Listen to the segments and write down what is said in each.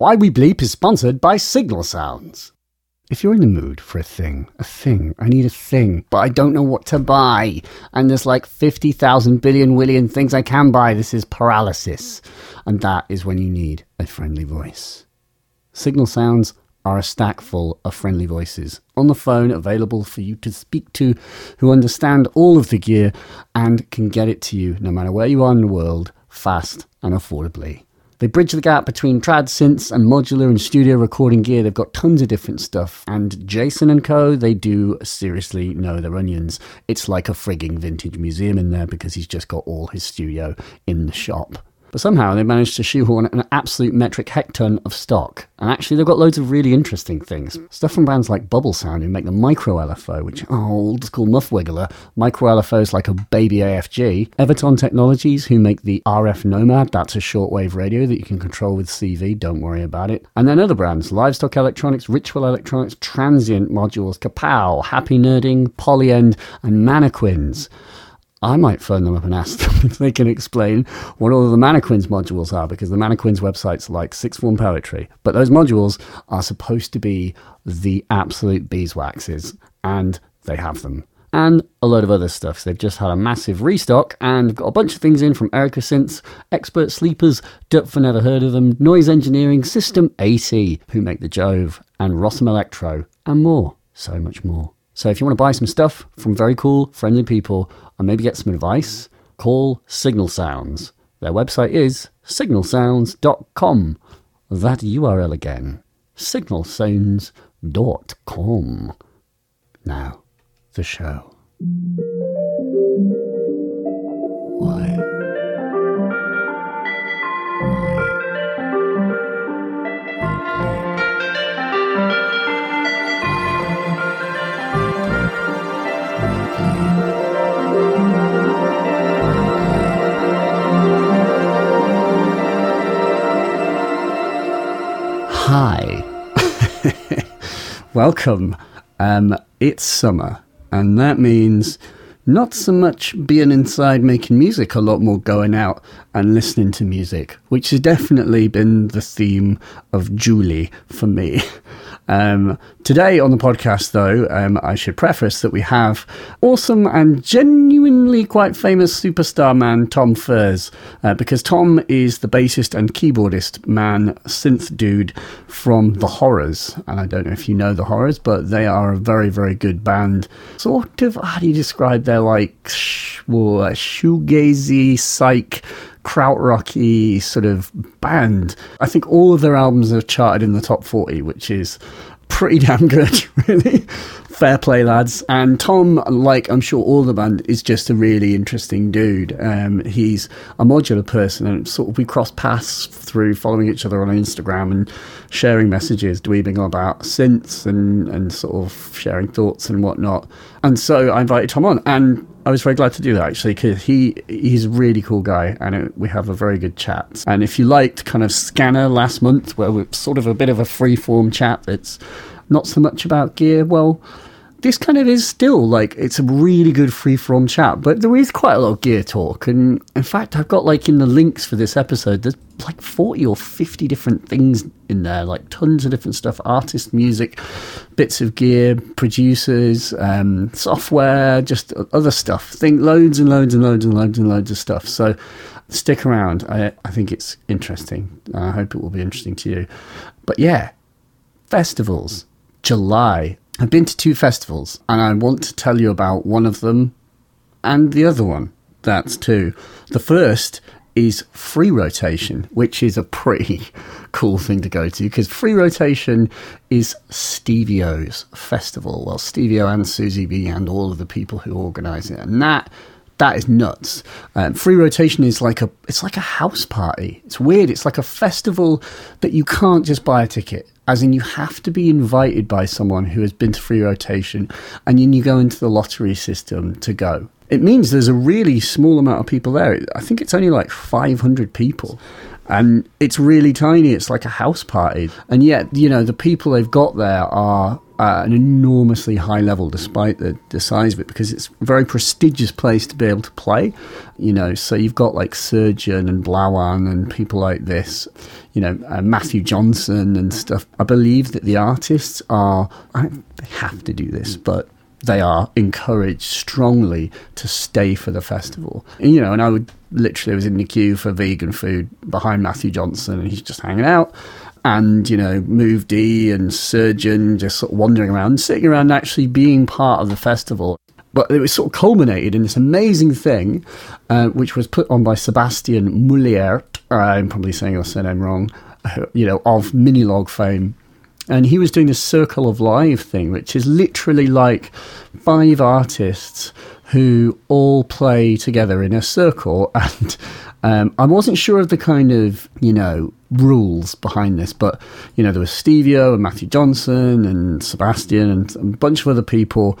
Why We Bleep is sponsored by Signal Sounds. If you're in the mood for a thing, I need a thing, but I don't know what to buy. And there's like 50,000 billion willion things I can buy. This is paralysis. And that is when you need a friendly voice. Signal Sounds are a stack full of friendly voices on the phone available for you to speak to, who understand all of the gear and can get it to you no matter where you are in the world, fast and affordably. They bridge the gap between trad synths and modular and studio recording gear. They've got tons of different stuff. And Jason & Co, they do seriously know their onions. It's like a frigging vintage museum in there because he's just got all his studio in the shop. But somehow they managed to shoehorn an absolute metric hecton of stock. And actually they've got loads of really interesting things. Stuff from bands like Bubble Sound, who make the Micro LFO, which old school muff wiggler. Micro LFO is like a baby AFG. Everton Technologies, who make the RF Nomad. That's a shortwave radio that you can control with CV. Don't worry about it. And then other brands, Livestock Electronics, Ritual Electronics, Transient Modules, Kapow, Happy Nerding, Polyend, and Mannequins. I might phone them up and ask them if they can explain what all of the Mannequins modules are, because the Mannequins website's like sixth form poetry. But those modules are supposed to be the absolute beeswaxes, and they have them. And a load of other stuff. So they've just had a massive restock and got a bunch of things in from Erica Synths, Expert Sleepers, Dup for Never Heard of Them, Noise Engineering, System 80, who make the Jove, and Rossum Electro, and more. So much more. So if you want to buy some stuff from very cool, friendly people and maybe get some advice, call Signal Sounds. Their website is signalsounds.com. That URL again, signalsounds.com. Now, the show. Hi, welcome. It's summer, and that means not so much being inside making music, a lot more going out and listening to music, which has definitely been the theme of Julie for me. Today on the podcast, though, I should preface that we have awesome and genuinely quite famous superstar man Tom Furze, because Tom is the bassist and keyboardist man, synth dude from The Horrors. And I don't know if you know The Horrors, but they are a very, very good band. Sort of, how do you describe their, like, shoegazy, psych, krautrocky sort of band? I think all of their albums are charted in the top 40, which is pretty damn good, really. Fair play, lads. And Tom, like I'm sure all the band, is just a really interesting dude. He's a modular person, and sort of we cross paths through following each other on Instagram and sharing messages, dweebing about synths and sort of sharing thoughts and whatnot. And so I invited Tom on, and I was very glad to do that, actually, because he's a really cool guy, and we have a very good chat. And if you liked kind of Scanner last month, where we're sort of a bit of a free-form chat that's not so much about gear, well, this kind of is still, like, it's a really good free-form chat, but there is quite a lot of gear talk. And in fact, I've got, like, in the links for this episode, there's like 40 or 50 different things in there, like tons of different stuff, artist music, bits of gear, producers, software, just other stuff. Think loads and loads and loads and loads and loads of stuff. So stick around. I think it's interesting. I hope it will be interesting to you. But yeah, festivals. July. I've been to two festivals, and I want to tell you about one of them and the other one. That's two. The first is Free Rotation, which is a pretty cool thing to go to, because Free Rotation is Stevio's festival. Well, Stevio and Susie B and all of the people who organise it, and that is nuts. Free Rotation is like a house party. It's weird. It's like a festival that you can't just buy a ticket. As in, you have to be invited by someone who has been to Free Rotation, and then you go into the lottery system to go. It means there's a really small amount of people there. I think it's only like 500 people. And it's really tiny. It's like a house party. And yet, you know, the people they've got there are an enormously high level, despite the size of it, because it's a very prestigious place to be able to play, you know. So you've got like Surgeon and Blawan and people like this, you know, Matthew Johnson and stuff. I believe that the artists are, they have to do this, but they are encouraged strongly to stay for the festival. And, you know, and I would literally, I was in the queue for vegan food behind Matthew Johnson, and he's just hanging out. And, you know, Move D and Surgeon just sort of wandering around, sitting around, actually being part of the festival. But it was sort of culminated in this amazing thing, which was put on by Sebastian Mullier, I'm probably saying your surname wrong, you know, of Minilog fame. And he was doing this Circle of Live thing, which is literally like 5 artists who all play together in a circle. And I wasn't sure of the kind of, you know, rules behind this, but, you know, there was Stevio and Matthew Johnson and Sebastian and a bunch of other people,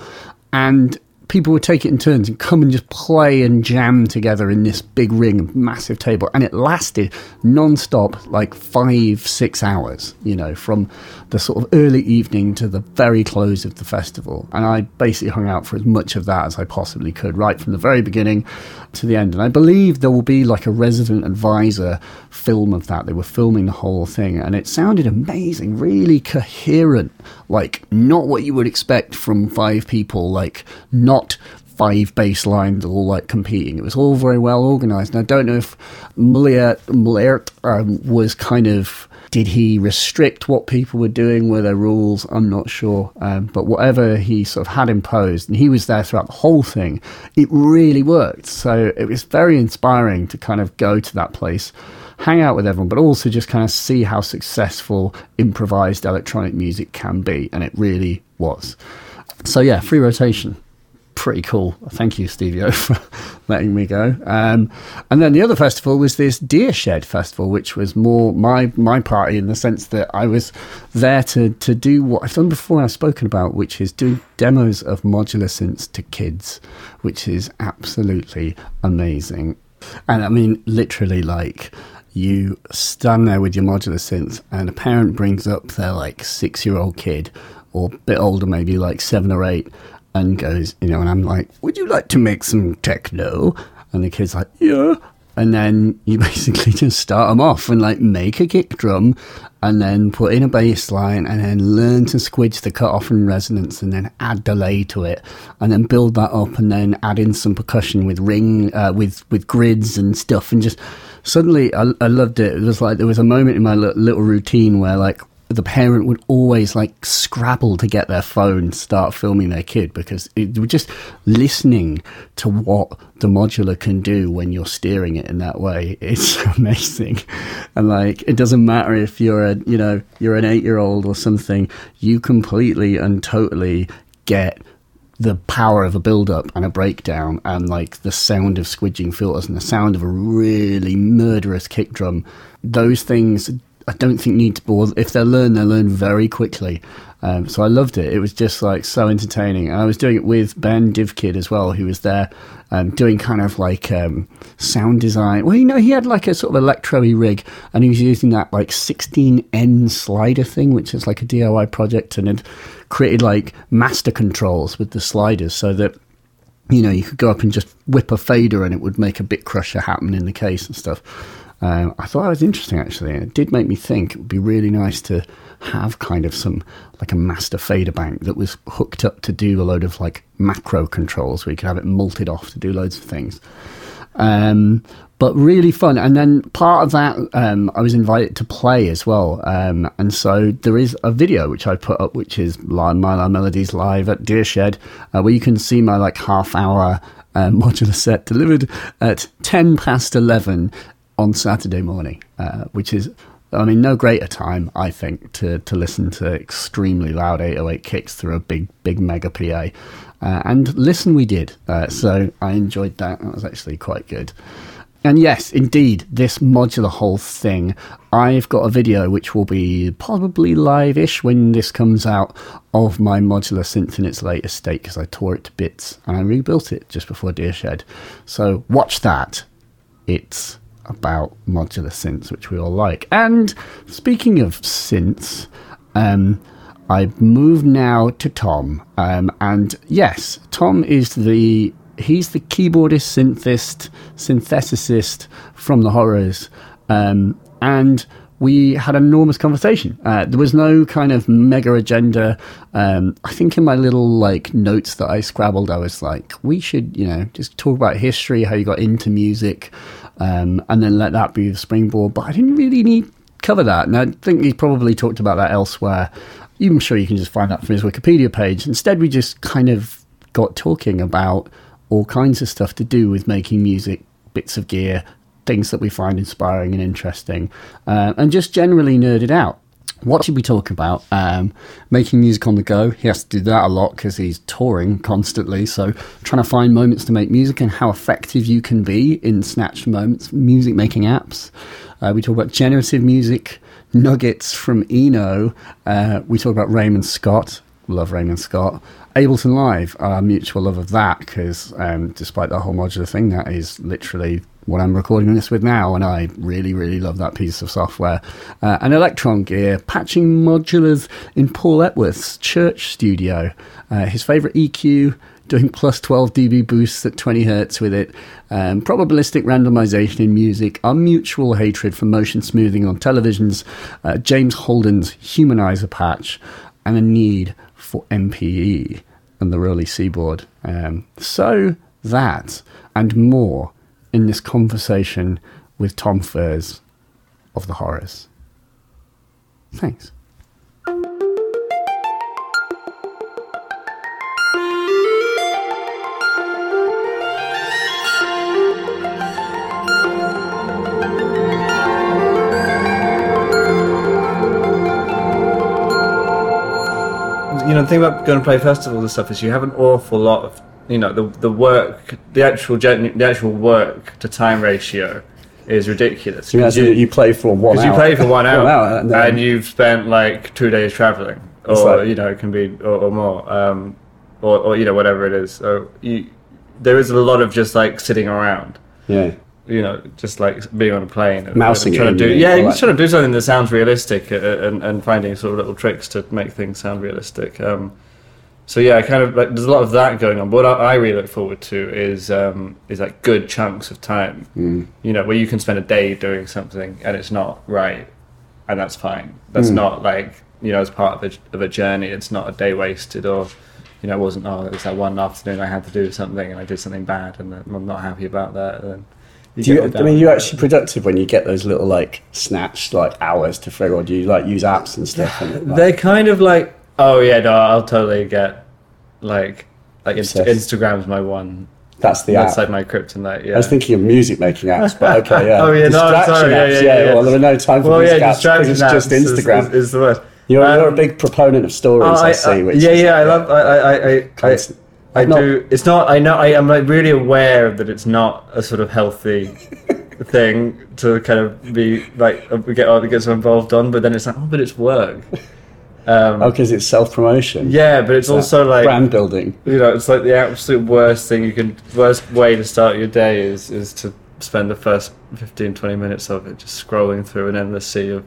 and people would take it in turns and come and just play and jam together in this big ring, massive table. And it lasted non-stop, like 5-6 hours, you know, from the sort of early evening to the very close of the festival. And I basically hung out for as much of that as I possibly could, right from the very beginning to the end. And I believe there will be like a resident advisor film of that. They were filming the whole thing, and it sounded amazing, really coherent, like not what you would expect from 5 people, like not 5 bass lines all like competing. It was all very well organised. And I don't know if Mullier was kind of, did he restrict what people were doing? Were there rules? I'm not sure. But whatever he sort of had imposed, and he was there throughout the whole thing, it really worked. So it was very inspiring to kind of go to that place, hang out with everyone, but also just kind of see how successful improvised electronic music can be. And it really was. So yeah, free rotation. Pretty cool. Thank you, Stevie-O, for letting me go. And then the other festival was this Deer Shed Festival, which was more my party, in the sense that I was there to do what I've done before and I've spoken about, which is doing demos of modular synths to kids, which is absolutely amazing. And I mean, literally, like, you stand there with your modular synth and a parent brings up their, like, 6-year-old kid, or a bit older, maybe like 7 or 8, and goes, you know, and I'm like, would you like to make some techno? And the kid's like, yeah. And then you basically just start them off and like make a kick drum and then put in a bass line and then learn to squidge the cutoff and resonance and then add delay to it and then build that up and then add in some percussion with ring, with grids and stuff. And just suddenly I loved it. It was like there was a moment in my little routine where like, the parent would always like scrabble to get their phone, start filming their kid, because it was just listening to what the modular can do when you're steering it in that way. It's amazing. And like, it doesn't matter if you're a, you know, you're an 8-year-old or something, you completely and totally get the power of a build-up and a breakdown and like the sound of squidging filters and the sound of a really murderous kick drum. Those things I don't think need to bore. If they're learned, they learn very quickly. So I loved it. It was just like so entertaining. And I was doing it with Ben Divkid as well, who was there doing kind of like sound design. Well, you know, he had like a sort of electro-y rig, and he was using that like 16N slider thing, which is like a DIY project, and had created like master controls with the sliders so that, you know, you could go up and just whip a fader and it would make a bit crusher happen in the case and stuff. I thought that was interesting, actually. It did make me think it would be really nice to have kind of some, like a master fader bank that was hooked up to do a load of like macro controls where you could have it multed off to do loads of things. But really fun. And then part of that, I was invited to play as well. And so there is a video which I put up, which is My Line Melodies Live at Deershed, where you can see my like half-hour modular set delivered at 11:10 on Saturday morning, which is, I mean, no greater time, I think, to listen to extremely loud 808 kicks through a big mega PA. And listen we did. So I enjoyed that. That was actually quite good. And yes, indeed, this modular whole thing, I've got a video which will be probably live-ish when this comes out, of my modular synth in its latest state, because I tore it to bits and I rebuilt it just before Deershed. So watch that. It's about modular synths, which we all like. And speaking of synths, I've moved now to Tom. And yes, Tom is he's the keyboardist, synthesist from the Horrors. And we had an enormous conversation. There was no kind of mega agenda. I think in my little notes that I scribbled, I was like, we should, just talk about history, how you got into music, and then let that be the springboard. But I didn't really cover that. And I think he probably talked about that elsewhere. I'm sure you can just find that from his Wikipedia page. Instead, we just kind of got talking about all kinds of stuff to do with making music, bits of gear, things that we find inspiring and interesting, and just generally nerded out. What should we talk about? Making music on the go. He has to do that a lot because he's touring constantly. So trying to find moments to make music and how effective you can be in snatched moments. Music making apps. We talk about generative music, nuggets from Eno. We talk about Raymond Scott. Love Raymond Scott. Ableton Live, our mutual love of that, because despite that whole modular thing, that is literally what I'm recording this with now, and I really, really love that piece of software. And Electron Gear, patching modulars in Paul Epworth's church studio. His favourite EQ, doing plus 12 dB boosts at 20 hertz with it. Probabilistic randomization in music. Our mutual hatred for motion smoothing on televisions. James Holden's Humanizer patch. And a need for MPE and the Rowley Seaboard. So that and more in this conversation with Tom Furze of the Horrors. Thanks. The thing about going to play festivals and stuff is you have an awful lot of, the work, the actual work to time ratio is ridiculous. You play for 1 hour. Because you play for 1 hour, and you've spent 2 days traveling, it can be or more, or whatever it is. So there is a lot of just sitting around. Yeah. Just being on a plane and mousing and trying to do something that sounds realistic and finding sort of little tricks to make things sound realistic. There's a lot of that going on. But what I really look forward to is good chunks of time, where you can spend a day doing something and it's not right, and that's fine. That's not as part of a journey. It's not a day wasted or. It wasn't. Oh, it was that one afternoon I had to do something and I did something bad and I'm not happy about that. And then, you're actually productive when you get those little snatched hours to figure out. Do you use apps and stuff? And they're kind of I'll totally get Instagram's my one. That's the app. That's my kryptonite. Yeah. I was thinking of music making apps, but okay, yeah. Oh yeah, distraction apps. Yeah. Well, there were no time for music apps because it's just Instagram. Is the word. You're a big proponent of stories. I see. Which I love. I do. It's not. I know. I am really aware that it's not a sort of healthy thing to kind of be get so involved on. But then it's but it's work. Because it's self-promotion. Yeah, but it's also brand building. It's the absolute worst way to start your day is to spend the first 15, 20 minutes of it just scrolling through an endless sea of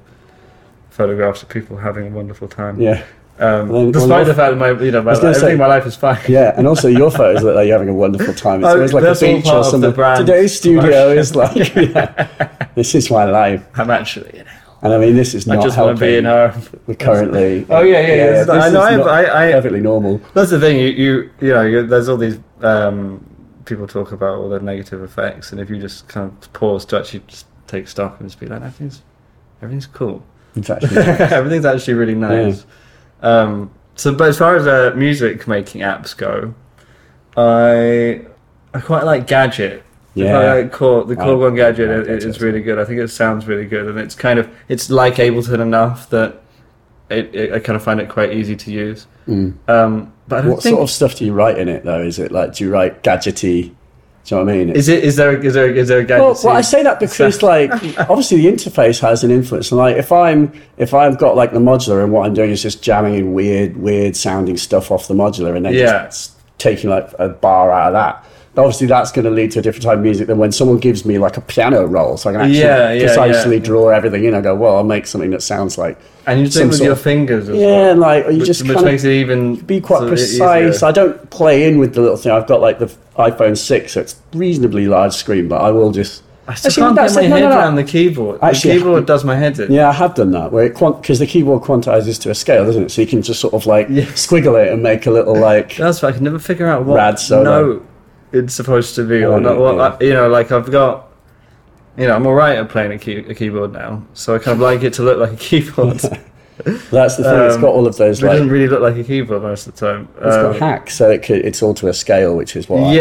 photographs of people having a wonderful time. Yeah. Despite the fact that my life is fine. Yeah, and also your photos look like you're having a wonderful time. It's always a beach or something. Today's studio is this is my life. I'm actually in hell. And I mean, this is not helping. I just want to be in her. We're currently. This is perfectly normal. That's the thing. You there's all these people talk about all the negative effects, and if you just kind of pause to actually just take stock and just be like, everything's cool. It's actually nice. Everything's actually really nice. Yeah. But as far as music making apps go, I quite like Gadget. Yeah. I like Core One Gadget. It's really good. I think it sounds really good, and it's kind of like Ableton enough that I kind of find it quite easy to use. Mm. But what sort of stuff do you write in it though? Is it do you write gadgety? Do you know what I mean? Is there a gadget? Well, I say that because obviously the interface has an influence. And if I've got the modular and what I'm doing is just jamming in weird sounding stuff off the modular and then just taking a bar out of that, obviously that's going to lead to a different type of music than when someone gives me like a piano roll, so I can actually draw everything in. I go, well, I'll make something that sounds like. And you do it with your fingers as well. Yeah, and like you just kind of makes it even be quite precise. I don't play in with the little thing. I've got like the iPhone 6, so it's reasonably large screen, but I will just. I still can't get my head around the keyboard. Actually, the keyboard does my head in. Yeah, I have done that, where because the keyboard quantizes to a scale, doesn't it? So you can just sort of like squiggle it and make a little like. That's why I can never figure out what note it's supposed to be or not. Well, I've got. You know, I'm alright at playing a keyboard now, so I kind of like it to look like a keyboard. That's the thing; it's got all of those. It doesn't really look like a keyboard most of the time. It's got hacks, so it's all to a scale, which is what. I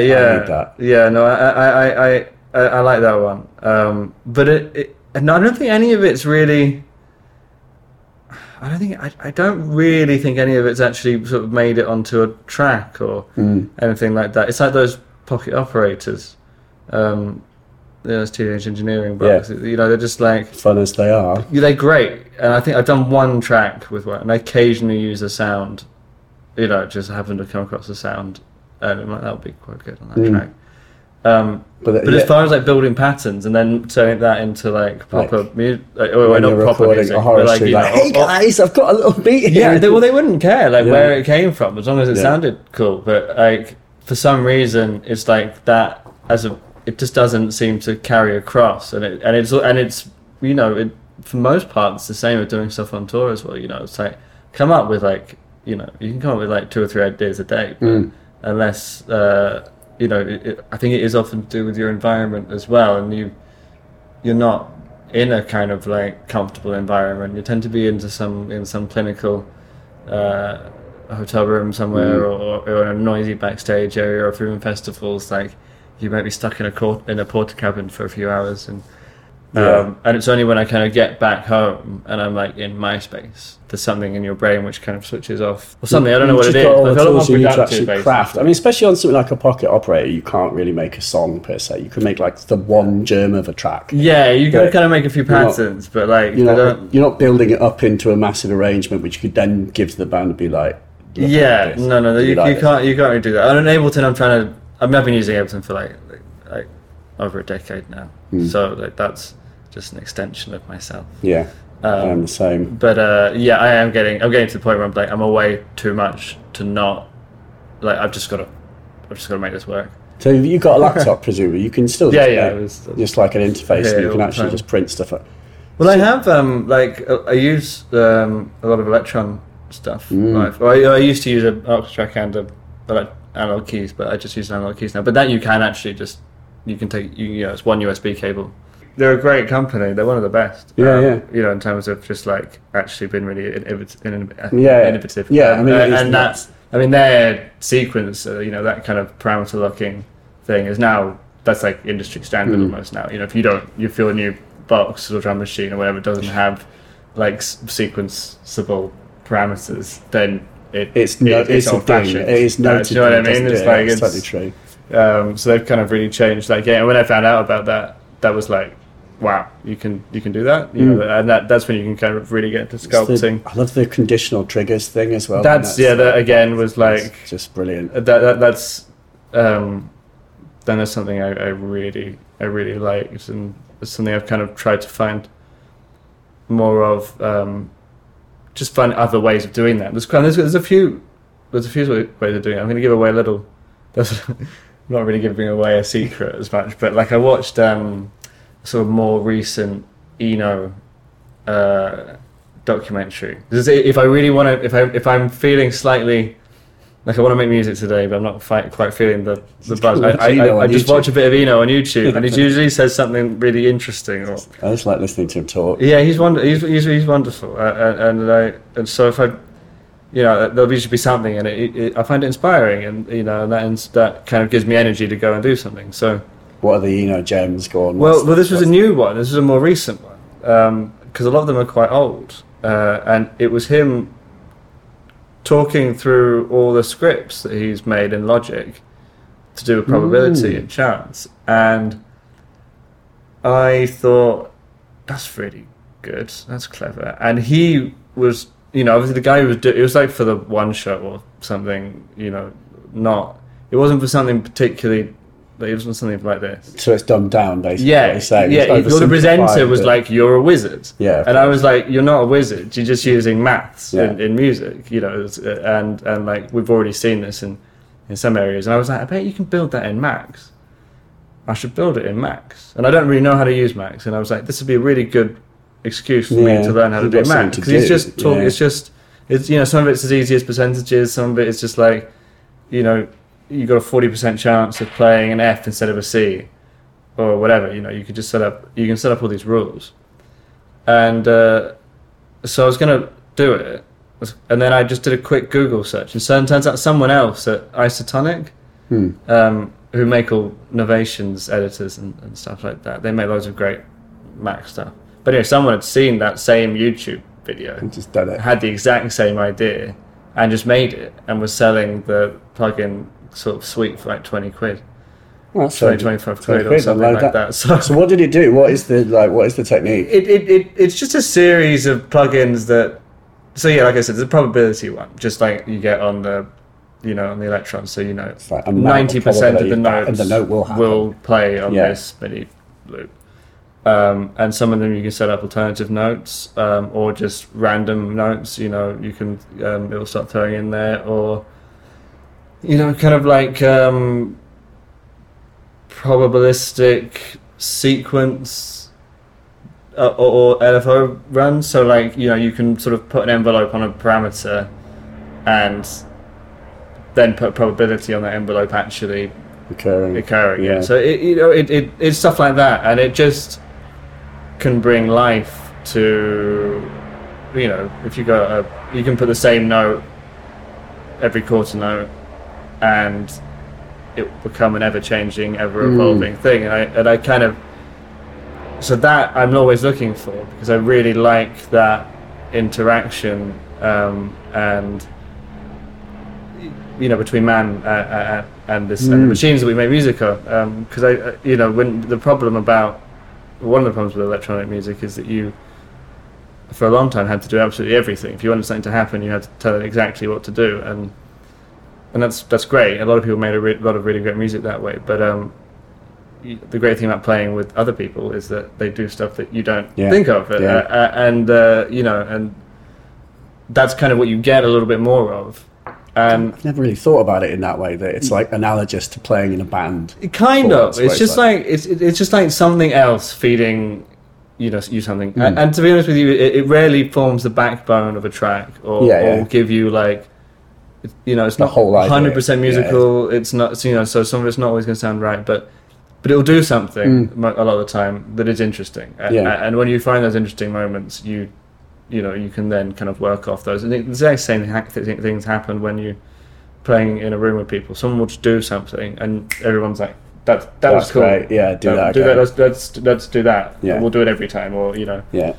need that. Yeah, no, I like that one, but and I don't think any of it's really. I don't really think any of it's actually sort of made it onto a track or anything like that. It's like those pocket operators. Those teenage engineering books, you know, they're just like fun as they are. They're great, and I think I've done one track with one, and I occasionally use a sound. You know, just happen to come across a sound, and I'm like, that would be quite good on that track. But as far as like building patterns and then turning that into like proper music, not proper music, but like, you know, hey guys, I've got a little beat here. Yeah, they wouldn't care where it came from as long as it sounded cool. But like for some reason, it's like that It just doesn't seem to carry across, and it's you know, for most part it's the same with doing stuff on tour as well. You know, it's like you can come up with like 2 or 3 ideas a day, but unless you know, I think it is often to do with your environment as well, and you're not in a kind of like comfortable environment. You tend to be in some clinical hotel room somewhere or in a noisy backstage area, or if you're in festivals like. You might be stuck in a porta cabin for a few hours, and it's only when I kind of get back home and I'm like in my space. There's something in your brain which kind of switches off or something. I don't know what it is. All the tools you need to actually craft. I mean, especially on something like a pocket operator, you can't really make a song per se. You can make like the one germ of a track. Yeah, you can kind of make a few patterns, but like you're not building it up into a massive arrangement, which you could then give to the band and be like, you can't really do that. On Ableton, I've been using Ableton for like over a decade now, so like that's just an extension of myself. Yeah, I'm the same. But I'm getting to the point where I'm like, I'm away too much to not like. I've just got to make this work. So you got a laptop, presumably you can still just like an interface, and you can actually just print stuff up. Well, so, I have I use a lot of Electron stuff. I used to use an Octatrack and analog keys, but I just use analog keys now. But that you can actually just it's one USB cable. They're a great company. They're one of the best. You know, in terms of just like actually been really innovative. Yeah, I mean, and that's I mean their sequence. You know, that kind of parameter locking thing is now that's like industry standard almost now. You know, if if your new box or drum machine or whatever doesn't have like sequenceable parameters, then it's old fashioned. It is noted. Do you know what I mean? It's totally true. So they've kind of really changed that game. And when I found out about that, that was like, wow, you can do that. You know, and that's when you can kind of really get into sculpting. I love the conditional triggers thing as well. That was just brilliant. That's then that's something I really liked, and it's something I've kind of tried to find more of. Just find other ways of doing that. There's a few ways of doing it. I'm going to give away a little. I'm not really giving away a secret as much, but like I watched sort of more recent Eno documentary. If I'm feeling slightly like I want to make music today, but I'm not quite feeling the buzz. I just watch a bit of Eno on YouTube, and he usually says something really interesting. I just like listening to him talk. Yeah, he's wonderful, and so if I, you know, there'll usually be something, and I find it inspiring, and you know, that kind of gives me energy to go and do something. So, what are the Eno gems? Go on. Well, this was a new one. This was a more recent one because a lot of them are quite old, and it was him. Talking through all the scripts that he's made in Logic to do with probability and chance, and I thought that's really good. That's clever. And he was, you know, obviously the guy who was it was like for the one show or something, you know, not It wasn't for something particularly. It wasn't something like this. So it's dumbed down, basically. Yeah, yeah. You're the presenter was like, "You're a wizard." Yeah, and I was like, "You're not a wizard. You're just using maths in music, you know." And like we've already seen this in some areas. And I was like, "I bet you can build that in Max. I should build it in Max." And I don't really know how to use Max. And I was like, "This would be a really good excuse for me to learn how to do Max because it's just talking. Yeah. It's you know, some of it's as easy as percentages. Some of it is just like, you know." You got a 40% chance of playing an F instead of a C, or whatever. You know, you could just set up. You can set up all these rules, and so I was going to do it, and then I just did a quick Google search, and so turns out someone else at Isotonic, who make all Novations editors and stuff like that. They make loads of great Mac stuff. But anyway, someone had seen that same YouTube video and just done it. Had the exact same idea, and just made it, and was selling the plugin. Sort of sweet for like 20 quid. Well, that's 25 quid or something like that. So what did it do? What is the technique? It's just a series of plugins that, so yeah, like I said, there's a probability one, just like you get on the, you know, on the Electron. So, you know, it's like 90% of the notes and the note will play on this MIDI loop. And some of them you can set up alternative notes, or just random notes, you know, you can, it'll start throwing in there, or, you know, kind of like probabilistic sequence or LFO runs. So, like, you know, you can sort of put an envelope on a parameter and then put probability on that envelope actually occurring. Yeah. So, it's stuff like that, and it just can bring life to, you know, if you go, you can put the same note every quarter note. And it will become an ever-changing, ever-evolving thing. And I kind of... So that I'm always looking for, because I really like that interaction and, you know, between man and the machines that we make music of. Because, you know, when the problem about... One of the problems with electronic music is that you, for a long time, had to do absolutely everything. If you wanted something to happen, you had to tell it exactly what to do. And that's great. A lot of people made a lot of really great music that way. But the great thing about playing with other people is that they do stuff that you don't think of, you know, and that's kind of what you get a little bit more of. I've never really thought about it in that way. That it's like analogous to playing in a band. Kind of. It's just like it's just like something else feeding, you know, you something. And to be honest with you, it rarely forms the backbone of a track or give you like. You know, it's not 100% musical. Yeah. It's not, you know, so some of it's not always going to sound right, but it'll do something a lot of the time that is interesting. And when you find those interesting moments, you know, you can then kind of work off those. And the exact same things happen when you're playing in a room with people. Someone will just do something, and everyone's like, "That was cool. Great. Yeah, do that. Let's do that. Yeah. We'll do it every time." Or you know, yeah.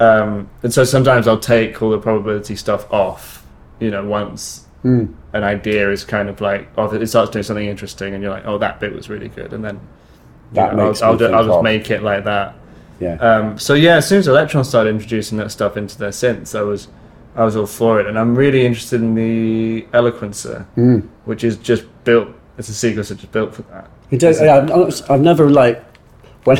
And so sometimes I'll take all the probability stuff off. You know, once. An idea is kind of like, it starts doing something interesting, and you're like, "Oh, that bit was really good," and then that I'll just make it like that. Yeah. So yeah, as soon as Electron started introducing that stuff into their synths, I was all for it, and I'm really interested in the Eloquencer, which is just built. It's a sequencer just built for that. It does. Yeah, I've never like when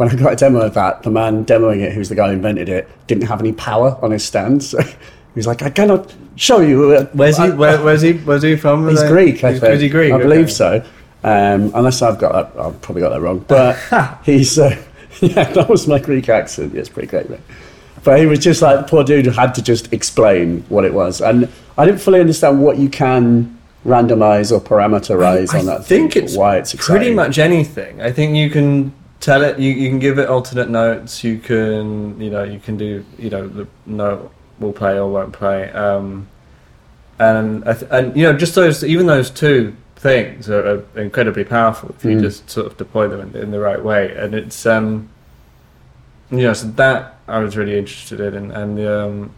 I got a demo of that, the man demoing it, who's the guy who invented it, didn't have any power on his stand. So. He's like, "I cannot show you." Where's he from? He's Greek, I think. Is he Greek? I believe so. Unless I've probably got that wrong. But he's, that was my Greek accent. Yeah, it's pretty great, mate. But he was just like, poor dude had to just explain what it was. And I didn't fully understand what you can randomize or parameterize on that. I think it's why it's exciting. Pretty much anything. I think you can... Tell it, you can give it alternate notes, you can do, you know, the note will play or won't play. And you know, just those two things are incredibly powerful if you just sort of deploy them in the right way. And it's, you know, so that I was really interested in. And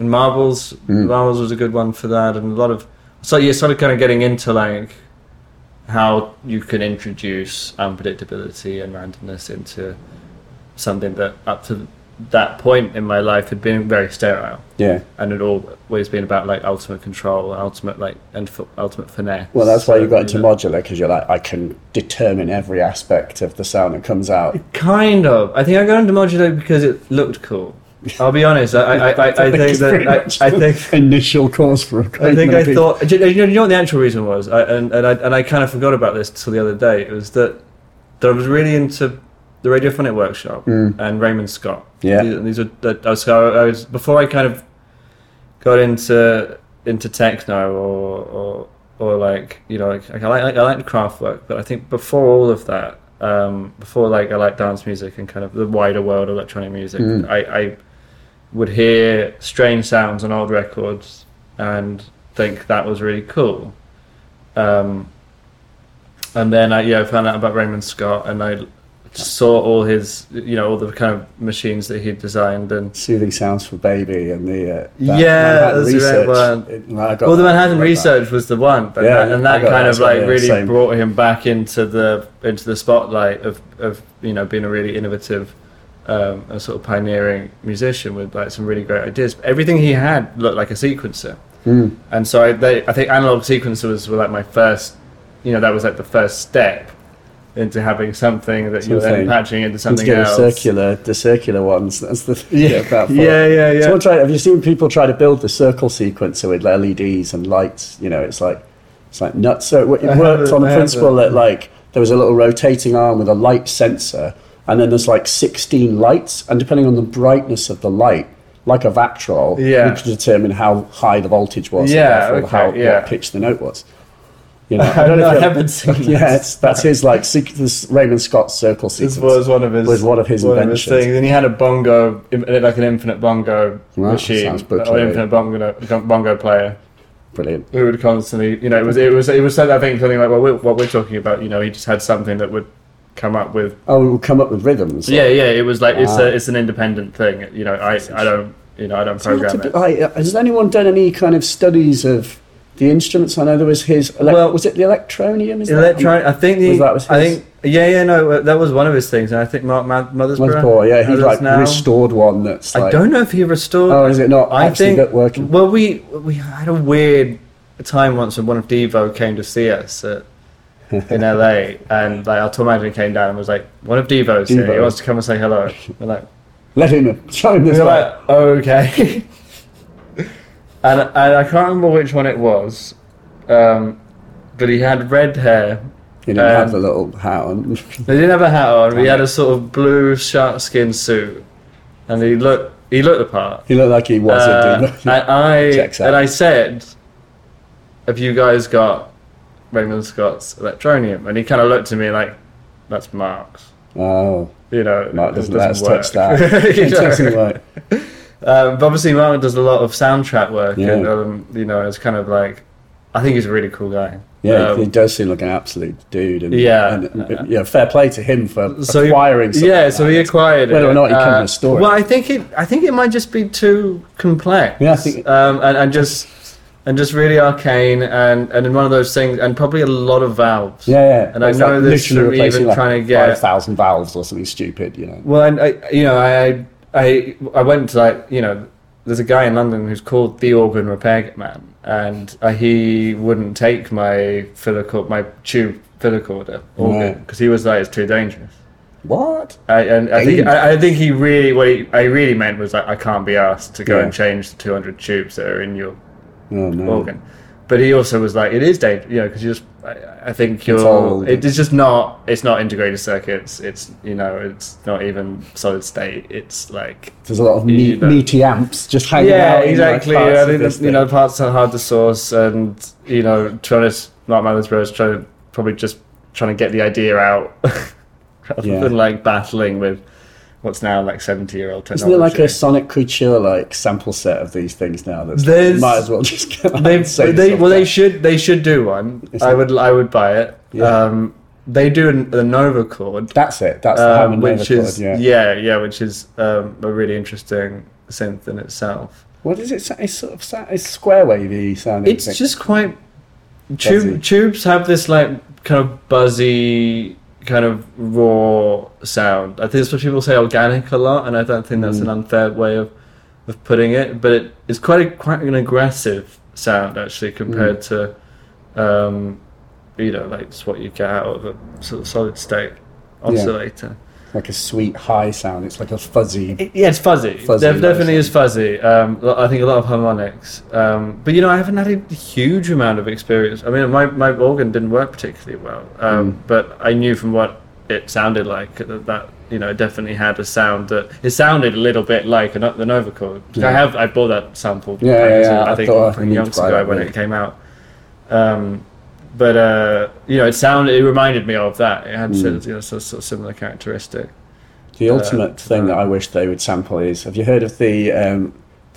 Marbles was a good one for that. And a lot of, so you're sort of kind of getting into like, how you can introduce unpredictability and randomness into something that up to that point in my life had been very sterile. Yeah. And it always been about like ultimate control, ultimate like and ultimate finesse. Well, that's why you got into modular, because you're like, I can determine every aspect of the sound that comes out. Kind of. I think I got into modular because it looked cool. I'll be honest. I think initial cause for. You know what the actual reason was, I kind of forgot about this till the other day. It was that I was really into the Radiophonic Workshop and Raymond Scott. Yeah. These were before I kind of got into techno or like, you know, I liked Kraftwerk, but I think before all of that, I liked dance music and kind of the wider world of electronic music, I would hear strange sounds on old records and think that was really cool. And then I found out about Raymond Scott, and I saw all his, you know, all the kind of machines that he'd designed, and Soothing Sounds for Baby and the Manhattan Research was the one, but really brought him back into the spotlight of you know, being a really innovative and sort of pioneering musician with like some really great ideas. Everything he had looked like a sequencer, and so I think analog sequencers were like my first, you know, that was like the first step into having something that you're then patching into something else. The circular ones. That's the thing. Yeah. Have you seen people try to build the circle sequencer with LEDs and lights? You know, it's like nuts. So it worked on the principle that like there was a little rotating arm with a light sensor, and then there's like 16 lights, and depending on the brightness of the light, like a Vactrol, you could determine how high the voltage was, and therefore what pitch the note was. You know, I haven't seen this. Yeah, that's his like this Raymond Scott circle sequence. This was one of his inventions. And he had a bongo, like an infinite bongo machine, or infinite bongo player. Brilliant. We would constantly, you know, it was said, I think, something like, well, what we're talking about, you know, he just had something that would come up with. Oh, it would come up with rhythms. Yeah, yeah. It was like it's an independent thing. You know, I don't program it. Has anyone done any kind of studies of the instruments? I know there was his. Was it the electronium? That was one of his things, and I think Mark Mothersbaugh. Yeah, he like now restored one that's. Like, I don't know if he restored. Oh, is it not? I think working. Well, we had a weird time once when one of Devo came to see us in LA, and like our tour manager came down and was like, "One of Devo's here. He wants to come and say hello." We're like, "Let him. Show him this." We're like, "Okay." And I can't remember which one it was, but he had red hair. He didn't have a little hat on. He didn't have a hat on. He had a sort of blue shark skin suit, and he looked the part. He looked like he was a dude. And I said, "Have you guys got Raymond Scott's electronium?" And he kind of looked at me like, "That's Mark's." Oh, you know, Mark doesn't touch that. It doesn't work. But obviously Mark does a lot of soundtrack work, and you know, it's kind of like, I think he's a really cool guy. Yeah, he does seem like an absolute dude. And fair play to him for acquiring something. Yeah, so he acquired it. Whether or not he came with a story. Well, I think it might just be too complex. Yeah, I think and just really arcane and in one of those things, and probably a lot of valves. Yeah, yeah. And I know like this from even like trying to get 5,000 valves or something stupid, you know. Well, and I went to, like, you know, there's a guy in London who's called the organ repair man, and he wouldn't take my tube filicorder organ because he was like, it's too dangerous. What? I think what he really meant was like, I can't be asked to go and change the 200 tubes that are in your organ. But he also was like, it is dangerous, you know, because you just, I think you're, it's just not, it's not integrated circuits, it's, you know, it's not even solid state, it's like... There's a lot of meaty amps just hanging out. Yeah, exactly, I think, you know, parts are hard to source, and, you know, Mark Mothersbaugh is probably just trying to get the idea out, rather than, like, battling with what's now like 70-year-old technology. Isn't there like a Sonic Couture like sample set of these things now? That might as well just get. They should do one. I would buy it. Yeah. They do the Nova Chord. That's it. That's the Hammond Nova Chord. Yeah, which is a really interesting synth in itself. What is it? It's sort of it's square wavy sounding. It's just quite. Tubes have this like kind of buzzy. kind of raw sound. I think that's what people say organic a lot, and I don't think that's an unfair way of putting it, but it's quite an aggressive sound actually compared to like it's what you get out of a sort of solid state oscillator. Yeah. Like a sweet high sound. It's like a fuzzy. It's fuzzy. Definitely is fuzzy. I think a lot of harmonics. But I haven't had a huge amount of experience. I mean, my organ didn't work particularly well, but I knew from what it sounded like that it definitely had a sound that it sounded a little bit like the Nova chord. Yeah. I bought that sample. I think from years ago when it came out. But it reminded me of that. It had sort of similar characteristic. The ultimate thing that I wish they would sample is, have you heard of the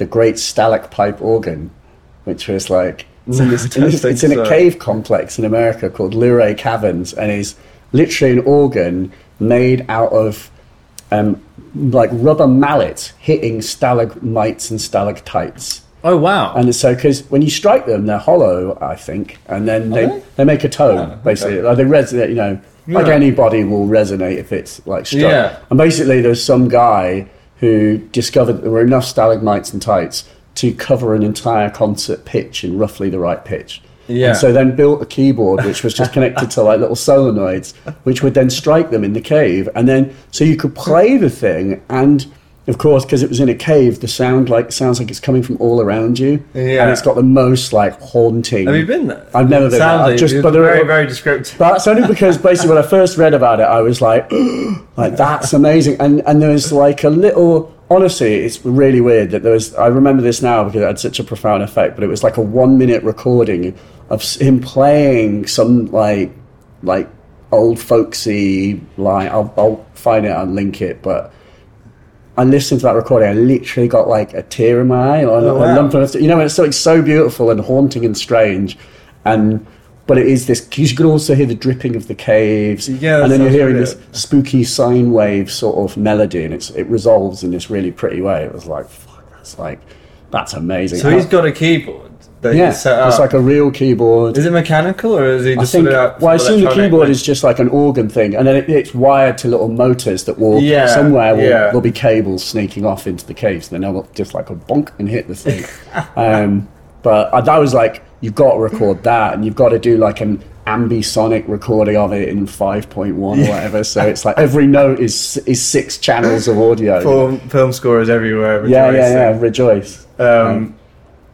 Great Stalach Pipe Organ, which was like it's in a cave complex in America called Luray Caverns, and is literally an organ made out of like rubber mallets hitting stalagmites and stalactites. Oh, wow. And so, because when you strike them, they're hollow, I think, and then they make a tone, basically. Okay. Like they resonate, like anybody will resonate if it's, like, struck. Yeah. And basically, there's some guy who discovered that there were enough stalagmites and tights to cover an entire concert pitch in roughly the right pitch. Yeah. And so then built a keyboard, which was just connected to, like, little solenoids, which would then strike them in the cave. And then, so you could play the thing and... Of course, because it was in a cave, the sound sounds like it's coming from all around you, and it's got the most like haunting. Have you been there? I've never been there. Like just, but very, very descriptive. But it's only because basically when I first read about it, I was like, like that's amazing. And there's like a little. Honestly, it's really weird that there was. I remember this now because it had such a profound effect. But it was like a 1-minute recording of him playing some like old folksy line. I'll find it and link it, but. I listened to that recording. I literally got like a tear in my eye, or a lump. It's so beautiful and haunting and strange, but it is this. Because you can also hear the dripping of the caves, and then you're hearing this spooky sine wave sort of melody, and it resolves in this really pretty way. It was like, fuck, that's amazing. So he's got a keyboard. It's like a real keyboard. Is it mechanical or is he just I assume the keyboard is just like an organ thing, and then it's wired to little motors that will there'll be cables sneaking off into the caves, and then they'll just like a bonk and hit the thing. But that was like, you've got to record that, and you've got to do like an ambisonic recording of it in 5.1 or whatever. So it's like every note is 6 channels of audio. Film scorers everywhere. Rejoice. Rejoice.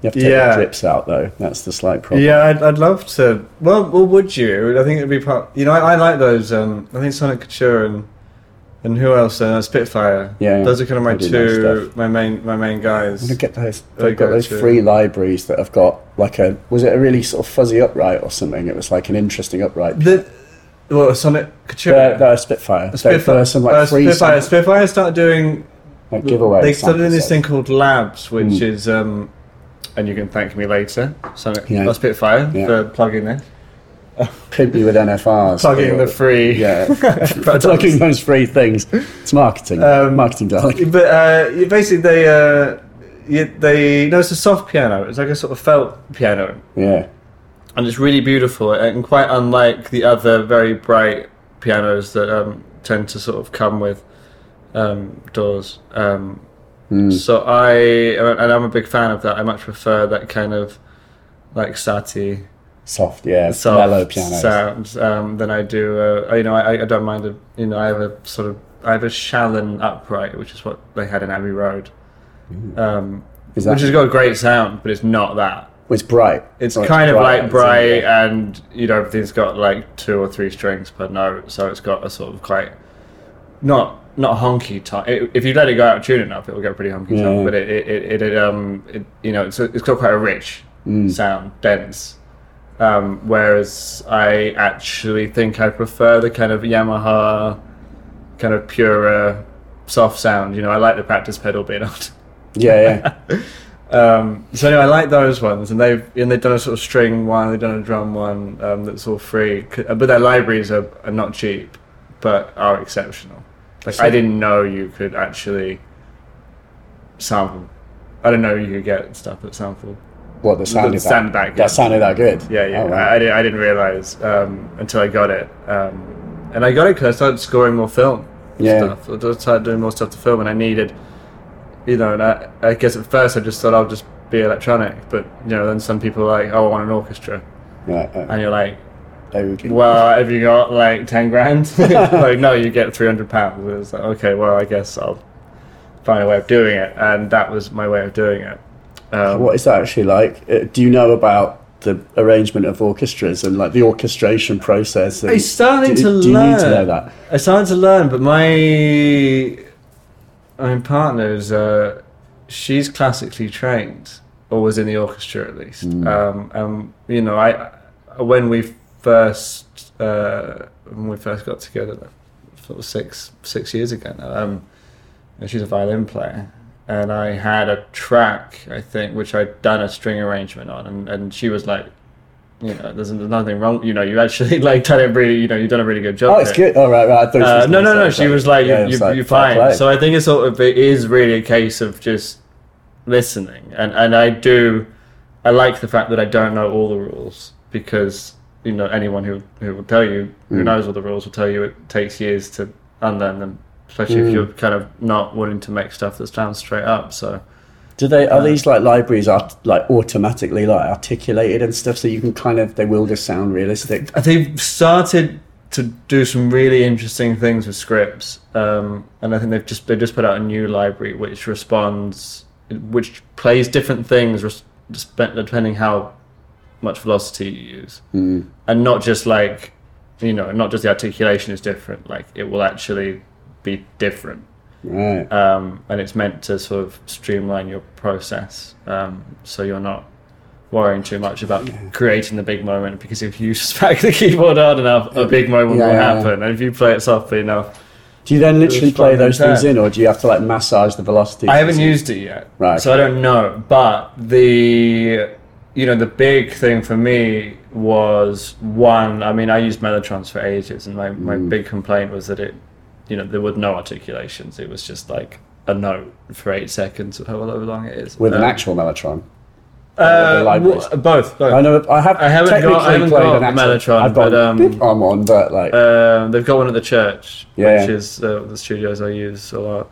You have to take the drips out, though. That's the slight problem. Yeah, I'd love to. Well, would you? I think it'd be part. I like those. I think Sonic Couture and who else? Spitfire. Yeah, those are kind of my main guys. They've got those free libraries that have got like a. Was it a really sort of fuzzy upright or something? It was like an interesting upright. Sonic Couture. No, Spitfire. Spitfire. Some like free. Spitfire started doing like giveaways. They started doing this thing called Labs, which is. And you can thank me later. So Spitfire for plugging this. Could be with NFRs. Plugging the free. Plugging those free things. It's marketing. Marketing, darling. But basically it's a soft piano. It's like a sort of felt piano. Yeah. And it's really beautiful and quite unlike the other very bright pianos that tend to sort of come with doors. So I'm a big fan of that. I much prefer that kind of like satty, soft mellow piano sound than I do. I don't mind. I have a sort of Shallon upright, which is what they had in Abbey Road, which has got a great sound, but it's not that. Well, it's bright. It's bright, and everything's got like 2 or 3 strings per note, so it's got a sort of quite not honky type. If you let it go out of tune enough, it will get pretty honky type. But it's got quite a rich sound, dense. Whereas I actually think I prefer the kind of Yamaha, kind of purer, soft sound. I like the practice pedal being on. So anyway, I like those ones, and they've done a sort of string one, they've done a drum one that's all free. But their libraries are not cheap, but are exceptional. Like, I didn't know you could actually sample. I didn't know you could get stuff that sampled. What, that sounded that good? Yeah, yeah. Oh, wow. I didn't realise until I got it. And I got it because I started scoring more film stuff. I started doing more stuff to film, and I needed, you know, and I guess at first I just thought I'll just be electronic, but, you know, then some people are like, oh, I want an orchestra. Right. And you're like, well, have you got like 10 grand? Like, no, you get £300. It was like, okay, well, I guess I'll find a way of doing it. And that was my way of doing it. What is that actually like? Do you know about the arrangement of orchestras and like the orchestration process? And I started to learn. Do you need to know that? I started to learn, but my partner is, she's classically trained, or was in the orchestra at least. You know, when we first got together, like, it was six years ago now. And she's a violin player, and I had a track, I think, which I'd done a string arrangement on, and she was like, you know, there's nothing wrong, you know, you actually like done it really, you know, you've done a really good job. Oh, it's good. All right. I thought she was no. She was like, you're fine. So I think it's sort of, it is really a case of just listening, and I like the fact that I don't know all the rules, because, you know, anyone who will tell you who knows all the rules will tell you it takes years to unlearn them, especially if you're kind of not willing to make stuff that sounds straight up. So are these like libraries are like automatically like articulated and stuff, so you can kind of, they will just sound realistic? They've started to do some really interesting things with scripts, and I think they just put out a new library which plays different things depending how much velocity you use, and not just like, you know, not just the articulation is different, like it will actually be different, right? And it's meant to sort of streamline your process, so you're not worrying too much about creating the big moment, because if you smack the keyboard hard enough, a big moment will happen, and if you play it softly enough. Do you then literally play those things in, or do you have to like massage the velocity? I haven't used it yet, right? So I don't know, but the big thing for me was, one, I mean, I used Mellotrons for ages, and my big complaint was that it, you know, there were no articulations. It was just like a note for 8 seconds, or however long it is. With an actual Mellotron? Both. I know. I haven't got a Mellotron. I've got a big arm on, but like... they've got one at the church, which is the studios I use a lot.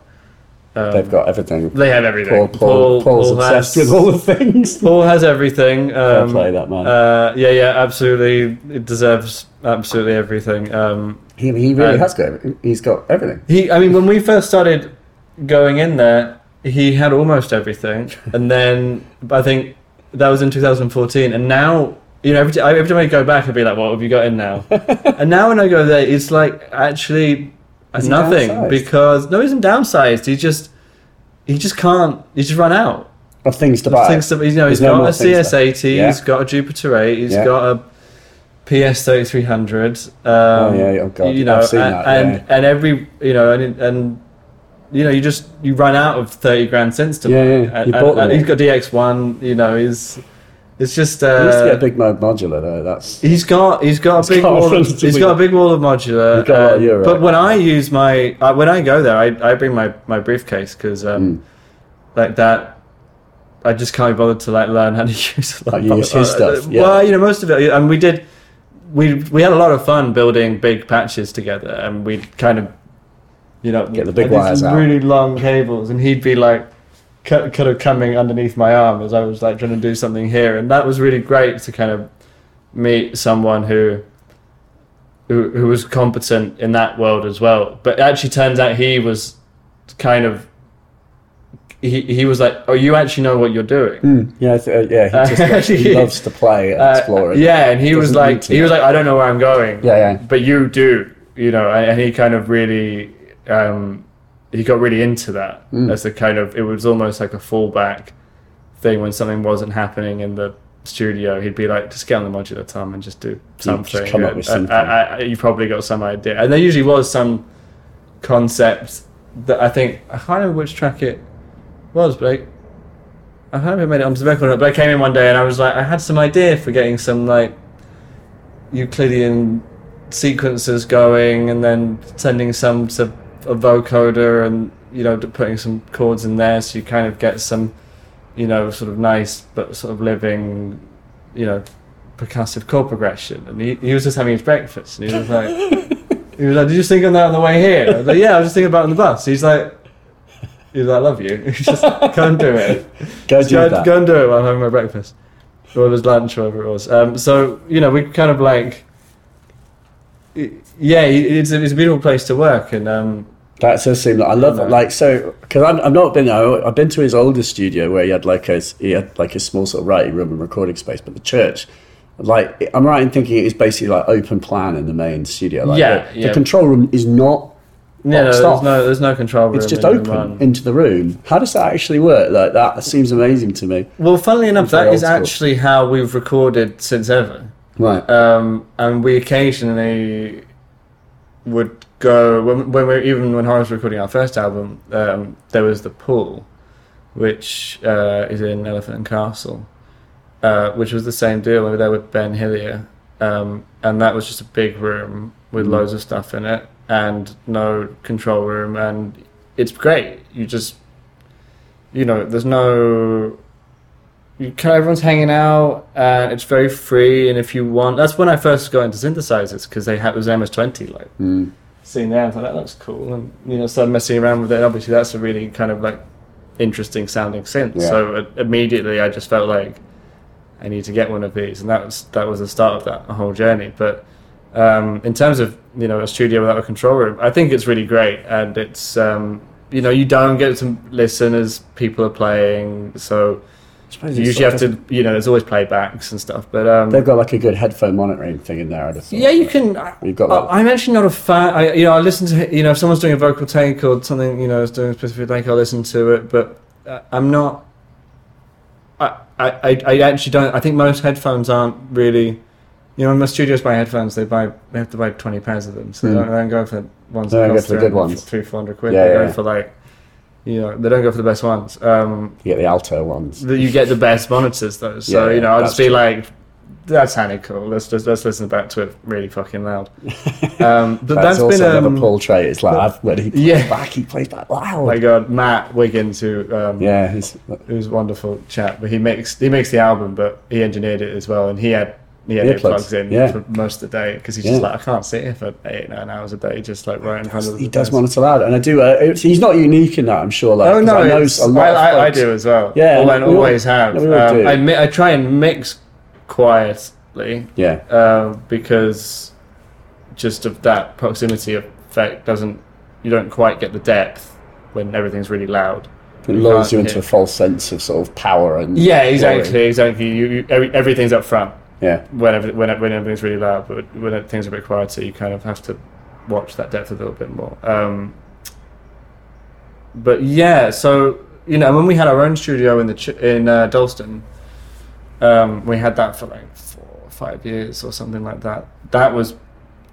They've got everything. They have everything. Paul's obsessed with all the things. Paul has everything. Can't play that, man. Absolutely. It deserves absolutely everything. He really has got everything. He's got everything. When we first started going in there, he had almost everything. And then I think that was in 2014. And now, you know, every time I go back, I'd be like, what have you got in now? And now when I go there, it's like, actually... nothing, downsized? Because no, he isn't downsized. He just can't. He's just run out of things to buy. He's got a CS80. He's got a Jupiter 8. He's got a PS3300. You know, I've seen that, and every, you know, and you know, you run out of 30 grand cents to buy. And he's got DX1. You know, it's just. He needs to get a big modular though. He's got a big wall of modular. You're right. But when I use when I go there, I bring my briefcase, because like that, I just can't be bothered to like learn how to use. Use his stuff. Yeah. Well, you know, most of it, and we had a lot of fun building big patches together, and we'd kind of, you know, get the big wires out, really long cables, and he'd be like. Kind of coming underneath my arm as I was like trying to do something here, and that was really great to kind of meet someone who was competent in that world as well. But it actually turns out he was like, oh, you actually know what you're doing. He loves to play and explore it. And he was like, I don't know where I'm going, but you do, you know. And he kind of really he got really into that as a kind of, it was almost like a fallback thing when something wasn't happening in the studio. He'd be like, just get on the modular, Tom, and just do something. Just come up with something. You probably got some idea. And there usually was some concept that I can't remember which track it was, but I can't remember if I made it onto the record or not, but I came in one day and I was like, I had some idea for getting some like Euclidean sequences going and then sending some to a vocoder, and you know, putting some chords in there, so you kind of get some, you know, sort of nice but sort of living, you know, percussive chord progression. And he was just having his breakfast, and he was like, He was like, did you just think of that on the way here? I was like, yeah, I was just thinking about it on the bus. He was like, I love you. He's just, go and do it. Go and do it while I'm having my breakfast. Or it was lunch, whatever it was. So, you know, we kind of like... Yeah, it's a beautiful place to work. And that does seem like... I love it. Like, so... Because I've not been... I've been to his older studio where he had like a small sort of writing room and recording space. But the church... Like, I'm right in thinking it is basically like open plan in the main studio. Like, the control room is not. Yeah, there's no control room. It's just open into the room. How does that actually work? Like, that seems amazing to me. Well, funnily enough, that is actually how we've recorded since ever. Right. And we occasionally would go when Horace was recording our first album. There was the pool, which is in Elephant and Castle. Which was the same deal. We were there with Ben Hillier, and that was just a big room with loads of stuff in it and no control room, and it's great. You just, you know, there's no... everyone's hanging out, and it's very free, and if you want... That's when I first got into synthesizers, because it was MS-20, like, seeing that, I was like, that looks cool, and, you know, started messing around with it. Obviously, that's a really kind of, like, interesting-sounding synth, so immediately I just felt like, I need to get one of these, and that was the start of that whole journey. But in terms of, you know, a studio without a control room, I think it's really great, and it's you know, you don't get to listen as people are playing, so you usually have to, you know, there's always playbacks and stuff. But they've got like a good headphone monitoring thing in there. I'd have thought. Yeah, you can. You've got. I'm actually not a fan. I listen to, you know, if someone's doing a vocal take or something, you know, is doing a specific take, I'll listen to it, but I'm not. I actually don't. I think most headphones aren't really, you know, when most studios buy headphones, they have to buy 20 pairs of them, so they don't go for ones that cost £300-400. Yeah, they go for, like, you know, they don't go for the best ones. You get the alto ones. You get the best monitors though, so you know, I'll just be true. Like, that's handy cool. Let's listen back to it really fucking loud. But that's also been another Paul trait. It's like when he plays back, he plays back loud. My God, Matt Wiggins, who who's a wonderful chap, but he makes the album, but he engineered it as well, and he had earplugs in for most of the day because he's just like, I can't sit here for 8-9 hours a day, just like right in front of the. He does monitor loud, and I do. He's not unique in that, I'm sure. Like, oh no, I do as well. Yeah, I always have. I try and mix. Quietly, because just of that proximity effect you don't quite get the depth when everything's really loud. It lulls you into a false sense of sort of power and exactly. Everything's up front. Yeah, when everything's really loud, but when things are a bit quieter, you kind of have to watch that depth a little bit more. But yeah, so you know, when we had our own studio in Dalston. We had that for like 4 or 5 years or something like that. That was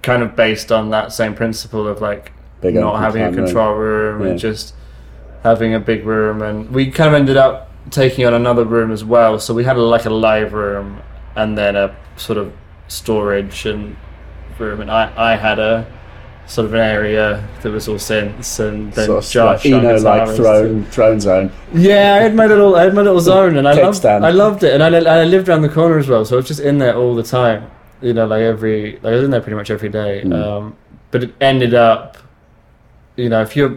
kind of based on that same principle of like not having a control room and just having a big room. And we kind of ended up taking on another room as well. So we had like a live room and then a sort of storage and room. And I had a sort of an area that was all synths, and then Josh, like throne zone. Yeah, I had my little zone, and I loved it, and I lived around the corner as well, so I was just in there all the time. You know, I was in there pretty much every day. But it ended up, you know, if you're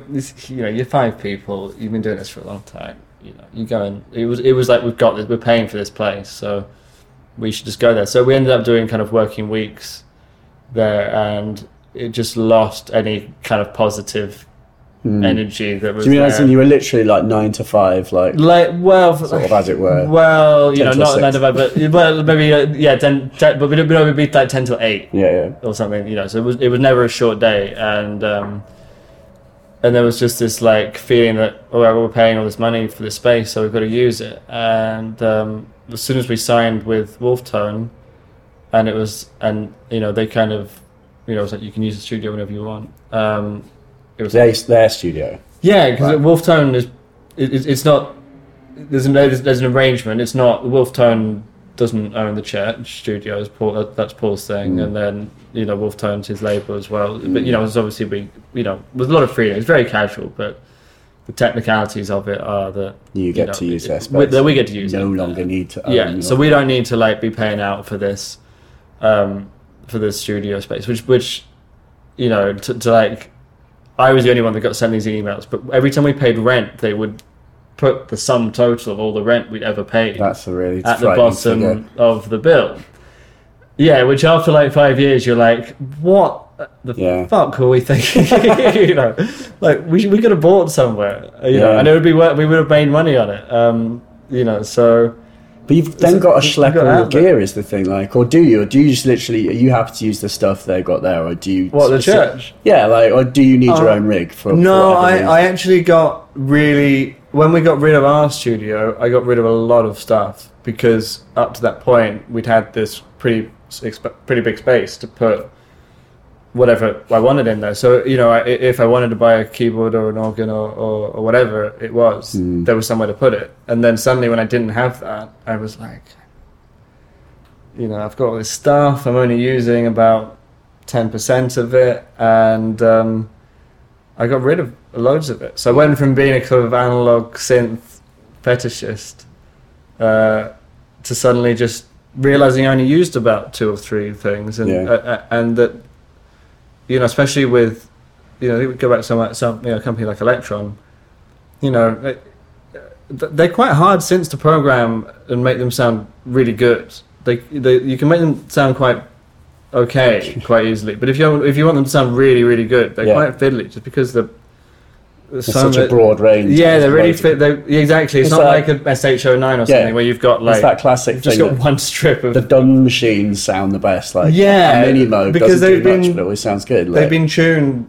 5 people, you've been doing this for a long time. You know, you go and it was like, we've got this, we're paying for this place, so we should just go there. So we ended up doing kind of working weeks there, and it just lost any kind of positive energy that was. Do you mean as in you were literally like 9 to 5, sort of as it were? Well, you know, not 9 to 5, but well, maybe 10, but we would be like 10 to 8, or something. You know, so it was never a short day, and there was just this like feeling that we're paying all this money for this space, so we've got to use it. And as soon as we signed with Wolf Tone, you know, they kind of. You know, it was like, you can use the studio whenever you want. It was their studio. Yeah, because Wolf Tone it's not. There's an arrangement. It's not. Wolf Tone doesn't own the church studios. That's Paul's thing, and then you know, Wolf Tone's his label as well. But you know, it's obviously with a lot of freedom. It's very casual, but the technicalities of it are that to use their space. We get to use. No longer need to. Own so we don't need to like be paying out for this studio space, which you know, to like, I was the only one that got sent these emails, but every time we paid rent, they would put the sum total of all the rent we'd ever paid at the bottom of the bill. Yeah, which after like 5 years, you're like, what the fuck were we thinking? You know, like we could have bought somewhere, you know, and it would be worth, we would have made money on it, you know, so. But you've then got a schlep on your gear is the thing, like, or do you? Or do you just literally, are you happy to use the stuff they've got there, or do you... What, the church? Yeah, like, or do you need your own rig for... No, I actually got really... When we got rid of our studio, I got rid of a lot of stuff, because up to that point, we'd had this pretty big space to put whatever I wanted in there. So, you know, if I wanted to buy a keyboard or an organ or whatever it was, there was somewhere to put it. And then suddenly when I didn't have that, I was like, you know, I've got all this stuff, I'm only using about 10% of it, and I got rid of loads of it. So I went from being a kind of analog synth fetishist to suddenly just realizing I only used about 2 or 3 things, and that, you know, especially with, you know, we go back to some you know, company like Electron, you know, they're quite hard synths to program and make them sound really good. You can make them sound quite okay quite easily, but if you want them to sound really, really good, they're quite fiddly, just because there's such a broad range. Yeah, they're really fit. Exactly. It's not like an SH09 or something where you've got like... It's that classic thing. Just got one strip of... The done machines sound the best. Like, a mini mode doesn't do much, but it always sounds good. Like, they've been tuned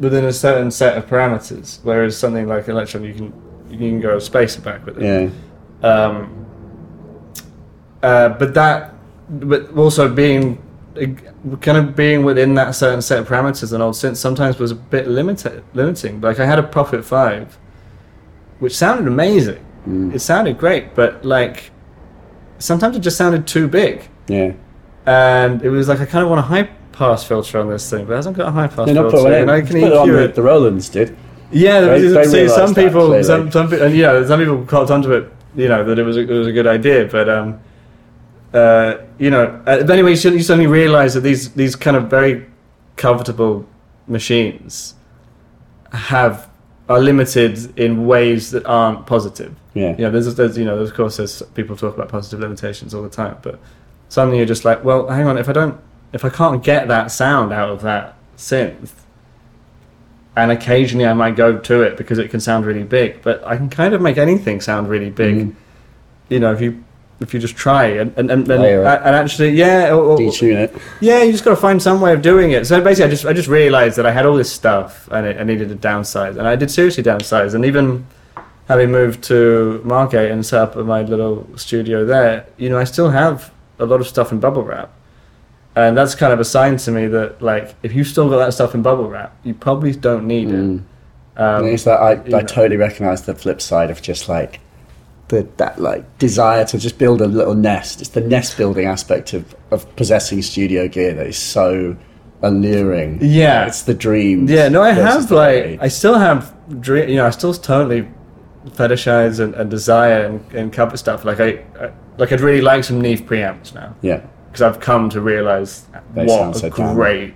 within a certain set of parameters, whereas something like Electron, you can go a space back with it. Yeah. But also being... kind of being within that certain set of parameters and old synth sometimes was a bit limiting. Like, I had a Prophet 5 which sounded amazing, it sounded great, but like sometimes it just sounded too big, and it was like, I kind of want a high pass filter on this thing, but it hasn't got a high pass filter, and I can EQ it. The Roland's did some people caught onto it, you know, that it was a good idea, but you know. But anyway, you suddenly realise that these kind of very comfortable machines are limited in ways that aren't positive. Yeah. You know, there's people talk about positive limitations all the time, but suddenly you're just like, well, hang on, if I can't get that sound out of that synth, and occasionally I might go to it because it can sound really big, but I can kind of make anything sound really big. You know, if you just try and actually detune it. Yeah, you just got to find some way of doing it. So basically I just realized that I had all this stuff and I needed to downsize, and I did seriously downsize. And even having moved to Margate and set up my little studio there, you know, I still have a lot of stuff in bubble wrap, and that's kind of a sign to me that, like, if you still got that stuff in bubble wrap, you probably don't need it. It's that I totally recognize the flip side of just like that like desire to just build a little nest. It's the nest building aspect of possessing studio gear that is so alluring. Yeah, it's the dream. Yeah, no, I have like I still have dream. You know, I still totally fetishize and desire and cover stuff. Like I'd really like some Neve preamps now. Yeah, because I've come to realize what a great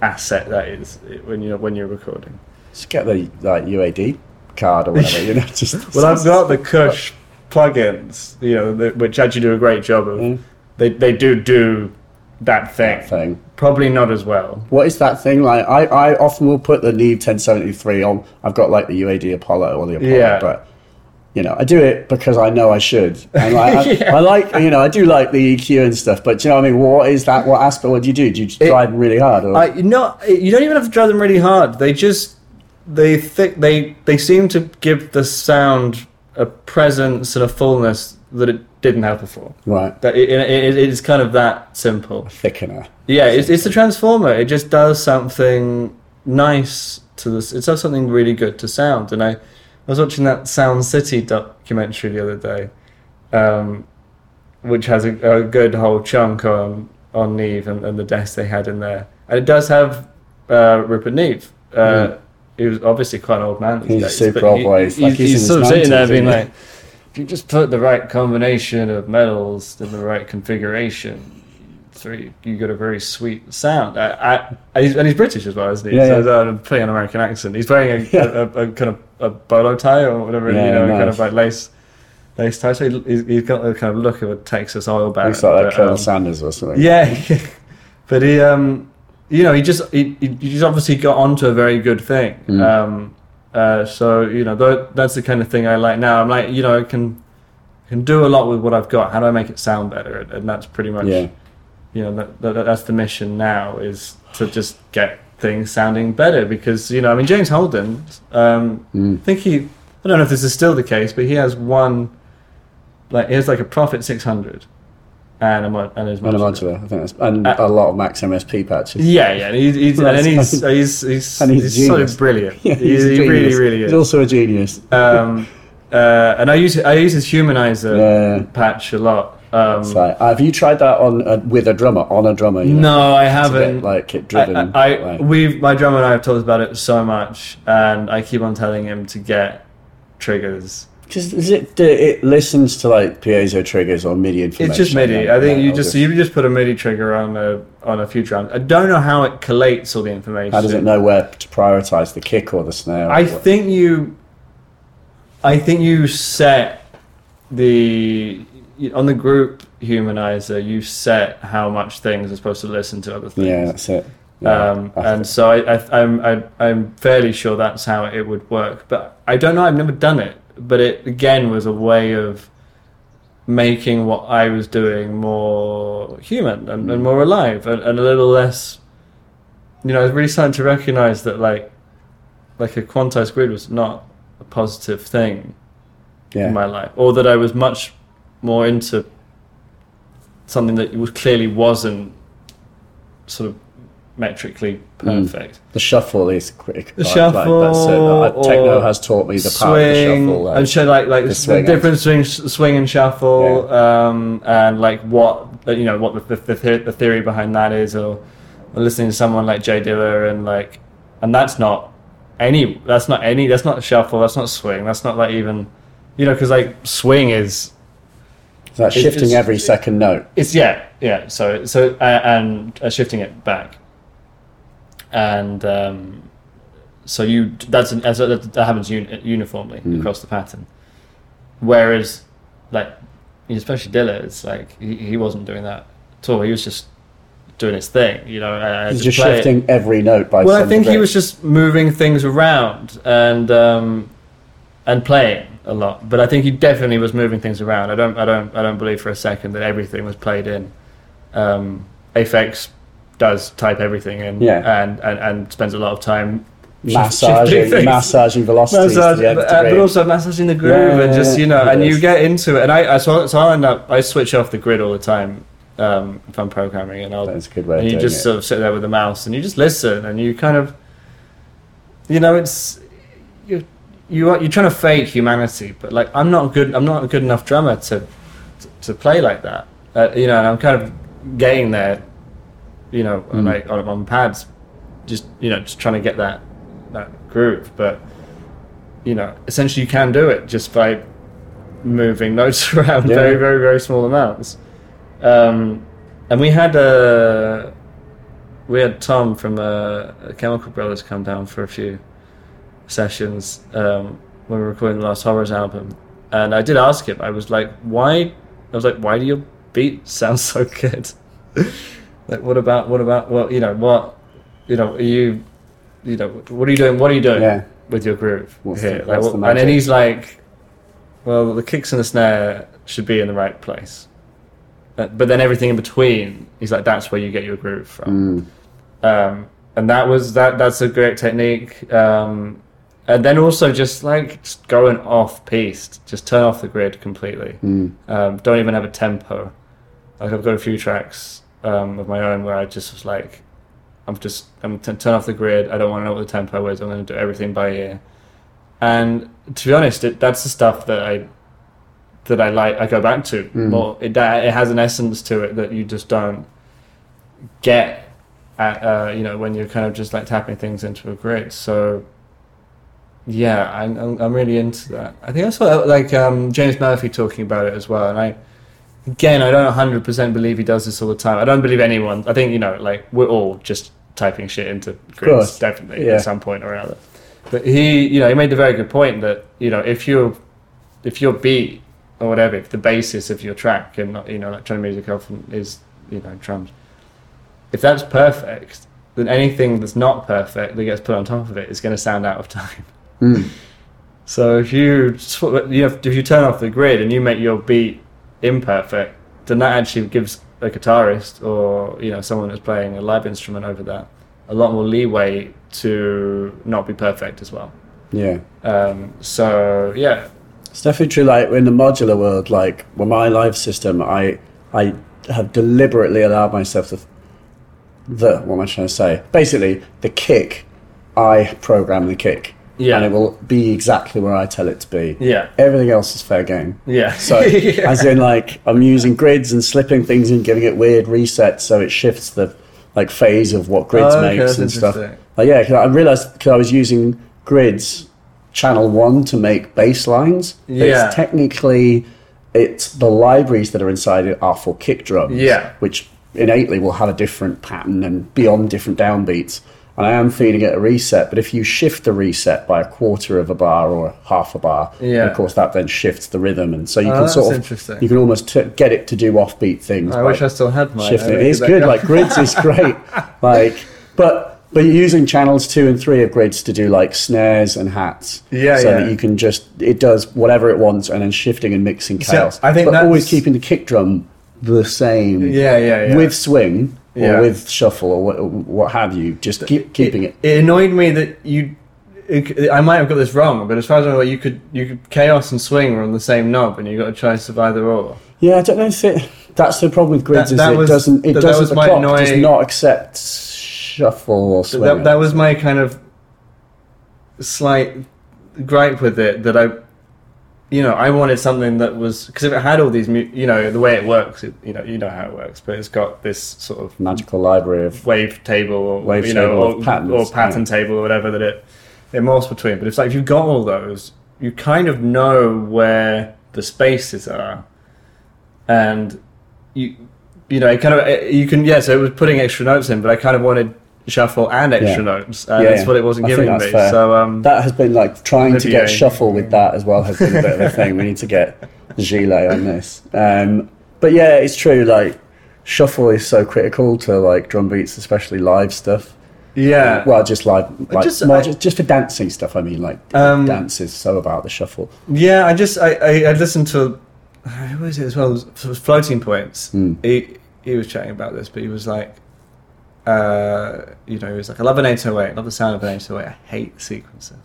asset that is when you're recording. Just get the like UAD card or whatever, you know. Just well, I've got the Kush plugins, you know, which actually do a great job of. They do that thing. Probably not as well. What is that thing like? I often will put the Neve 1073 on. I've got like the UAD Apollo or the Apollo, but you know, I do it because I know I should. And like, I like, you know, I do like the EQ and stuff, but do you know what I mean? What is that? What aspect? What do you do? Do you drive them really hard? Or? You don't even have to drive them really hard. They just. They seem to give the sound a presence and a fullness that it didn't have before. Right. That it's kind of that simple. A thickener. Yeah, it's the transformer. It just does something nice to this. It does something really good to sound. And I was watching that Sound City documentary the other day, which has a good whole chunk on Neve and the desk they had in there. And it does have Rupert Neve. He was obviously quite an old man these days. Super but old boy. He's sort of sitting there being like, if you just put the right combination of metals in the right configuration, three, you got a very sweet sound. And he's British as well, isn't he? Yeah, so yeah. Playing an American accent. He's wearing a kind of a bolo tie or whatever, nice. Kind of like lace tie. So he's got the kind of look of a Texas oil baron. Looks like Colonel Sanders or something. Yeah, but he, he's obviously got onto a very good thing. Mm. So that's the kind of thing I like now. I'm like, I can do a lot with what I've got. How do I make it sound better? And that's pretty much, that's the mission now, is to just get things sounding better. Because James Holden, I don't know if this is still the case, but he has a Prophet 600. And his modular, I think that's, and a lot of Max MSP patches. Yeah, and he's so brilliant. Yeah, he really, really is. He's also a genius. And I use his humanizer patch a lot. Have you tried that on a drummer? No, I haven't. Kit driven. My drummer and I have talked about it so much, and I keep on telling him to get triggers. Because it listens to piezo triggers or MIDI information. It's just MIDI. I think you just put a MIDI trigger on a few drums. I don't know how it collates all the information. How does it know where to prioritize the kick or the snare? I think you set on the group humanizer. You set how much things are supposed to listen to other things. Yeah, that's it. Yeah, and so I'm fairly sure that's how it would work. But I don't know. I've never done it. But it, again, was a way of making what I was doing more human and more alive and a little less... I was really starting to recognise that, a quantised grid was not a positive thing in my life. Or that I was much more into something that clearly wasn't sort of metrically perfect. The shuffle is critical. Techno has taught me the power of the shuffle. And so the difference between swing and shuffle, and what the theory behind that is, or listening to someone like Jay Diller and that's not shuffle, that's not swing, that's not even, because swing is... It's like shifting every second note. It's and shifting it back. And that happens uniformly across the pattern. Whereas, especially Diller, it's he wasn't doing that at all. He was just doing his thing, He's just shifting every note by. Well, I think he was just moving things around and playing a lot. But I think he definitely was moving things around. I don't believe for a second that everything was played in. Aphex does type everything in and spends a lot of time massaging velocities, but also massaging the groove and just and you get into it. And I end up, I switch off the grid all the time if I'm programming, and that's a good way. And you just sort of sit there with the mouse and you just listen, and you kind of you're trying to fake humanity, but I'm not a good enough drummer to play like that, and I'm kind of getting there. On pads, just trying to get that groove. But essentially, you can do it just by moving notes around very, very, very small amounts. And we had Tom from Chemical Brothers come down for a few sessions when we were recording the last Horrors album, and I did ask him. I was like, why do your beat sound so good? What are you doing with your groove here? And then he's like, well, the kicks and the snare should be in the right place, but then everything in between, he's like, that's where you get your groove from. And that's a great technique. And then also just going off piste, just turn off the grid completely. Don't even have a tempo. I've got a few tracks of my own where I just was like, I'm turn off the grid, I don't want to know what the tempo is, I'm going to do everything by ear. And to be honest, that's the stuff that I like, I go back to more. It has an essence to it that you just don't get at, when you're kind of just tapping things into a grid. So yeah, I'm really into that. I think I saw James Murphy talking about it as well, and I Again, I don't 100% believe he does this all the time. I don't believe anyone. I think, we're all just typing shit into grids, definitely, at some point or another. But he made a very good point that, if your beat or whatever, if the basis of your track and not, electronic music often is, drums, if that's perfect, then anything that's not perfect that gets put on top of it is going to sound out of time. Mm. So if you turn off the grid and you make your beat imperfect, then that actually gives a guitarist or someone who's playing a live instrument over that a lot more leeway to not be perfect as well. Yeah. It's definitely true. Like in the modular world, like with my live system, I have deliberately allowed myself what am I trying to say? Basically, the kick, I program the kick. Yeah. And it will be exactly where I tell it to be. Yeah. Everything else is fair game. Yeah. So, as in, I'm using grids and slipping things and giving it weird resets so it shifts the, phase of what grids makes and stuff. I realised, because I was using grids, channel 1 to make bass lines. Yeah. It's technically, it's the libraries that are inside it are for kick drums. Yeah. Which innately will have a different pattern and be on different downbeats. And I am feeding it a reset, but if you shift the reset by a quarter of a bar or half a bar, of course that then shifts the rhythm, and so you can you can almost get it to do offbeat things. I wish I still had mine. Shifting it is good, grids is great, but you're using channels 2 and 3 of grids to do snares and hats, that you can just it does whatever it wants, and then shifting and mixing chaos. So I think that's always keeping the kick drum the same, with swing. Yeah. Or with shuffle or what have you, just keeping it. It annoyed me that I might have got this wrong, but as far as I know, you could chaos and swing were on the same knob, and you got a choice of either or. Yeah, I don't know if that's the problem with grids. The clock does not accept shuffle or swing. That was my kind of slight gripe with it, that I wanted something that was, because if it had all these, the way it works, you know how it works, but it's got this sort of magical library of wave table or pattern table or whatever that it morphs between. But it's if you've got all those, you kind of know where the spaces are, and so it was putting extra notes in, but I kind of wanted shuffle and extra notes, and that's what it wasn't giving me. Fair. So that has been trying to get shuffle with that as well has been a bit of a thing. We need to get Gillet on this. But yeah, it's true. Shuffle is so critical to drum beats, especially live stuff. Yeah. Just live, just for dancing stuff. I mean, dance is so about the shuffle. Yeah, I listened to who was it as well? It was Floating Points. Mm. He was chatting about this, but he was like. He was like, I love an 808, I love the sound of an 808, I hate the sequencer.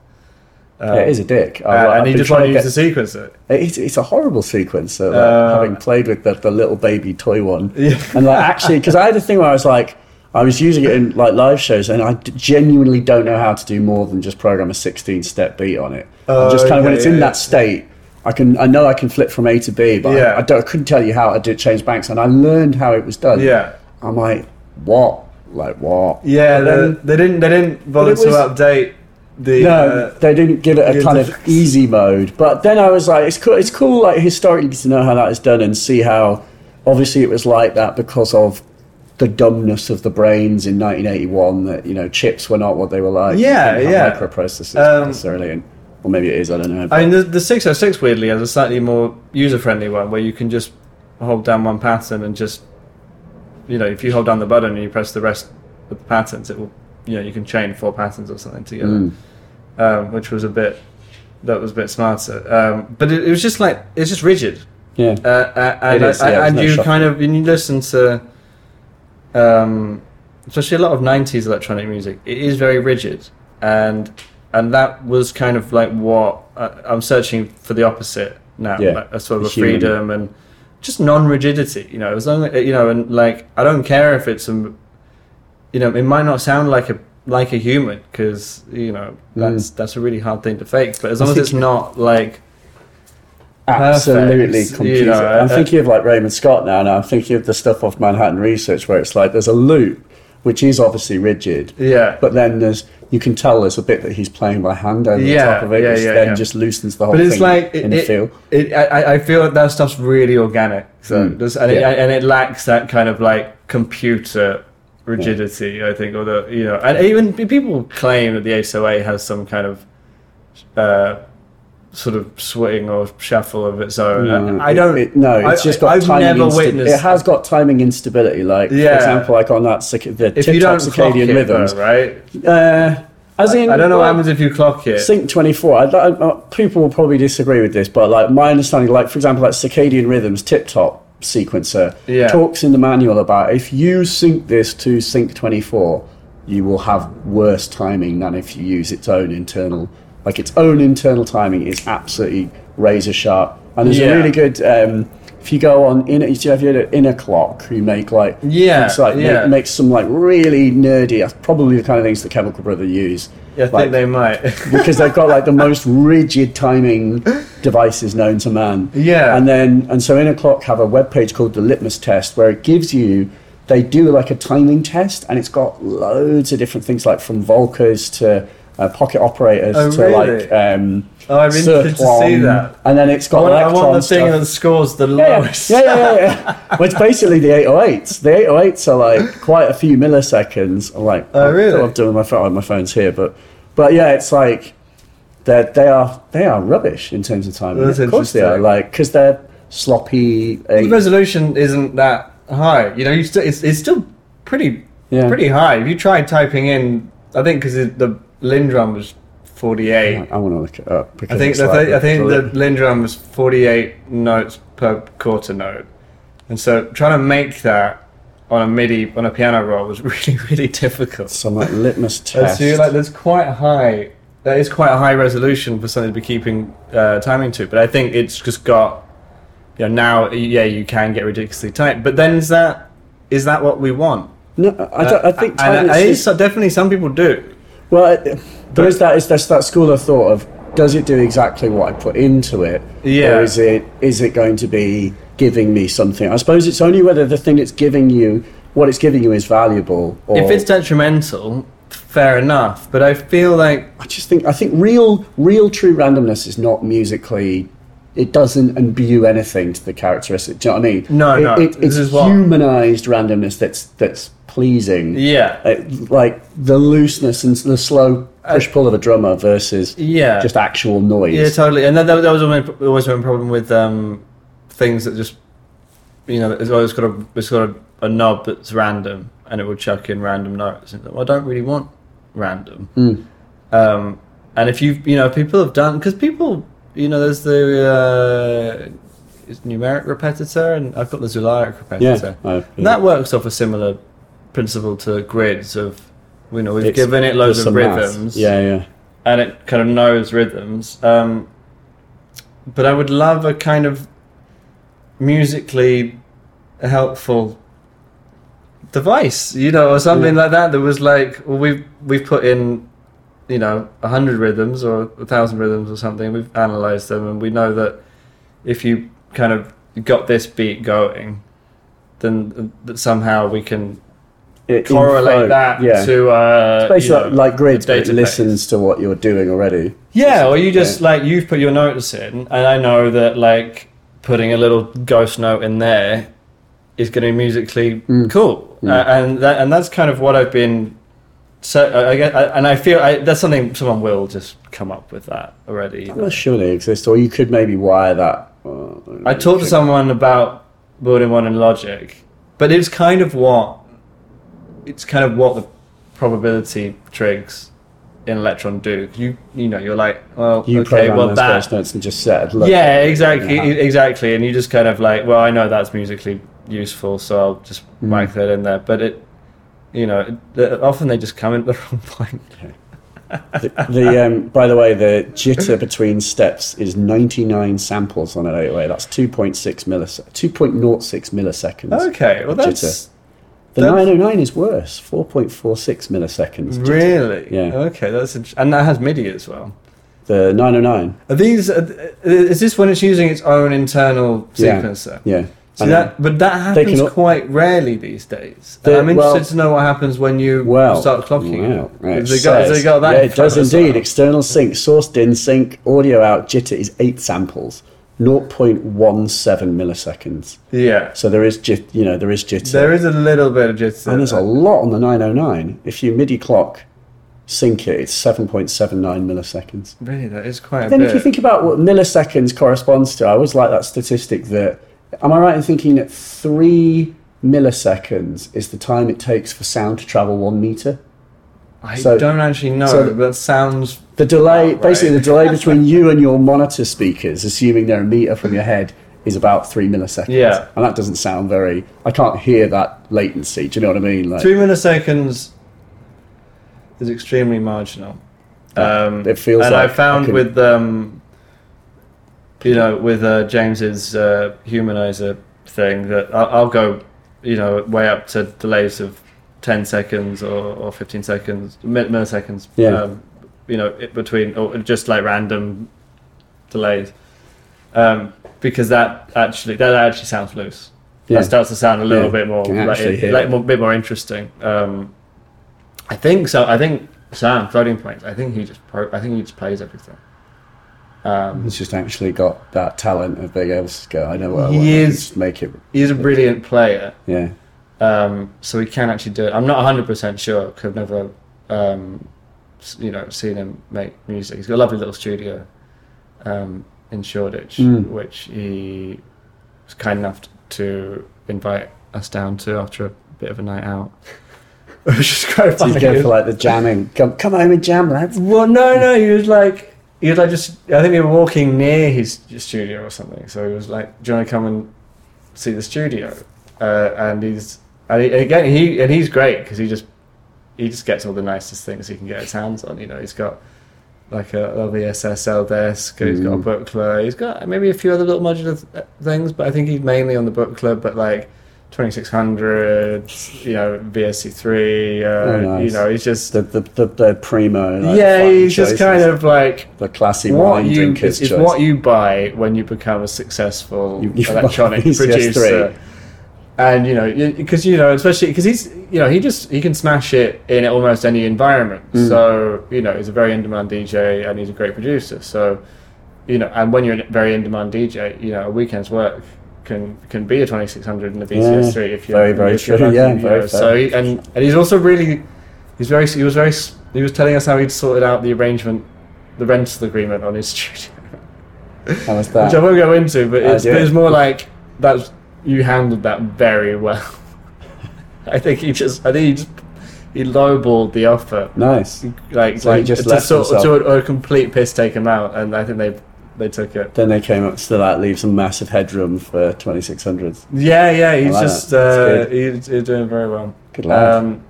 It is a dick. And he just wanted to use the sequencer. It's a horrible sequencer, having played with the little baby toy one. Yeah. And actually, because I had a thing where I was I was using it in live shows, and I genuinely don't know how to do more than just program a 16-step beat on it. When it's in that state, I know I can flip from A to B, but I couldn't tell you how I did change banks, and I learned how it was done. Yeah. I'm like, what? Yeah, they didn't bother to update the. No, they didn't give it a kind of easy mode. But then I was like, it's cool. Historically, to know how that is done and see how. Obviously, it was like that because of the dumbness of the brains in 1981. That chips were not what they were like. Yeah. Microprocessors necessarily, or maybe it is. I don't know. I mean, the 606 weirdly has a slightly more user-friendly one where you can just hold down one pattern and just. If you hold down the button and you press the rest of the patterns, it will. You can chain 4 patterns or something together, which was a bit smarter. But it was just it's just rigid. Yeah. And you listen to, especially a lot of 90s electronic music. It is very rigid, and that was kind of what I'm searching for the opposite now, a sort of a freedom and. Just non-rigidity, as long as, and I don't care if it's, it might not sound like a human, because, that's a really hard thing to fake, but as long as it's not absolutely confusing. I'm thinking of Raymond Scott now, and I'm thinking of the stuff off Manhattan Research where it's there's a loop which is obviously rigid. Yeah. But then you can tell there's a bit that he's playing by hand over the top of it, which then just loosens the whole thing. But it's like in the feel. I feel that stuff's really organic. So it lacks that kind of like computer rigidity, I think, although and even people claim that the 808 has some kind of sort of swing or shuffle of its own. It has got timing instability, like for example, like on that the tip-top circadian rhythms, right? I don't know what happens if you clock it. Sync 24. People will probably disagree with this, but like my understanding, like for example, like circadian rhythms, tip-top sequencer talks in the manual about if you sync this to sync 24, you will have worse timing than if you use its own internal. Like its own internal timing is absolutely razor sharp, and there's a really good. If you go on Inner, have you heard of Inner Clock, who make makes some like really nerdy, probably the kind of things the Chemical Brother use. Yeah, I think they might because they've got like the most rigid timing devices known to man. Yeah, and so Inner Clock have a web page called the Litmus Test where it gives you. They do like a timing test, and it's got loads of different things like from Volckers to. Pocket operators I'm interested to see that. And then it's got I want the thing that scores the lowest. Yeah. Which basically the 808s. The 808s are like quite a few milliseconds. I've done my phone. My phone's here, but yeah, it's like they are rubbish in terms of timing. Well, of course they are, like because they're sloppy. The resolution isn't that high. You still it's still pretty high. If you try typing in, I think because the Lindrum was 48. I want to look it up. I think the Lindrum was 48 notes per quarter note, and so trying to make that on a MIDI on a piano roll was really really difficult. Some like Litmus Test. So there's quite high. That is quite a high resolution for something to be keeping timing to. But I think it's just got you can get ridiculously tight. But then is that what we want? No, I think tightness is definitely some people do. Well, there is that. It's that school of thought of does it do exactly what I put into it, or is it going to be giving me something? I suppose it's only whether the thing it's giving you, what it's giving you, is valuable. Or if it's detrimental, fair enough. But I feel like I think real true randomness is not musically. It doesn't imbue anything to the characteristic. Do you know what I mean? No. It's humanised randomness that's pleasing. Yeah. Like the looseness and the slow push-pull of a drummer versus just actual noise. Yeah, totally. And that was always my problem with things that just, it's got a knob that's random and it will chuck in random notes. And I don't really want random. Mm. And if people have done... Because people... there's the numeric repetitor, and I've got the Zulaic repetitor. Yeah. And that works off a similar principle to grids of, we've given it loads of rhythms. Yeah. And it kind of knows rhythms. But I would love a kind of musically helpful device, or something like that. That was like, well, we've put in... 100 rhythms or 1,000 rhythms or something. We've analysed them, and we know that if you kind of got this beat going, then that somehow we can correlate that to it's basically like grids, but it listens to what you're doing already. Yeah, or you just you've put your notes in, and I know that putting a little ghost note in there is going to be musically cool, and that's kind of what I've been. So I guess, and I feel that's something someone will just come up with that already. That will surely exist, or you could maybe wire that. I talked to someone about building one in Logic, but it's kind of what the probability trigs in Electron do. You're like, those notes and just set. Exactly, and you just kind of like, well, I know that's musically useful, so I'll just mic that in there, but it. Often they just come in at the wrong point. By the way, the jitter between steps is 99 samples on an 808. That's 2.06 milliseconds. Okay, well that's... The 909 is worse, 4.46 milliseconds. Really? Jitter. Yeah. Okay, that's and that has MIDI as well. The 909. Is this when it's using its own internal sequencer? Yeah. So that happens quite rarely these days. And I'm interested to know what happens when you start clocking it. Right. It does indeed. External sync, source DIN sync, audio out, jitter is 8 samples. 0.17 milliseconds. Yeah. So there is jitter. There is a little bit of jitter. And there's a lot on the 909. If you MIDI clock sync it, it's 7.79 milliseconds. Really? That is quite a bit. Then if you think about what milliseconds corresponds to, I always like that statistic that, am I right in thinking that 3 milliseconds is the time it takes for sound to travel 1 meter? I don't actually know, but that sounds... The delay, basically the delay between you and your monitor speakers, assuming they're a meter from your head, is about 3 milliseconds. Yeah. And that doesn't sound very... I can't hear that latency, do you know what I mean? 3 milliseconds is extremely marginal. Yeah, it feels and like... And I found with James's humanizer thing that I'll go, way up to delays of 10 seconds or 15 seconds, milliseconds, between, or just like random delays. Because that actually sounds loose. Yeah. That starts to sound a little bit more, a bit more interesting. I think so. I think Sam, Floating Points, I think he just plays everything. He's just actually got that talent of being able to go, I know what I want to make it. He's a brilliant player. Yeah. So he can actually do it. I'm not 100% sure because I've never, seen him make music. He's got a lovely little studio in Shoreditch, which he was kind enough to invite us down to after a bit of a night out. It was just quite funny. Did you go for the jamming? Come home and jam, lads. Well, no, he was like. He was like I think we were walking near his studio or something, so he was like, do you want to come and see the studio? He's great because he just gets all the nicest things he can get his hands on. He's got like a lovely SSL desk, he's got a Buckler, he's got maybe a few other little modular things, but I think he's mainly on the Buckler, but like 2600, VSC3, nice. He's just the primo. He's just choices. Kind of like the classy wine drinker's choice. It's what you buy when you become a successful electronic producer. And because especially because he's he can smash it in almost any environment. So he's a very in-demand DJ and he's a great producer. So and when you're a very in-demand DJ, a weekend's work can be a 2600 and a VCS3 if you're very very true. And he's also really he was telling us how he'd sorted out the arrangement, the rental agreement on his studio. How was that? Which I won't go into, but it's more like that's you handled that very well. I think he lowballed the offer. Nice, to a complete piss take him out, and I think they took it. Then they came up to that, leaves some massive headroom for 2600s. Yeah, he's like just he's doing very well. Good lad.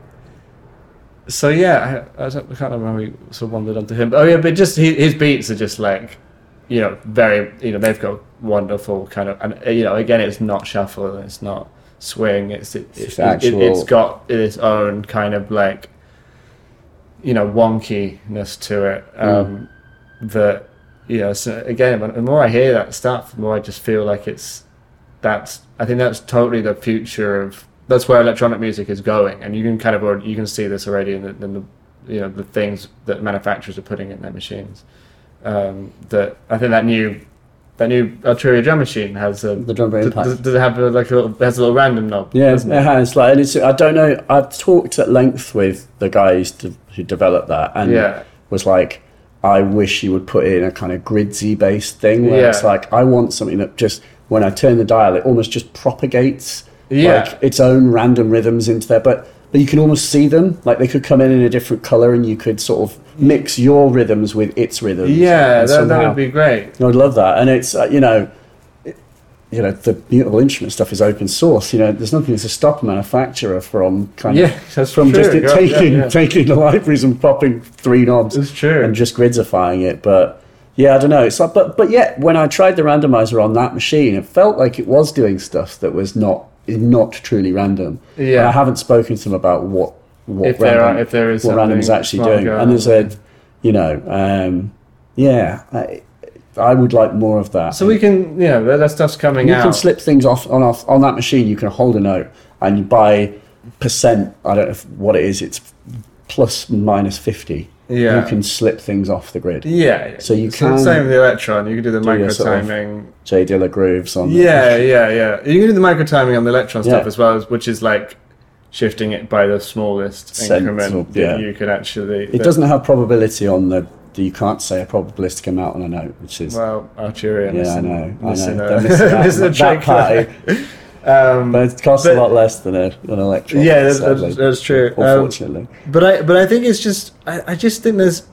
So yeah, I can't remember how we sort of wandered onto him. His beats are just like, very, they've got wonderful kind of, and again, it's not shuffle, it's not swing, it's got its own kind of like, wonkiness to it. That. So again, the more I hear that stuff, the more I just feel like I think that's totally the future of, that's where electronic music is going. And you can you can see this already in the the things that manufacturers are putting in their machines. That I think that new Arturia drum machine has the drum brain patch. Does it have a little random knob? Yeah, it has. I don't know. I've talked at length with the guys who developed that, and was like, I wish you would put in a kind of gridsy based thing where it's like, I want something that just, when I turn the dial, it almost just propagates like its own random rhythms into there. But you can almost see them. Like they could come in a different color and you could sort of mix your rhythms with its rhythms. Yeah, that would be great. I'd love that. And it's, the Mutable Instrument stuff is open source. There's nothing to stop a manufacturer from taking the libraries and popping 3 knobs and just gridsifying it. But yeah, I don't know. It's like, but when I tried the randomizer on that machine, it felt like it was doing stuff that was not truly random. Yeah, and I haven't spoken to them about what random is actually doing. And there's a I would like more of that. So we can, you know, that stuff's coming out. You can slip things off on that machine. You can hold a note and you buy percent. I don't know what it is. It's plus minus 50. Yeah. You can slip things off the grid. Yeah. So you can. Same with the Electron. You can do the micro-timing. Sort of J. Diller grooves on. Yeah. You can do the micro-timing on the Electron stuff as well, which is like shifting it by the smallest increment that you could actually. It doesn't have probability on the. You can't say a probabilistic amount on a note, which is Arturian. Yeah, I know. That but it costs a lot less than an electron. Yeah, that's true. Unfortunately, but I think it's just I just think there's,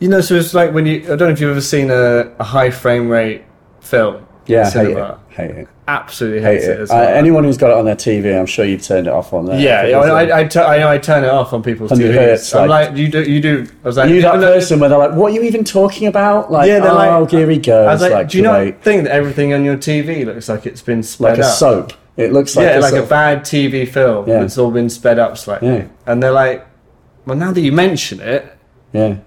you know, so it's like when you, I don't know if you've ever seen a high frame rate film. Yeah, hate it. Absolutely hate it. As well. Anyone who's got it on their TV, I'm sure you've turned it off on there. Yeah, I turn it off on people's TVs. Hertz, I'm like, you do. I was like, that person where they're like, "What are you even talking about?" Like, yeah, like, here he goes. I was like, do you not think that everything on your TV looks like it's been sped up? Like a soap. It looks like a bad TV film that's all been sped up slightly. Yeah. And they're like, "Well, now that you mention it, I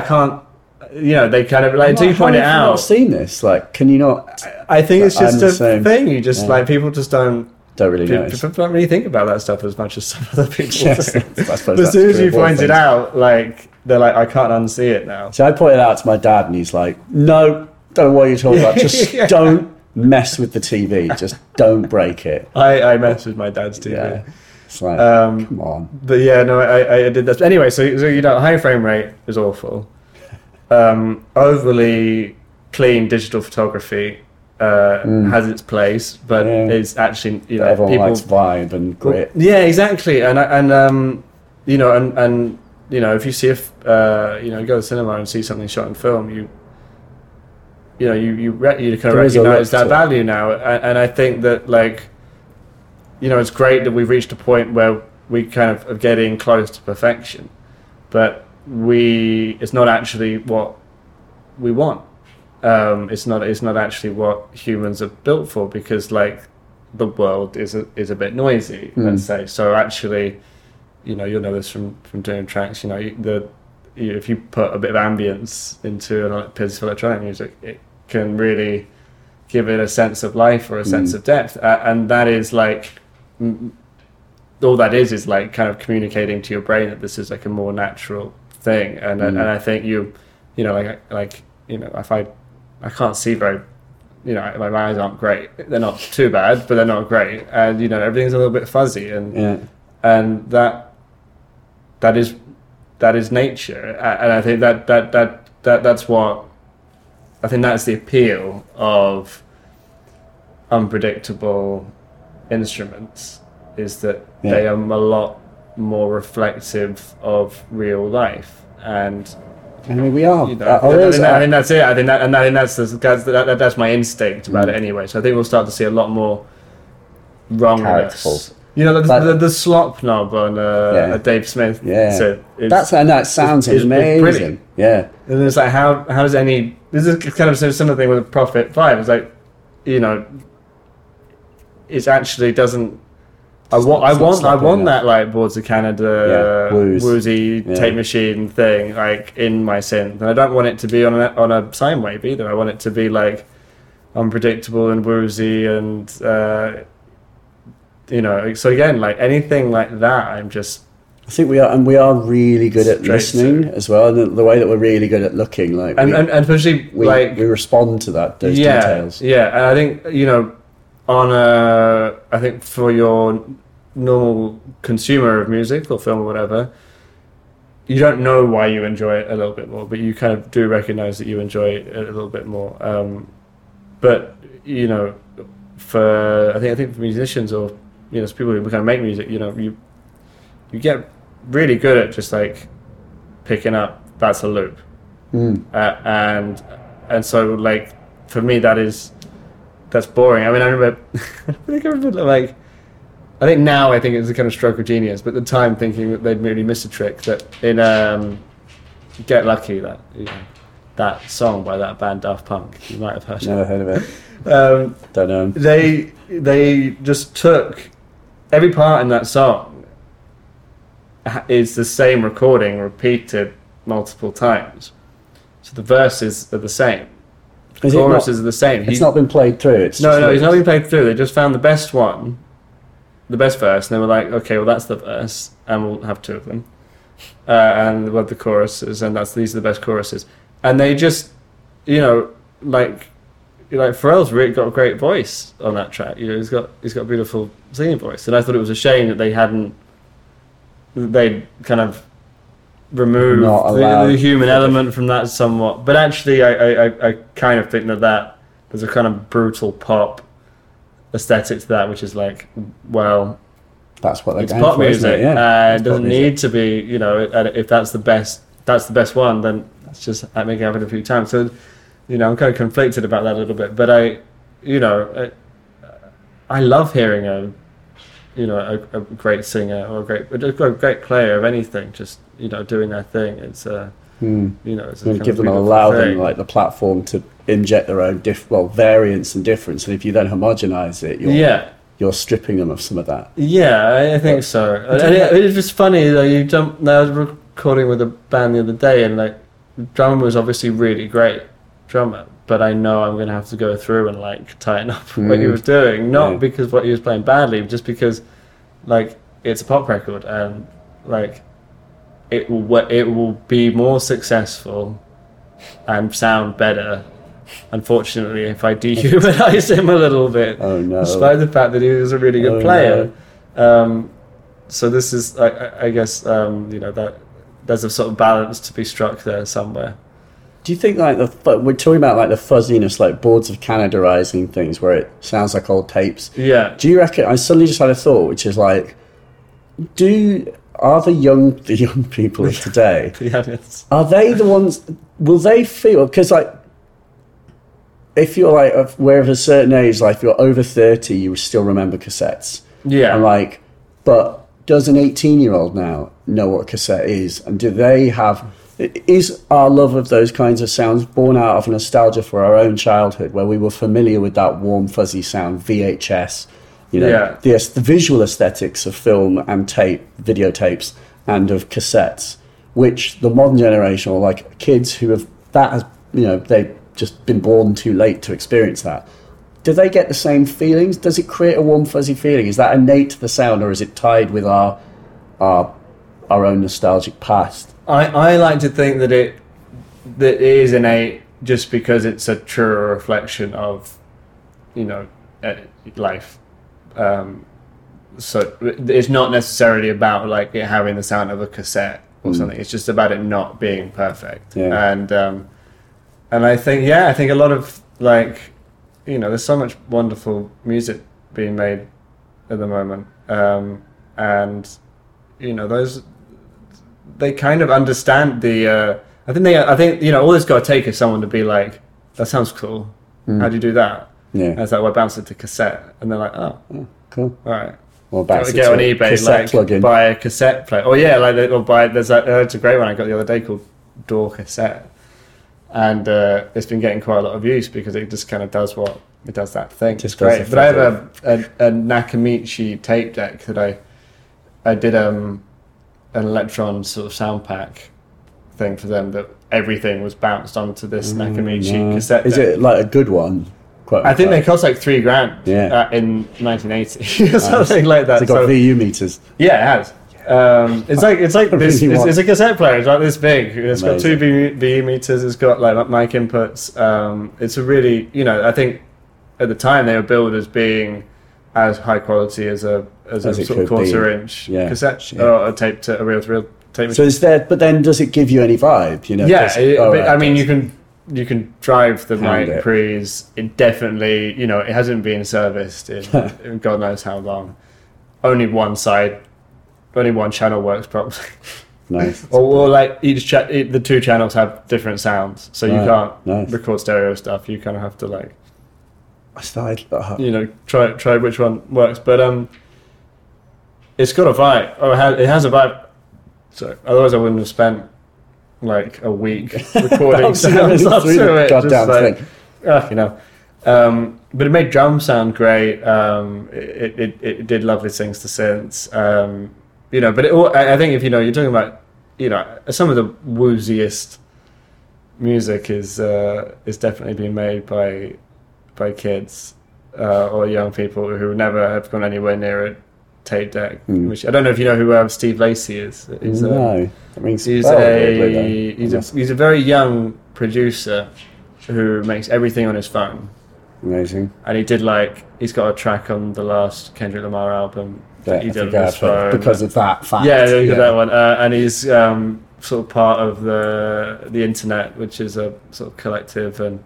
can't." You know, they kind of like, do you point it out? I've not seen this. Like, can you not? I think it's just a thing. You just like, people just don't really notice. People don't really think about that stuff as much as some other people do. But as soon as you point it out, like, they're like, I can't unsee it now. So I pointed out to my dad, and he's like, "No, don't know what you're talking about. Just don't mess with the TV. Just don't break it." I mess with my dad's TV. Yeah. It's like, come on. But yeah, no, I did that. Anyway, so you know, high frame rate is awful. Overly clean digital photography has its place, but it's actually, you know, everyone likes vibe and grit. Yeah, exactly. And you know, if you see you go to the cinema and see something shot in film, you kind of recognize that value now, and I think that, like, you know, it's great that we've reached a point where we kind of are getting close to perfection, but. It's not actually what we want. It's not actually what humans are built for, because, like, the world is a bit noisy, let's say. So actually, you know, you'll know this from doing tracks. You know, if you put a bit of ambience into a piece of electronic music, it can really give it a sense of life or a sense of depth, and that is like. All that is like kind of communicating to your brain that this is like a more natural thing, and I think you know, like you know, if I can't see very, you know, my eyes aren't great. They're not too bad, but they're not great, and you know, everything's a little bit fuzzy, and that is nature, and I think that's what I think that's the appeal of unpredictable instruments. Is that they are a lot more reflective of real life, and I mean, we are. You know, I think that's it. I think that, and I think that's my instinct about it anyway. So I think we'll start to see a lot more wrongness. You know, the slop knob on a Dave Smith. Yeah, so that sounds amazing. Brilliant. Yeah, and it's like how does any? This is kind of a similar thing with a Prophet 5. It's like, you know, it actually doesn't. I want that, like, Boards of Canada woozy tape machine thing, like, in my synth, and I don't want it to be on a sine wave either. I want it to be like unpredictable and woozy, and you know. So again, like anything like that, I think we are really good at listening as well, and the way that we're really good at looking, like, and especially we respond to that details. Yeah, and I think, you know. I think for your normal consumer of music or film or whatever, you don't know why you enjoy it a little bit more, but you kind of do recognise that you enjoy it a little bit more. But, you know, for I think for musicians or, you know, people who kind of make music, you know, you get really good at just like picking up that's a loop, and so, like, for me that's boring. I mean, I remember like, I think it was a kind of stroke of genius, but at the time thinking that they'd really missed a trick, that in Get Lucky, that, you know, that song by that band Daft Punk, you might have heard. Never heard of it. Don't know. They just took every part in that song is the same recording repeated multiple times, so the verses are the same. The chorus is the same. It's not been played through. It's not been played through. They just found the best one, the best verse, and they were like, okay, well, that's the verse, and we'll have two of them. And what the chorus is, and these are the best choruses. And they just, like Pharrell's really got a great voice on that track. He's got a beautiful singing voice. And I thought it was a shame that they kind of removed the human element from that somewhat. But actually, I kind of think that there's a kind of brutal pop aesthetic to that, which is like, well, that's what they're going for. It's pop music. It doesn't need to be. If that's the best one, then that's just I make it happen a few times. So, I'm kind of conflicted about that a little bit. But I love hearing a great singer or a great player of anything just doing their thing. Give them them like the platform to inject their own variance and difference, and if you then homogenize it, you're stripping them of some of that. I think so. And it's just funny though. I was recording with a band the other day, and like the drummer was obviously really great drummer, but I know I'm going to have to go through and like tighten up what he was doing, because what he was playing badly, just because like it's a pop record, and like it will be more successful and sound better, unfortunately, if I dehumanize him a little bit. Oh no! Despite the fact that he was a really good player. No. So this is, I guess, that there's a sort of balance to be struck there somewhere. Do you think we're talking about like the fuzziness, like Boards of Canadarizing things, where it sounds like old tapes? Yeah. Do you reckon? I suddenly just had a thought, which is like, are the young people of today? Yes. Are they the ones? Will they feel? Because like, if you're like we're of a certain age, like if you're over 30, you still remember cassettes. Yeah. And like, but does an 18-year-old now know what a cassette is? And do they have? Is our love of those kinds of sounds born out of nostalgia for our own childhood, where we were familiar with that warm, fuzzy sound, VHS, the visual aesthetics of film and tape, videotapes, and of cassettes, which the modern generation, or like kids who they've just been born too late to experience that. Do they get the same feelings? Does it create a warm, fuzzy feeling? Is that innate to the sound, or is it tied with our own nostalgic past? I like to think that it is innate, just because it's a truer reflection of, life. So it's not necessarily about like it having the sound of a cassette or something. It's just about it not being perfect. Yeah. And I think a lot of like, there's so much wonderful music being made at the moment, and those. They kind of understand I think all it's got to take is someone to be like, that sounds cool. How do you do that? Yeah. And it's like, well, I bounce it to cassette. And they're like, oh cool. All right. Well, bounce it on eBay, like plug-in. Buy a cassette player. Oh yeah. It's a great one I got the other day called Door Cassette. And it's been getting quite a lot of use because it just kind of does that thing. It's great. But I have a Nakamichi tape deck that I did, an Electron sort of sound pack thing for them, that everything was bounced onto this Nakamichi cassette deck. Is it like a good one? I think they cost like $3,000 in 1980 or something like that. It's got VU meters. Yeah, it has. It's like this. It's a cassette player. It's like this big. It's amazing. Got two VU meters. It's got like mic inputs. It's a really I think at the time they were billed as being as high quality as a sort of quarter-inch cassette or a tape to a reel-to-reel tape. So is there? But then, does it give you any vibe? You can drive the mic pre's indefinitely. It hasn't been serviced in God knows how long. Only one channel works properly. Nice. or like each the two channels have different sounds, so you can't record stereo stuff. You kind of have to like. I started try which one works, but it's got a vibe. It has a vibe. So otherwise I wouldn't have spent like a week recording sounds up to it. Goddamn thing. But it made drums sound great. It did lovely things to synths. But I think if you're talking about some of the wooziest music is definitely being made by kids or young people who never have gone anywhere near a tape deck. Mm. Which I don't know if you know who Steve Lacy is. No, that rings a bell. He's a very young producer who makes everything on his phone. Amazing. And he did he's got a track on the last Kendrick Lamar album that he did on his phone. Because of that fact. Yeah. That one. And he's sort of part of the internet, which is a sort of collective, and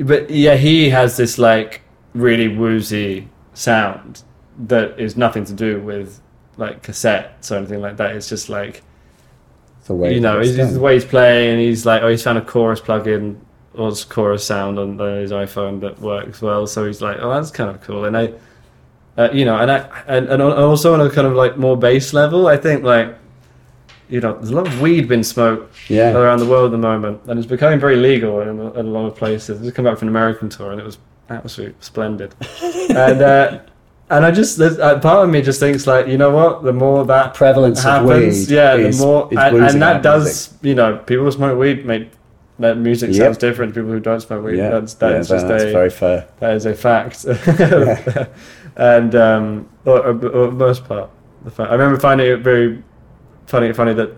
but yeah, he has this really woozy sound that is nothing to do with cassettes or anything like that. It's just the way it's the way he's playing, and he's he's found a chorus plugin or chorus sound on his iPhone that works well. So he's that's kind of cool. And I also on a kind of more base level, I think there's a lot of weed been smoked around the world at the moment, and it's becoming very legal in a lot of places. I just come back from an American tour, and it was absolutely splendid. And I just, part of me just thinks the more that prevalence happens, of weed, and that does, people who smoke weed make that music sounds different to people who don't smoke weed. That's very fair. That is a fact. Yeah. And or most part, I remember finding it very funny that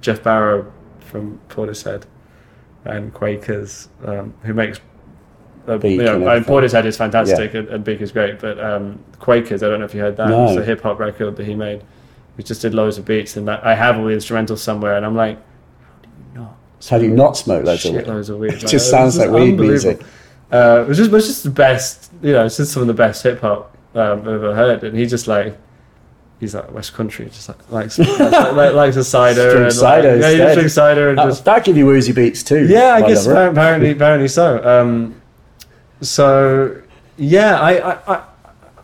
Jeff Barrow from Portishead and Quakers, who makes Portishead is fantastic, and Beak is great, but Quakers, I don't know if you heard that. No. It's a hip hop record that he made. We just did loads of beats, and I have all the instrumentals somewhere, and I'm like, how do you not smoke loads of weed? It just sounds like weed music. It was just the best, it's just some of the best hip hop I've ever heard. And he's West Country, just likes a cider. And cider he just drinks cider. And that'd give you woozy beats too. Yeah, I guess apparently so.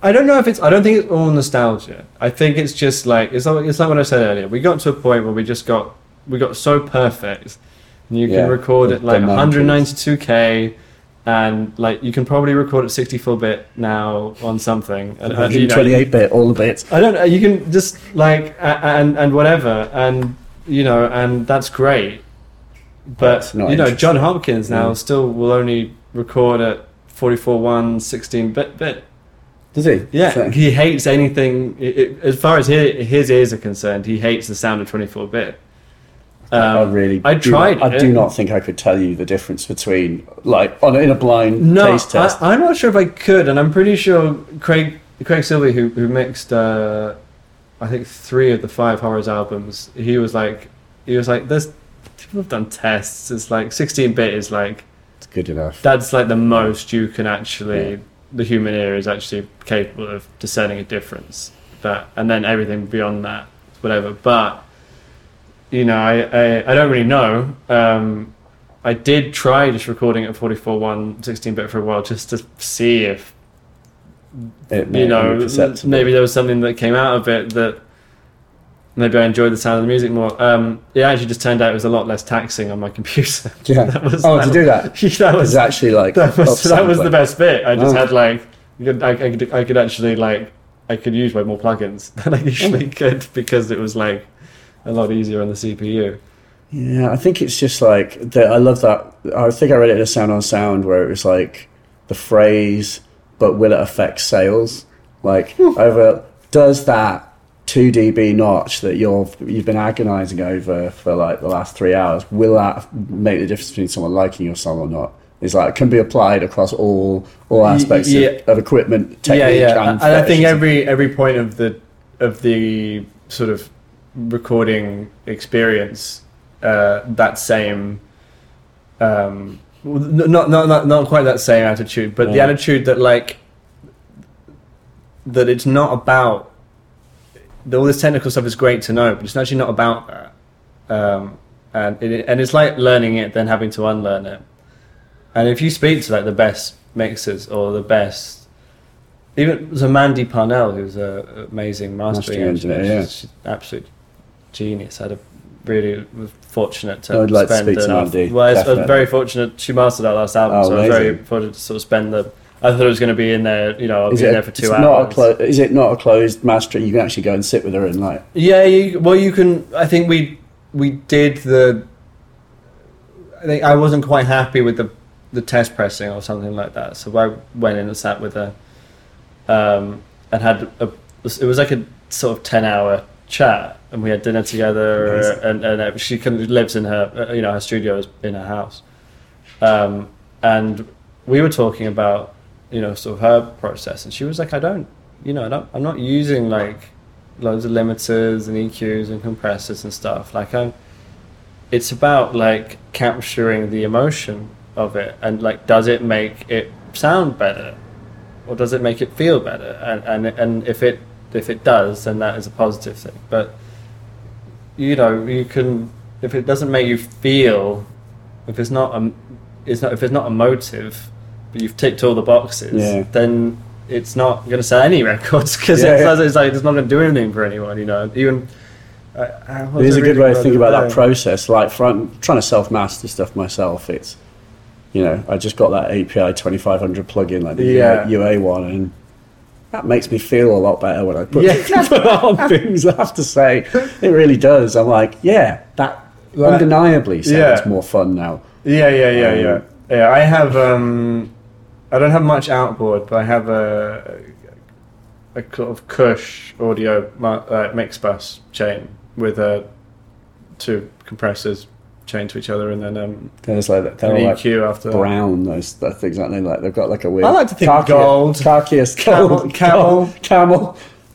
I don't know if I don't think it's all nostalgia. I think it's just it's like what I said earlier. We got to a point where we got so perfect, and you can record at 192K. And you can probably record at 64-bit now on something, 28-bit, all the bits. I don't know. You can just and whatever, and and that's great. But John Hopkins now still will only record at 44:1 16-bit. Does he? Yeah, so he hates anything. As far as his ears are concerned, he hates the sound of 24-bit. I do not think I could tell you the difference between in a blind taste test. I'm not sure if I could, and I'm pretty sure Craig Silvey, who mixed I think 3 of the 5 Horrors albums, he was like, "There's people have done tests. It's 16-bit is it's good enough. That's the most you can actually the human ear is actually capable of discerning a difference. That and then everything beyond that, whatever, but." I don't really know. I did try just recording at 44:1 16-bit for a while just to see if maybe there was something that came out of it that maybe I enjoyed the sound of the music more. It actually just turned out it was a lot less taxing on my computer. Yeah. That was the best bit. I just had I could use way more plugins than I usually could because it was a lot easier on the CPU. Yeah, I think it's just that. I love that. I think I read it in a Sound on Sound where it was the phrase, but will it affect sales? Does that 2 dB notch that you've been agonizing over for the last 3 hours, will that make the difference between someone liking your song or not? It's can be applied across all aspects of equipment, technique. Yeah. And I think every point of the sort of recording experience, that same, not quite that same attitude, but the attitude that that it's not about all this technical stuff is great to know, but it's actually not about that. And it's like learning it, then having to unlearn it. And if you speak to the best mixers or the best, even so, Mandy Parnell, who's an amazing mastering engineer, she's absolutely genius. I was fortunate to spend to Mandy. Well, I was very fortunate. She mastered our last album, I was very fortunate to sort of I thought it was going to be in there, I'll be in there for 2 hours. Is it not a closed mastering? You can actually go and sit with her and . Yeah, you can. I think we we did the. I think I wasn't quite happy with the test pressing or something like that, so I went in and sat with her, and had a. It was like a sort of 10-hour chat, and we had dinner together. Nice. and she lives in her, you know, her studio is in her house, and we were talking about, you know, sort of her process, and she was like, I'm not using like loads of limiters and EQs and compressors and stuff. Like it's about like capturing the emotion of it, and like, does it make it sound better, or does it make it feel better? And if it does, then that is a positive thing. But, you know, you can, if it doesn't make you feel, if it's not emotive, but you've ticked all the boxes, then it's not going to sell any records, because it's like, it's not going to do anything for anyone, you know. Even it is a good way to think about that process. Like, I'm trying to self-master stuff myself. It's, you know, I just got that API 2500 plugin, like the UA one, and that makes me feel a lot better when I put on things, I have to say. It really does. I'm like, that undeniably sounds more fun now. Yeah, I have, I don't have much outboard, but I have a sort of Kush audio mix bus chain with two compressors chained to each other, and then there's like they're an EQ like after brown. Those things, aren't they? Like they've got like a weird. I like to think gold, khakis, camel,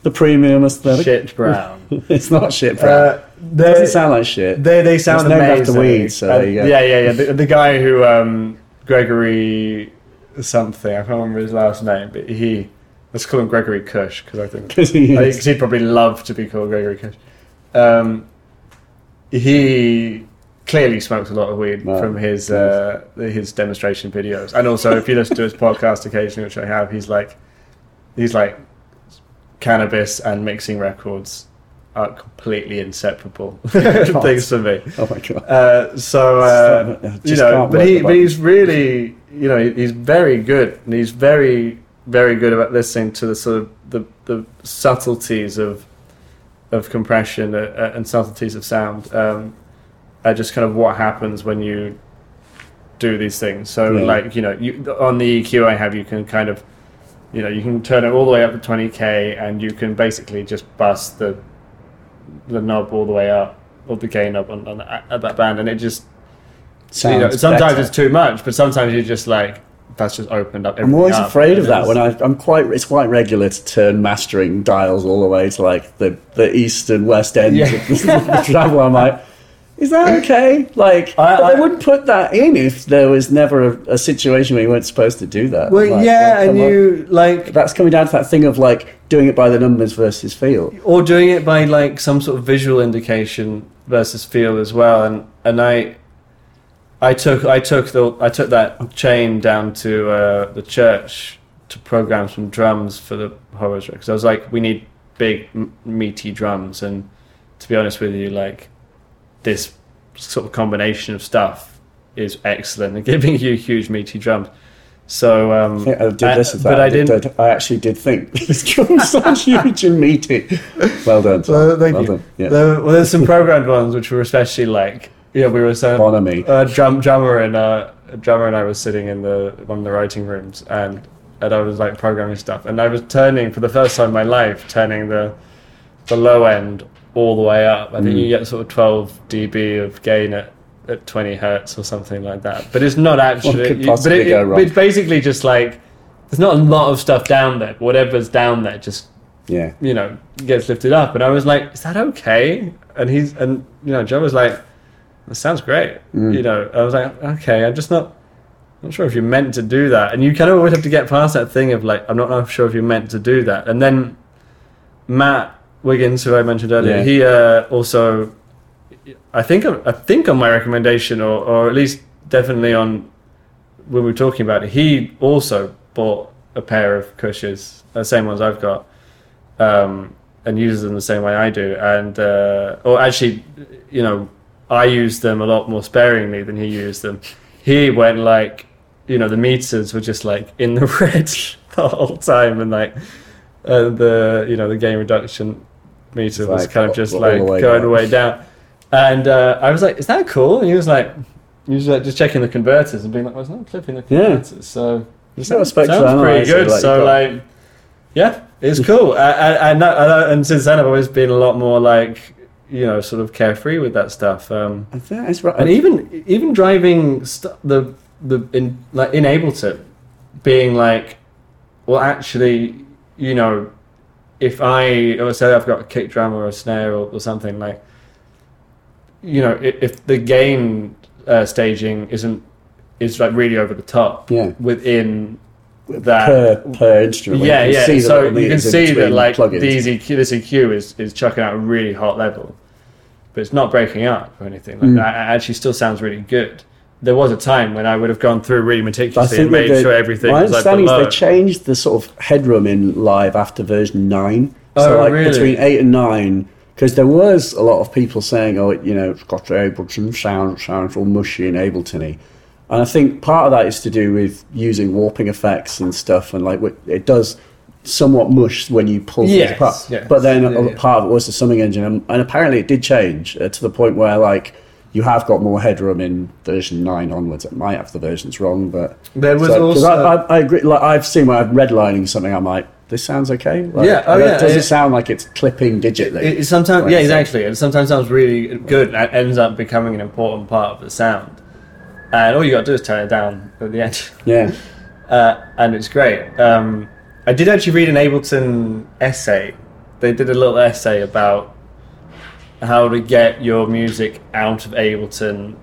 the premium aesthetic. Shit brown. It's not shit brown. It doesn't sound like shit. They sound amazing. After weed, so the guy who Gregory something, I can't remember his last name, but let's call him Gregory Kush, because I think he'd probably love to be called Gregory Kush. He clearly smokes a lot of weed from his demonstration videos, and also if you listen to his podcast occasionally, which I have, he's like cannabis and mixing records are completely inseparable things for me. Oh my god! You know, but he's really, you know, he's very good, and he's very, very good about listening to the sort of the subtleties of compression and subtleties of sound. Just kind of what happens when you do these things. So, like, you know, on the EQ I have, you can kind of, you know, you can turn it all the way up to 20k, and you can basically just bust the knob all the way up, or the gain knob at that band, and it just sounds, you know, sometimes better. It's too much, but sometimes you're just like, that's just opened up everything. I'm always afraid of that when it's quite regular to turn mastering dials all the way to like the east and west ends of the travel. I'm like, is that okay? Like, I wouldn't put that in if there was never a situation where you weren't supposed to do that. Well, like, that's coming down to that thing of like doing it by the numbers versus feel, or doing it by like some sort of visual indication versus feel as well. And I took that chain down to the church to program some drums for the Horrors record, because I was like, we need big meaty drums, and to be honest with you, like, this sort of combination of stuff is excellent and giving you huge meaty drums. So I actually did think this drums sound huge and meaty. Well done. Well, thank you. Yeah. There's some programmed ones which were especially like, yeah, we were saying Bonamy. A drummer and I were sitting in one of the writing rooms, and I was like programming stuff, and I was turning for the first time in my life, turning the low end all the way up. I think you get sort of 12 dB of gain at 20 hertz or something like that. But it's not actually... It's basically just like... There's not a lot of stuff down there. Whatever's down there just, you know, gets lifted up. And I was like, is that okay? And Joe was like, that sounds great. Mm. You know, I was like, okay, I'm just not sure if you're meant to do that. And you kind of always have to get past that thing of like, I'm not sure if you're meant to do that. And then Matt Wiggins, who I mentioned earlier, he also, I think on my recommendation, or at least definitely on when we were talking about it, he also bought a pair of Kushes, the same ones I've got, and uses them the same way I do. And or actually, you know, I use them a lot more sparingly than he used them. He went like, you know, the meters were just like in the red the whole time, and like, the, you know, the gain reduction meter was kind of just like going the way down. And I was like, is that cool? And he was like just checking the converters and being like, well, it's not clipping the converters. Yeah. So it's not a spectral analyzer. Sounds pretty good. So like, yeah, it's cool. And since then I've always been a lot more like, you know, sort of carefree with that stuff. I think that's right. And even driving in Ableton, being like, well, actually, you know, if I say I've got a kick drum or a snare or something, like, you know, if the gain staging is like really over the top within that per instrument, so you can see that like this EQ is chucking out a really hot level, but it's not breaking up or anything. Like that actually still sounds really good. There was a time when I would have gone through really meticulously and made sure everything was like below. My understanding is they changed the sort of headroom in live after version 9. Oh, so like really? Between 8 and 9, because there was a lot of people saying, oh, you know, Scott Ableton sounds all mushy and Ableton-y. And I think part of that is to do with using warping effects and stuff, and like it does somewhat mush when you pull things apart. Yes. But then part of it was the summing engine, and apparently it did change to the point where like, you have got more headroom in version 9 onwards. It might have the versions wrong, but there was also. I agree. Like I've seen when I'm redlining something, I'm like, this sounds okay. Like, doesn't sound like it's clipping digitally. It sometimes, like, exactly. It sometimes sounds really good. And it ends up becoming an important part of the sound, and all you got to do is turn it down at the end. Yeah, and it's great. I did actually read an Ableton essay. They did a little essay about how to get your music out of Ableton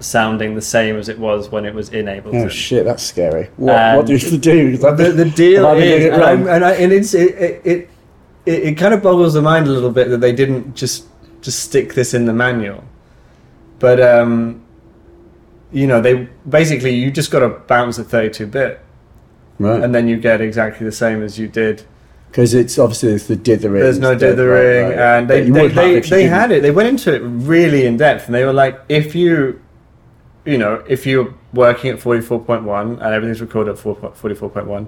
sounding the same as it was when it was in Ableton. Oh shit, that's scary. What do you do? The deal is, it kind of boggles the mind a little bit that they didn't just stick this in the manual. But you know, they basically you just got to bounce a 32-bit, right? And then you get exactly the same as you did. Because it's obviously the dithering. There's no dithering, right. And they had it. They went into it really in depth, and they were like, if you're working at 44.1 and everything's recorded at 44.1, and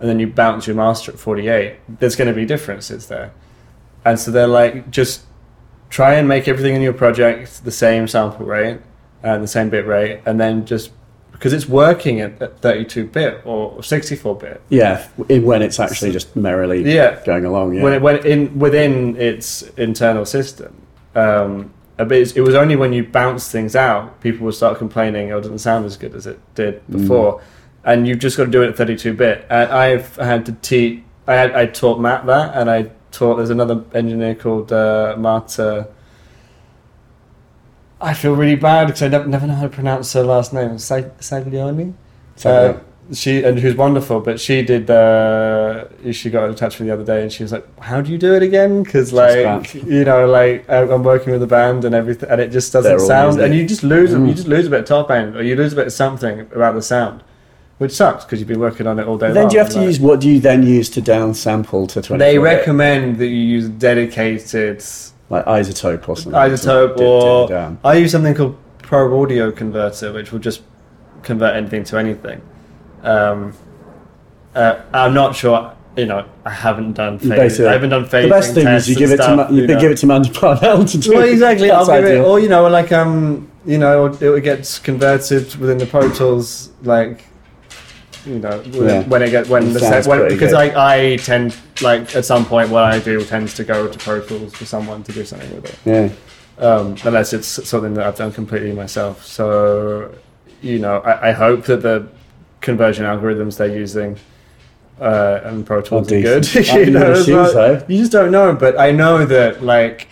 then you bounce your master at 48, there's going to be differences there. And so they're like, just try and make everything in your project the same sample rate and the same bit rate, and then just. Because it's working at 32-bit or 64-bit. Yeah, when it's actually just merrily going along. Yeah. Within its internal system. But it was only when you bounce things out, people would start complaining, oh, it doesn't sound as good as it did before. And you've just got to do it at 32-bit. And I've had to teach... I taught Matt that, and I taught... There's another engineer called Marta... I feel really bad because I never know how to pronounce her last name. Saglioni? Who's wonderful, but she did. She got in touch with me the other day, and she was like, "How do you do it again?" Because like you know, like I'm working with a band and everything, and it just doesn't sound. And you just lose them. You just lose a bit of top end, or you lose a bit of something about the sound, which sucks because you've been working on it all day long. Then do you have to use what do you then use to downsample to 24? They recommend that you use dedicated. Like Isotope or something. I use something called Pro Audio Converter, which will just convert anything to anything. I'm not sure, you know, I haven't done phasing. I haven't done phasing. The best thing is you give it to Mandy Parnell to do. Well, exactly. I'll give it, or you know, like you know, it gets converted within the Pro Tools, like you know, I tend. Like at some point, what I do tends to go to Pro Tools for someone to do something with it. Yeah. Unless it's something that I've done completely myself. So, you know, I hope that the conversion algorithms they're using and Pro Tools are good. You just don't know, but I know that, like,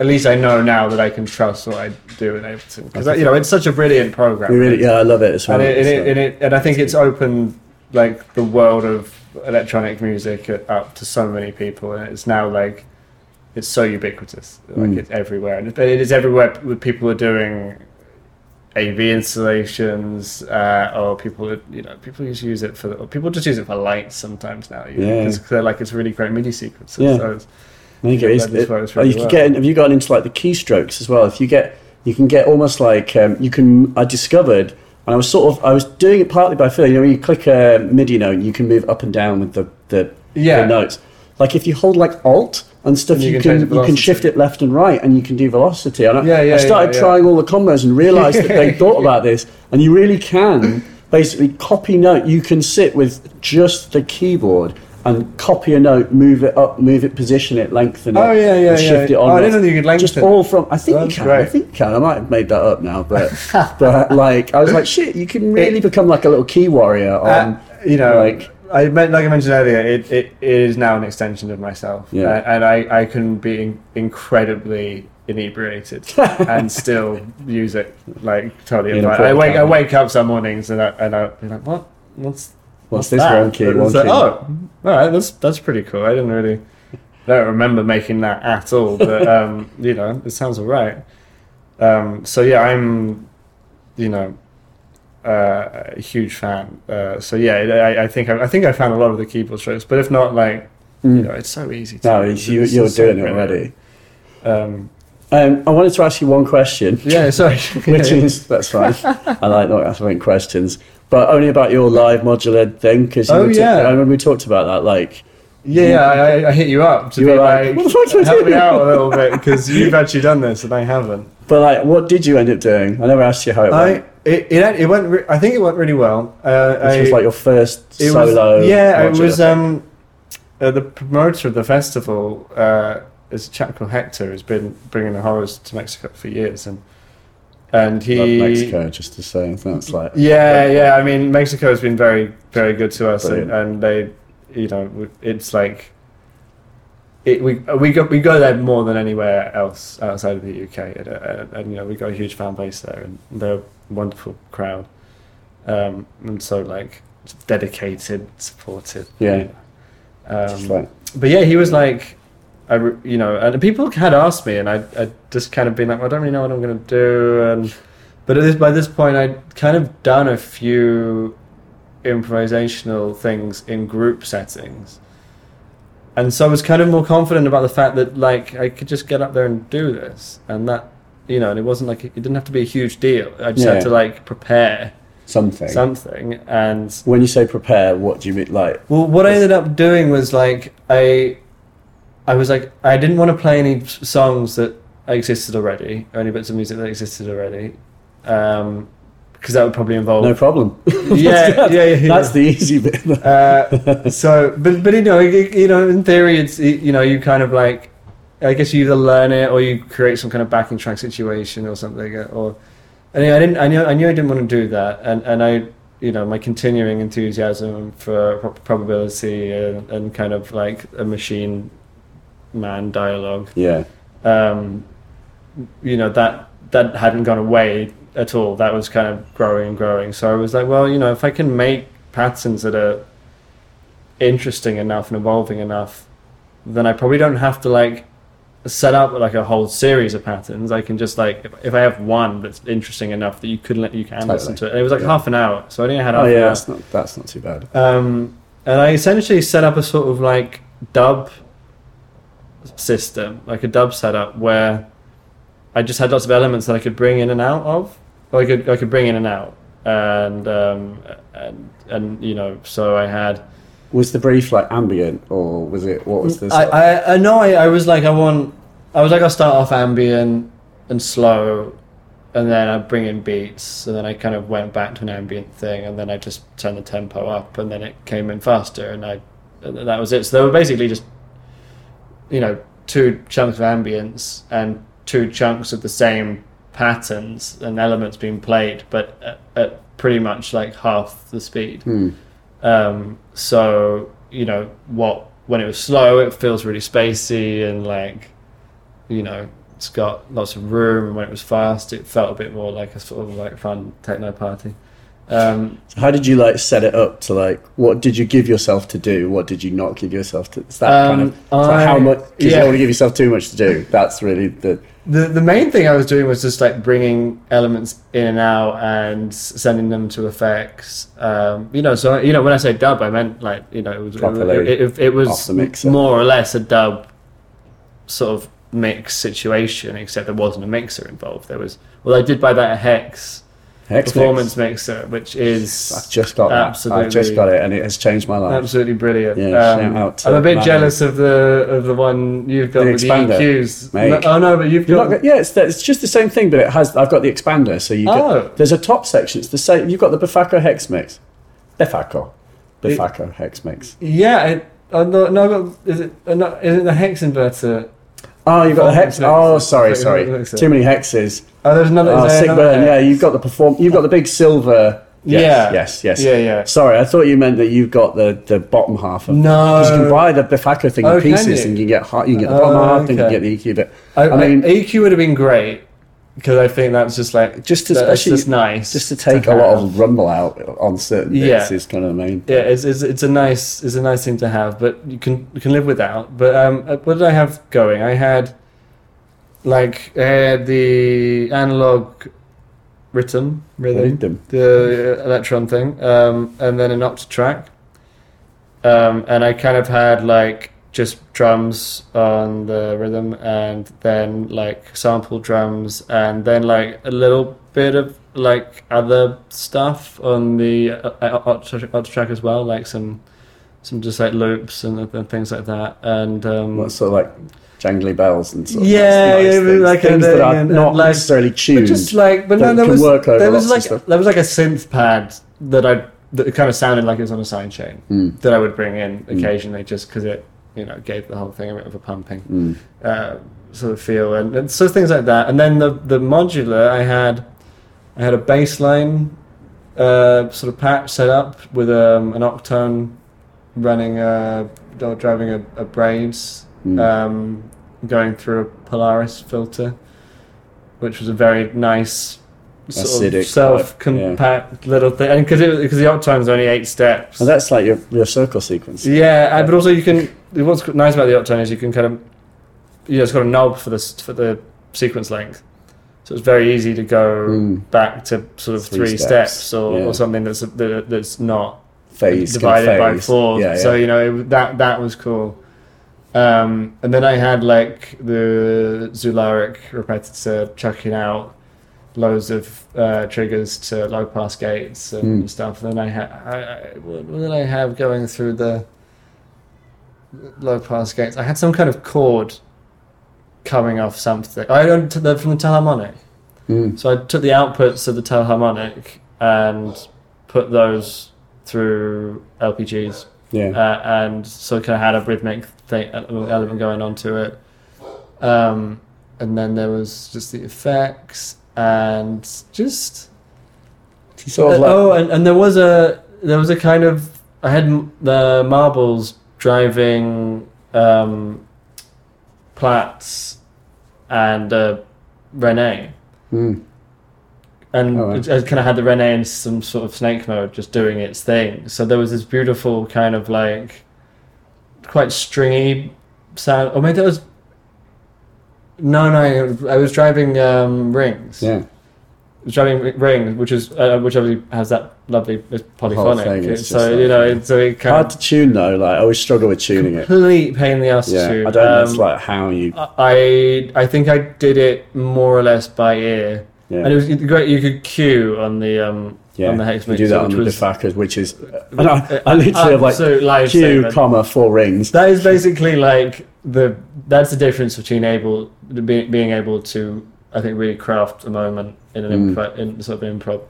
at least I know now that I can trust what I do in Ableton because you know it's such a brilliant program. I love it as well. And I think it's opened like the world of electronic music up to so many people, and it's now like it's so ubiquitous, like it's everywhere, and it is everywhere. People are doing AV installations, or people just use it for. Or people just use it for lights sometimes now. Because they're like it's really great MIDI sequences. Yeah, so have you gotten into like the keystrokes as well? If you can get almost like you can. I discovered. And I was doing it partly by feeling, you know, when you click a MIDI note, you can move up and down with the notes. Like if you hold like Alt and stuff, and you can shift it left and right, and you can do velocity. And I started trying all the combos and realised that they thought about this, and you really can basically copy note. You can sit with just the keyboard and copy a note, move it up, move it, position it, lengthen it, and shift it on. Oh, I didn't know you could lengthen just all from. I think you can. I might have made that up now, but I was like, shit, you can really become like a little key warrior on like I mentioned earlier, it is now an extension of myself, and I can be incredibly inebriated and still use it like totally. I wake up some mornings and I'll be like, what's this that? One key? One like, all right, that's pretty cool. I don't remember making that at all, but it sounds all right. I'm, a huge fan. I think I found a lot of the keyboard strokes, but if not, it's so easy. You're doing it already. I wanted to ask you one question. Yeah, sorry. Which is that's fine. I like not asking questions, but only about your live modular thing because I remember we talked about that. I hit you up to be like, what the fuck did I do? Help me out a little bit because you've actually done this and I haven't. But what did you end up doing? I never asked you how it went. I think it went really well. Which was your first solo. It was the promoter of the festival. There's a chap called Hector who's been bringing the horrors to Mexico for years, and he love Mexico just to say that's like I mean Mexico has been very very good to us, and they it's like. We go there more than anywhere else outside of the UK, and we got a huge fan base there, and they're a wonderful crowd, and so dedicated, supportive. But he was like, and people had asked me, and I just kind of been like, well, I don't really know what I'm gonna do, but by this point I'd kind of done a few improvisational things in group settings. And so I was kind of more confident about the fact that, I could just get up there and do this. And that, and it wasn't it didn't have to be a huge deal. I just had to, prepare. Something. And when you say prepare, what do you mean, Well, what I ended up doing was, I was like, I didn't want to play any songs that existed already, or any bits of music that existed already. Because that would probably involve no problem. That's the easy bit. In theory, it's you kind of I guess you either learn it or you create some kind of backing track situation or something. I knew I didn't want to do that, and my continuing enthusiasm for probability and kind of a machine man dialogue. That hadn't gone away at all. That was kind of growing. So I was like, well, if I can make patterns that are interesting enough and evolving enough, then I probably don't have to set up a whole series of patterns. I can just if I have one that's interesting enough that you can listen to it. And it was half an hour, so I only had half an hour. That's not too bad. And I essentially set up a sort of dub system, a dub setup where I just had lots of elements that I could bring in and out of. I could bring in and out, so I had. Was the brief ambient, or was it what was this? I was like I'll start off ambient and slow, and then I bring in beats, and then I kind of went back to an ambient thing, and then I just turned the tempo up, and then it came in faster, and that was it. So there were basically just, two chunks of ambience and two chunks of the same patterns and elements being played, but at pretty much half the speed. When it was slow, it feels really spacey and it's got lots of room, and when it was fast, it felt a bit more like a sort of fun techno party. So how did you set it up to what did you give yourself to do, what did you not give yourself to? It's that how much do you don't want to give yourself too much to do? That's really the main thing I was doing was just bringing elements in and out and sending them to effects. When I say dub, I meant it was more or less a dub sort of mix situation, except there wasn't a mixer involved. I did buy that a Hex Performance Mixer, which is I've just got it, and it has changed my life. Absolutely brilliant. Yeah, shout out to I'm a bit jealous of the one you've got with expander, the EQs. Mate. Oh no, but you've got yeah, it's just the same thing, but it has. I've got the expander, so you get, there's a top section. It's the same. You've got the Bifaco Hex Mix, Bifaco Hex Mix. Yeah, is it the hex inverter? Oh, you've got the hex. Oh, sorry. Too many hexes. Oh, there's another. Oh, sick burn. Yeah, you've got the perform. You've got the big silver. Yes. Yeah. Sorry, I thought you meant that you've got the bottom half of. No. Because you can buy the Bifaco thing in pieces, and you can get the bottom half, and you can get the EQ. But I mean, EQ would have been great because I think that's just like just nice. Just to take a lot of rumble out on certain bits is kind of the main thing. Yeah, it's a nice thing to have, but you can live without. But what did I have going? I had the analog rhythm, the electron thing, and then an octatrack, and I kind of had like just drums on the rhythm, and then like sample drums, and then like a little bit of like other stuff on the octatrack as well, like some just like loops and things like that, and jangly bells and sort of things that are not necessarily tuned. There was a synth pad that kind of sounded like it was on a sidechain that I would bring in occasionally just because it gave the whole thing a bit of a pumping sort of feel and so things like that. And then the modular, I had a bassline sort of patch set up with an Octone running driving a Braids. Going through a Polaris filter, which was a very nice sort of self-compact little thing, and because the Octone's only 8 steps. And that's like your circle sequence. Yeah, but also you can. What's nice about the Octone is you can kind of, it's got a knob for the sequence length, so it's very easy to go back to sort of three steps or something that's not phase divided by 4. Yeah. So that was cool. And then I had like the Zularic Repetitor chucking out loads of triggers to low pass gates and stuff. And then what did I have going through the low pass gates? I had some kind of chord coming off something. From the telharmonic. So I took the outputs of the telharmonic and put those through LPGs. Yeah, and so it kind of had a rhythmic thing, element going on to it. And then there was just the effects and just sort of like... Oh, and there was a kind of... I had the marbles driving Platts and René. And it kind of had the René in some sort of snake mode just doing its thing. So there was this beautiful kind of like quite stringy sound. Or maybe that was... No, I was driving Rings. Yeah. I was driving Rings, which obviously has that lovely... It's polyphonic. It's hard to tune though. Like, I always struggle with tuning it. Complete pain in the ass to tune. I don't know like how you... I think I did it more or less by ear. Yeah. And it was great. You could cue on the on the Hex Mixer. You do that on the Bifaco, which is I literally have like cue, comma, 4 rings. That is basically like that's the difference between being able to, I think, really craft a moment in an improv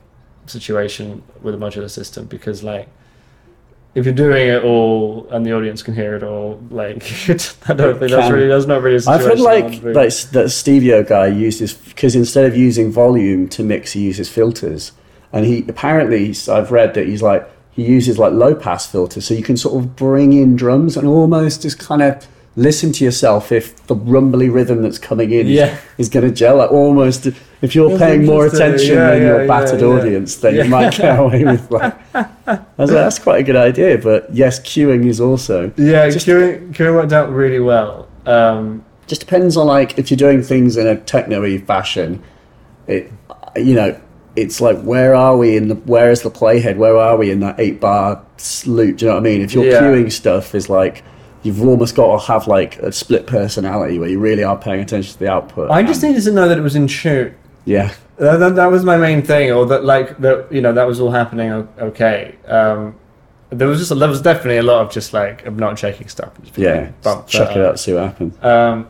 situation with a modular system, because like if you're doing it all and the audience can hear it all, like I don't think that's not really a situation. I've heard like that Stevio guy uses, because instead of using volume to mix, he uses filters, and he apparently, I've read that he uses like low pass filters, so you can sort of bring in drums and almost just kind of listen to yourself if the rumbly rhythm that's coming in is going to gel. Like almost, if you're paying more attention than your battered audience, then you might get away with that. I was like, that's quite a good idea, but yes, queuing is also... Yeah, queuing worked out really well. Just depends on, like, if you're doing things in a techno-y fashion, it's like, where is the playhead? Where are we in that 8-bar loop? Do you know what I mean? If you're queuing stuff is like... You've almost got to have like a split personality where you really are paying attention to the output. I just needed to know that it was in shoot. Yeah. That was my main thing, or that was all happening okay. There was definitely a lot of just like I'm not checking stuff. Check it out, see what happens.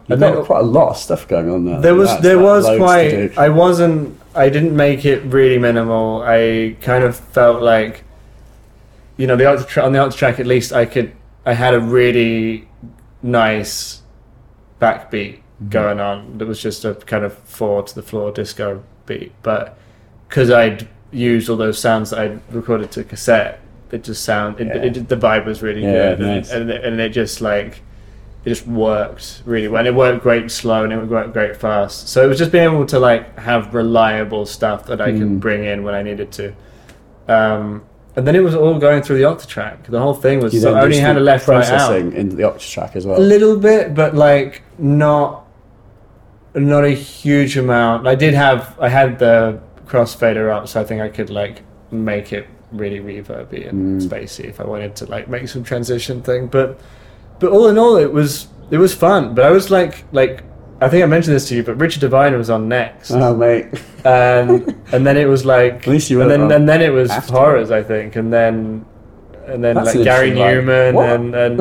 You've got quite a lot of stuff going on there. There was quite. I didn't make it really minimal. I kind of felt like, on the art track at least, I had a really nice backbeat going on. That was just a kind of four to the floor disco beat, but because I'd used all those sounds that I recorded to cassette. The vibe was really good, nice. and it just worked really well. And it worked great slow, and it worked great fast. So it was just being able to have reliable stuff that I could bring in when I needed to. And then it was all going through the Octatrack. The whole thing was I only had a left right out into the Octatrack as well. A little bit, but not a huge amount. I had the crossfader up, so I think I could make it really reverby and spacey if I wanted to make some transition thing, but all in all it was fun. But I was I think I mentioned this to you, but Richard Devine was on next. Oh mate, and then it was at least you went, and then it was after. Horrors, I think, and then that's like Gary Newman and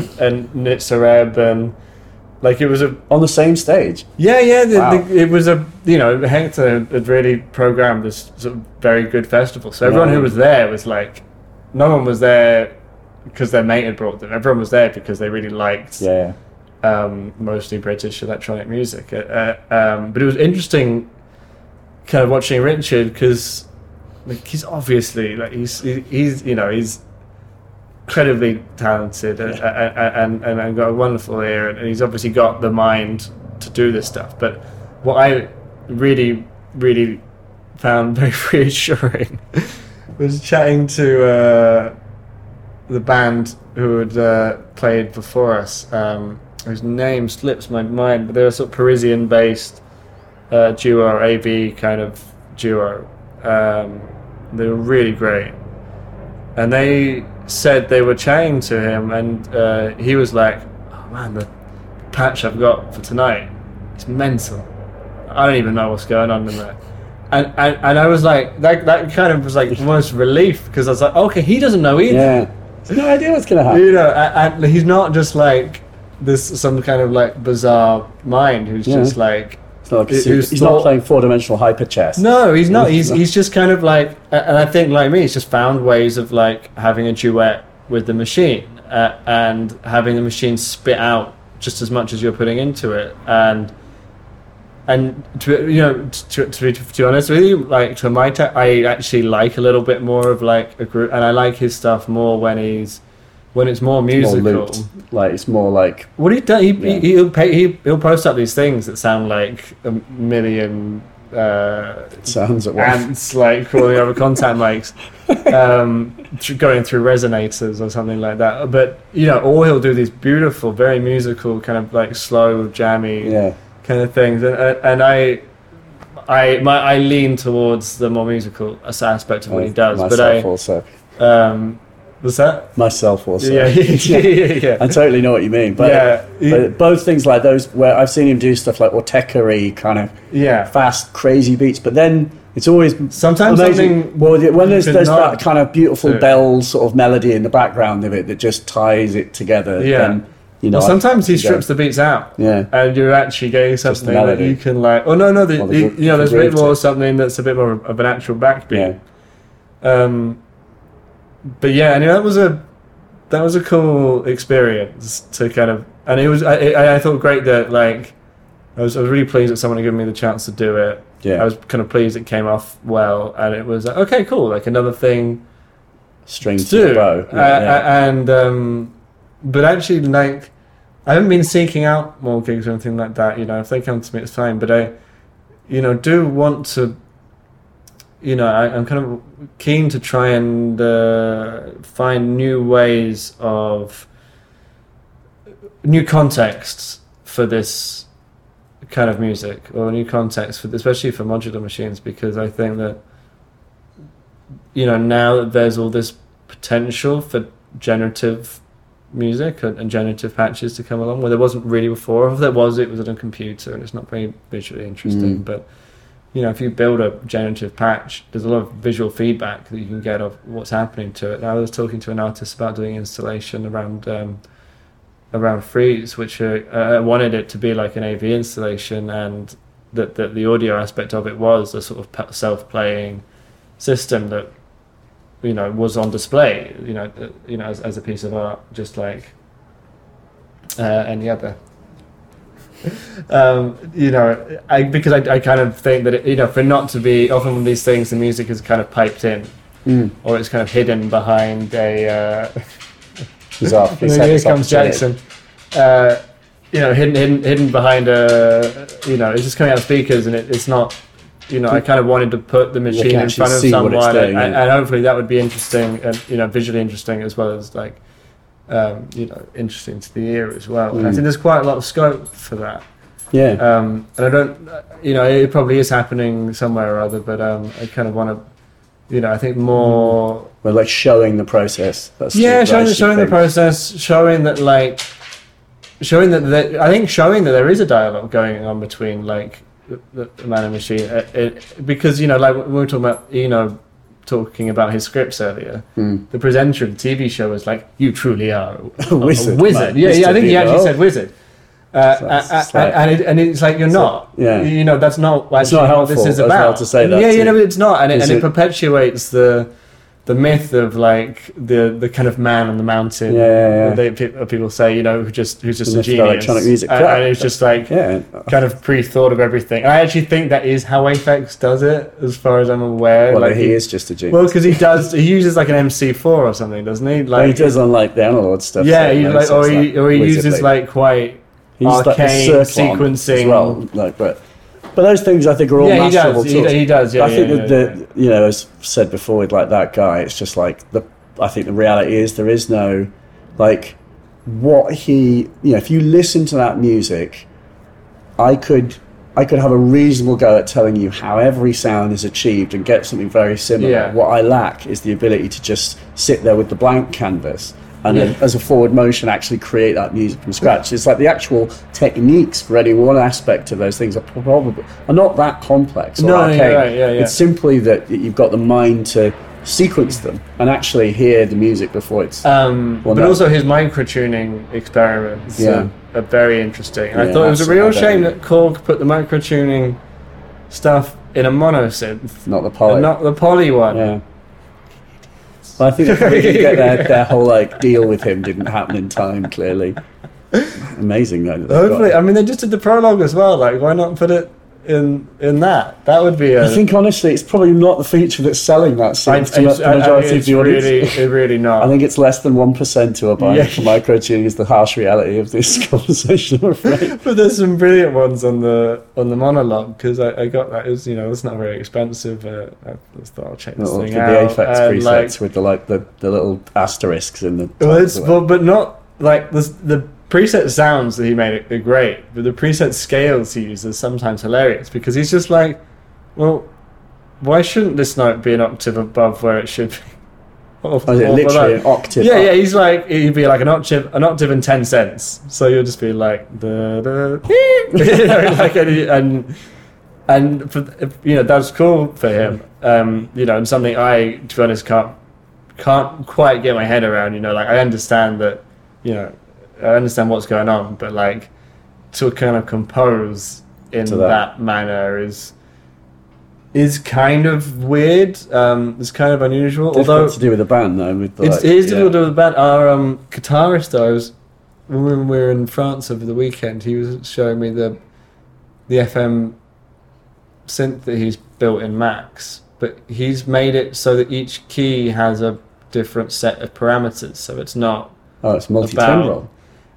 Nitzareb and it was on the same stage. It was a Hector had really programmed this sort of very good festival, so everyone who was there was no one was there because their mate had brought them. Everyone was there because they really liked mostly British electronic music. But it was interesting kind of watching Richard because he's obviously he's incredibly talented and got a wonderful ear, and he's obviously got the mind to do this stuff. But what I really, really found very reassuring was chatting to the band who had played before us, whose name slips my mind, but they were a sort of Parisian-based duo, AB kind of duo. They were really great. And they said they were chatting to him, and he was like, "Oh man, the patch I've got for tonight, it's mental. I don't even know what's going on in there." And I was like, that kind of was almost relief, because I was like, okay, he doesn't know either. Yeah, he's no idea what's gonna happen. And he's not just this some kind of bizarre mind who's just like. He's not playing four-dimensional hyper chess. No, he's not. He's just kind of and I think like me, he's just found ways of having a duet with the machine and having the machine spit out just as much as you're putting into it. And to be honest with you, I actually a little bit more of a group, and I like his stuff more when it's more musical. More looped. It's more what he does, he'll post up these things that sound like a million sounds at once. Ants crawling over contact mics, going through resonators or something like that. But or he'll do these beautiful, very musical kind of slow, jammy kind of things. And I lean towards the more musical aspect of what he does. Also. What's that? Myself also. Yeah. I totally know what you mean. But, but both things like those, where I've seen him do stuff like Orteca-y kind of fast, crazy beats. But then it's always sometimes amazing. Something when there's that kind of beautiful bell sort of melody in the background of it that just ties it together. Yeah. Then, sometimes he strips the beats out. Yeah. And you're actually getting something that you can there's a bit more something that's a bit more of an actual backbeat. Yeah. But that was a cool experience to kind of, and it was I thought great that I was really pleased that someone had given me the chance to do it. Yeah, I was kind of pleased it came off well, and it was okay, cool, another thing, string to the bow. But actually, I haven't been seeking out more gigs or anything like that. If they come to me, it's fine. But I, do want to. I'm kind of keen to try and find new ways of new contexts for this kind of music, or new contexts especially for modular machines, because I think that now that there's all this potential for generative music and generative patches to come along, where there wasn't really before. If there was, it was on a computer, and it's not very visually interesting, but you know, if you build a generative patch, there's a lot of visual feedback that you can get of what's happening to it. I was talking to an artist about doing installation around Freeze, which I wanted it to be like an AV installation, and that the audio aspect of it was a sort of self-playing system that, you know, was on display, you know, as a piece of art, just like any other. Because I kind of think that, for not to be, often with these things, the music is kind of piped in, or it's kind of hidden behind a. Here comes Jackson. Hidden behind a. It's just coming out of speakers, and it's not. I kind of wanted to put the machine in front of someone, and hopefully that would be interesting, and visually interesting as well as like. Interesting to the ear as well. And I think there's quite a lot of scope for that. Yeah. And I don't, it probably is happening somewhere or other, but I kind of want to, I think more. Well, like showing the process. Showing the process, showing that I think showing that there is a dialogue going on between like the man and machine, because like we were talking about, talking about his scripts earlier, the presenter of the TV show was like, "You truly are a wizard." Wizard. Yeah, I think he actually said wizard. It's like, you're not. Yeah. That's not what this is about. Well, to say that. Yeah, it's not, and it perpetuates the myth of like the kind of man on the mountain. Yeah. People say, who's just a genius. Electronic music, and it's just like kind of pre-thought of everything. And I actually think that is how Aphex does it, as far as I'm aware. Well, like he is just a genius. Well, because he uses like an MC4 or something, doesn't he? Like he does on like the analog stuff. Yeah, he uses like quite arcane sequencing. Well, But those things, I think, are all natural tools. He does. Yeah, I think that as said before, with like that guy, it's just like I think the reality is there is no, like, what he. If you listen to that music, I could have a reasonable go at telling you how every sound is achieved and get something very similar. Yeah. What I lack is the ability to just sit there with the blank canvas and as a forward motion actually create that music from scratch. It's like the actual techniques for any one aspect of those things are probably not that complex. It's simply that you've got the mind to sequence them and actually hear the music before it's... also his micro-tuning experiments are very interesting. I thought it was a real shame that Korg put the micro-tuning stuff in a monosynth. Not the poly one. Yeah. I think their whole like deal with him didn't happen in time. Clearly, amazing though. Hopefully, they just did the prologue as well. Like, why not put it in that? That would be. I think honestly, it's probably not the feature that's selling that scene to the majority of the audience. Really not. I think it's less than 1% who are buying for microtuning. Is the harsh reality of this conversation, I'm afraid. But there's some brilliant ones on the monologue, because I got that. It was, it's not very expensive. I just thought I'll check this thing out. The Aphex presets with the little asterisks in the. But not like the preset sounds that he made are great, but the preset scales he uses are sometimes hilarious, because he's just like, well, why shouldn't this note be an octave above where it should be? Literally an octave. Yeah, he's like, he'd be like an octave and 10 cents. So you'll just be like, da, da, and that's cool for him. And something I, to be honest, can't quite get my head around. Like I understand that, I understand what's going on, but like to kind of compose in that manner is kind of weird. It's kind of unusual. Difficult to do with a band, though. It is difficult to do with a band. Our guitarist, when we were in France over the weekend, he was showing me the FM synth that he's built in Max, but he's made it so that each key has a different set of parameters, so it's not. Oh, it's multi-timbral.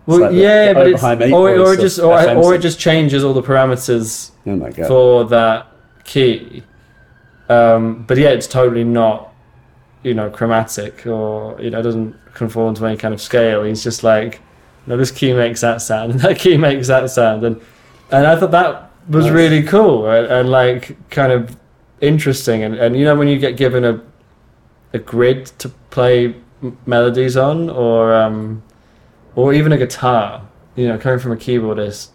Well, like but it's or it just changes all the parameters for that key. But it's totally not, chromatic, or it doesn't conform to any kind of scale. He's just like, no, this key makes that sound, and that key makes that sound, and I thought that was really cool and like kind of interesting, and when you get given a grid to play melodies on, or even a guitar, coming from a keyboardist,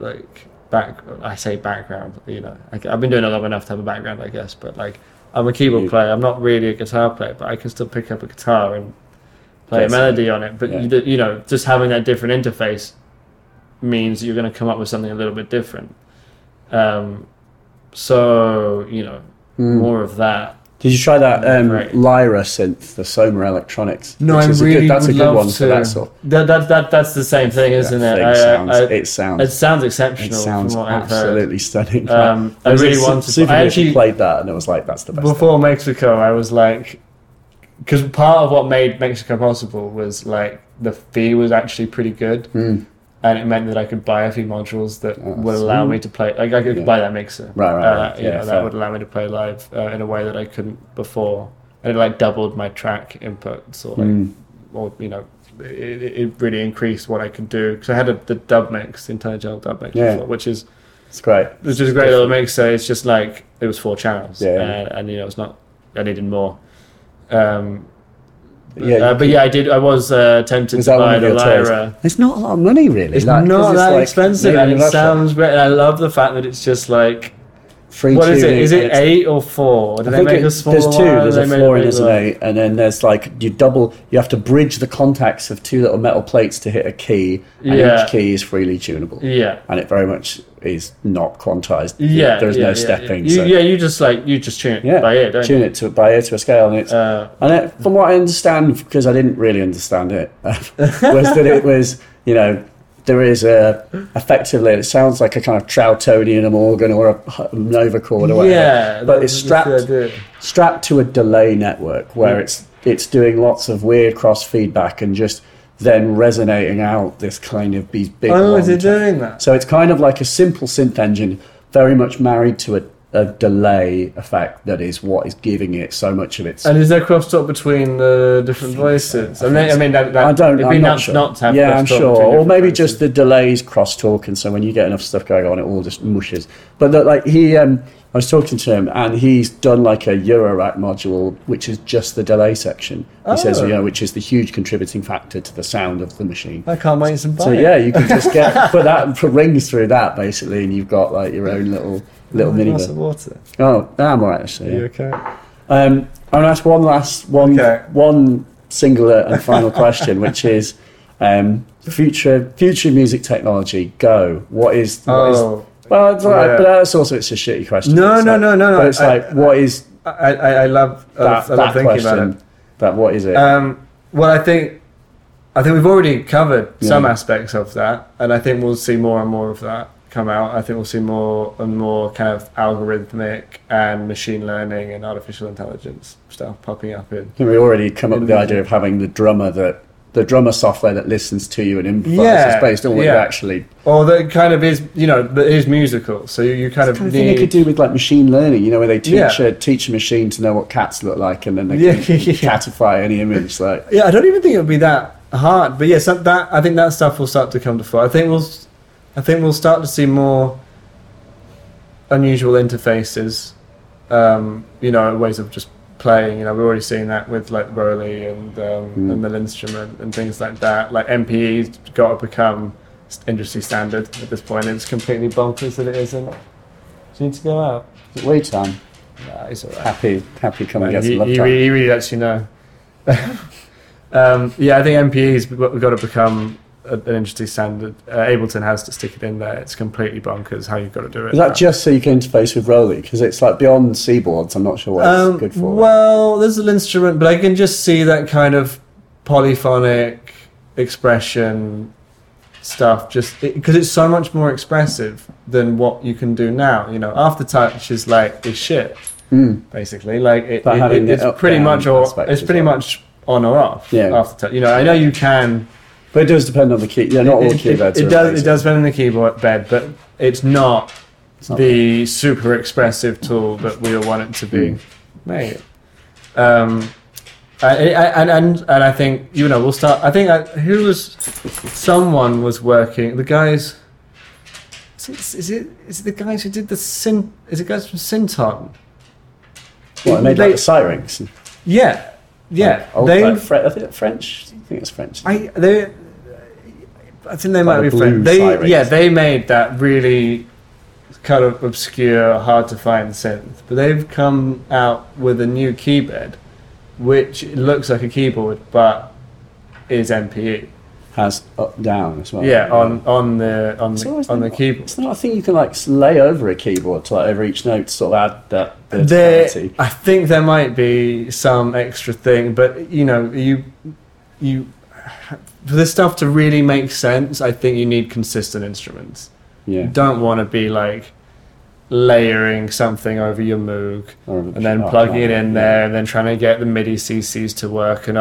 like background, you know, I've been doing it long enough to have a background, I guess, but like I'm a keyboard player, I'm not really a guitar player, but I can still pick up a guitar and play a melody on it, but you know, just having that different interface means you're going to come up with something a little bit different, so you know, more of that. Did you try that Lyra synth, the Soma Electronics? No, I really good, that's would a good love one to. For that sort. That's the same thing, isn't it? It sounds exceptional. It sounds from what absolutely stunning. I really wanted. I actually played that, and it was like that's the best. Before Mexico, I was like, because part of what made Mexico possible was like the fee was actually pretty good, and it meant that I could buy a few modules that would allow me to play. Like I could buy that mixer, right. You know, that would allow me to play live in a way that I couldn't before, and it like doubled my track input, sort of, or you know, it really increased what I could do because I had the dub mix, IntelliGel dub mix, before, which is it's great. It's just a great little mixer. It's just like it was 4 channels, and you know, it's not. I needed more. I did. I was tempted to buy the Lyra. It's not a lot of money, really. It's like, not that like expensive, and it sounds great. And I love the fact that it's just like free. What is it? Is it 8 or 4? Do they make a smaller one? There's 2. There's a 4 and there's an 8, and then there's like you have to bridge the contacts of 2 little metal plates to hit a key, and each key is freely tunable. Yeah, and it very much is not quantized. Yeah, there's no stepping. Yeah. So. You just tune it by ear, don't you? Tune it by ear to a scale, and it's from what I understand, because I didn't really understand it, was that it was, you know, there is effectively, it sounds like a kind of Troutonian organ or a Nova chord or whatever. Yeah, but it's strapped to a delay network where it's doing lots of weird cross feedback and just then resonating out this kind of these big. Oh, is it doing that? So it's kind of like a simple synth engine, very much married to a delay effect that is what is giving it so much of its. And is there crosstalk between the different voices? I'm not sure. I'm sure. Or maybe just the delays crosstalk, and so when you get enough stuff going on, it all just mushes. But like he, I was talking to him, and he's done like a Eurorack module, which is just the delay section. He says, you know, which is the huge contributing factor to the sound of the machine. I can't wait to buy it. So yeah, you can just get put rings through that basically, and you've got like your own little mini. Glass of water. Oh, I'm alright actually. Are you okay? I'm going to ask one singular and final question, which is future music technology. Go. What is well, it's like, but that's also it's a shitty question. No. But it's I love thinking about it. But what is it? Well, I think we've already covered some aspects of that, and I think we'll see more and more of that come out. I think we'll see more and more kind of algorithmic and machine learning and artificial intelligence stuff popping up in. And we already come up with the idea of having the drummer software that listens to you and improvises based on what you actually... Or that kind of is, you know, that is musical. So you kind of need... It's thing they could do with, like, machine learning, you know, where they teach a machine to know what cats look like and then they can catify any image. Like. Yeah, I don't even think it would be that hard. But, yes, I think that stuff will start to come to fore. I think we'll start to see more unusual interfaces, you know, ways of just... playing, you know, we're already seeing that with like Roly and the instrument and things like that. Like MPE's got to become industry standard at this point. It's completely bonkers that it isn't. Do you need to go out? Is it wait time? Nah, it's alright. Happy coming. Well, you really actually know. I think MPE's got to become an industry standard. Ableton has to stick it in there. It's completely bonkers how you've got to do it. Is that just so you can interface with Roly? Because it's like beyond Seaboards. I'm not sure what it's good for. Well, there's an instrument, but I can just see that kind of polyphonic expression stuff just because it's so much more expressive than what you can do now. You know, Aftertouch is like is shit basically. Like it's pretty much on or off. Yeah. Aftertouch. You know, I know you can. But it does depend on the key. Yeah, not all keyboards. It does depend on the keyboard bed, but it's not the super expressive tool that we all want it to be. Mate. And I think you know we'll start. I think someone was working. The guys. Is it the guys who did the Sin? Is it guys from Synton? Well, they made like the sight rings. Yeah. Yeah, French. I think it's French. I think they might be French. They made that really kind of obscure, hard to find synth, but they've come out with a new keybed which looks like a keyboard but is MPE. Has up down as well. Yeah, on the keyboard. It's not a thing you can like lay over a keyboard to like over each note sort of add that bit of quality. I think there might be some extra thing, but you know, you for this stuff to really make sense, I think you need consistent instruments. Yeah. You don't want to be like layering something over your Moog and then plugging it in there and then trying to get the MIDI CCs to work, and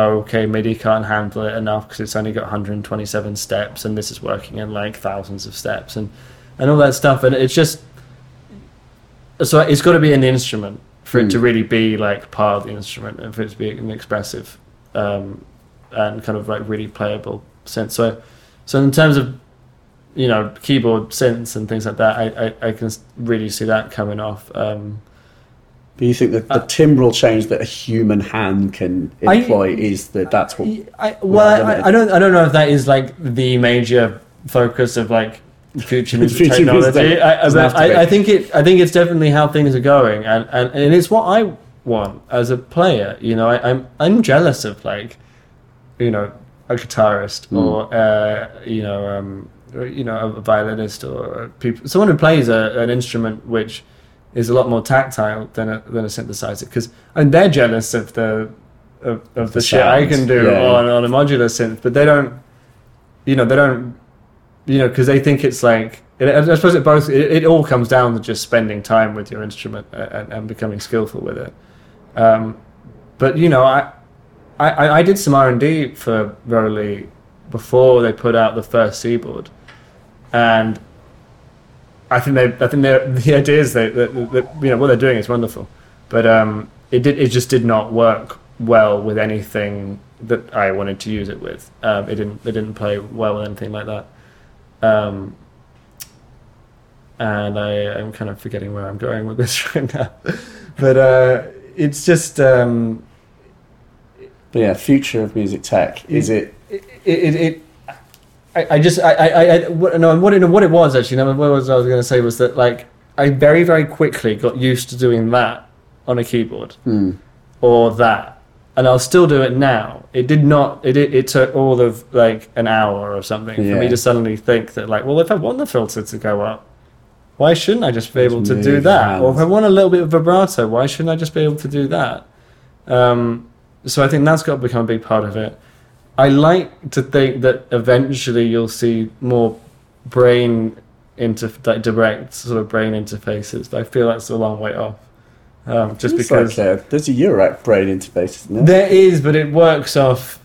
MIDI can't handle it enough because it's only got 127 steps and this is working in like thousands of steps and all that stuff, and it's just so it's got to be an instrument for it to really be like part of the instrument and for it to be an expressive and kind of like really playable synth. So in terms of keyboard synths and things like that, I can really see that coming off. Do you think that the timbral change that a human hand can employ that's what? I don't know if that is like the major focus of like future music technology. I think it's definitely how things are going, and it's what I want as a player. I'm jealous of a guitarist or a violinist or someone who plays an instrument which is a lot more tactile than a synthesizer, because they're jealous of the shit I can do on a modular synth, but they don't because they think it's like, I suppose it all comes down to just spending time with your instrument and becoming skillful with it. I did some R&D for Roly before they put out the first Seaboard, and I think the idea is that what they're doing is wonderful, but it just did not work well with anything that I wanted to use it with. It didn't play well with anything like that. And I'm kind of forgetting where I'm going with this right now, but it's just. But yeah, future of music tech is it. What it was actually. What I was going to say was that like I very very quickly got used to doing that on a keyboard or that, and I'll still do it now. It did not. It took all of like an hour or something for me to suddenly think that like, well, if I want the filter to go up, why shouldn't I just be able to do that? Or if I want a little bit of vibrato, why shouldn't I just be able to do that? So I think that's got to become a big part of it. I like to think that eventually you'll see more direct sort of brain interfaces, but I feel that's a long way off. There's a Eurorack brain interface, isn't there? There is, but it works off.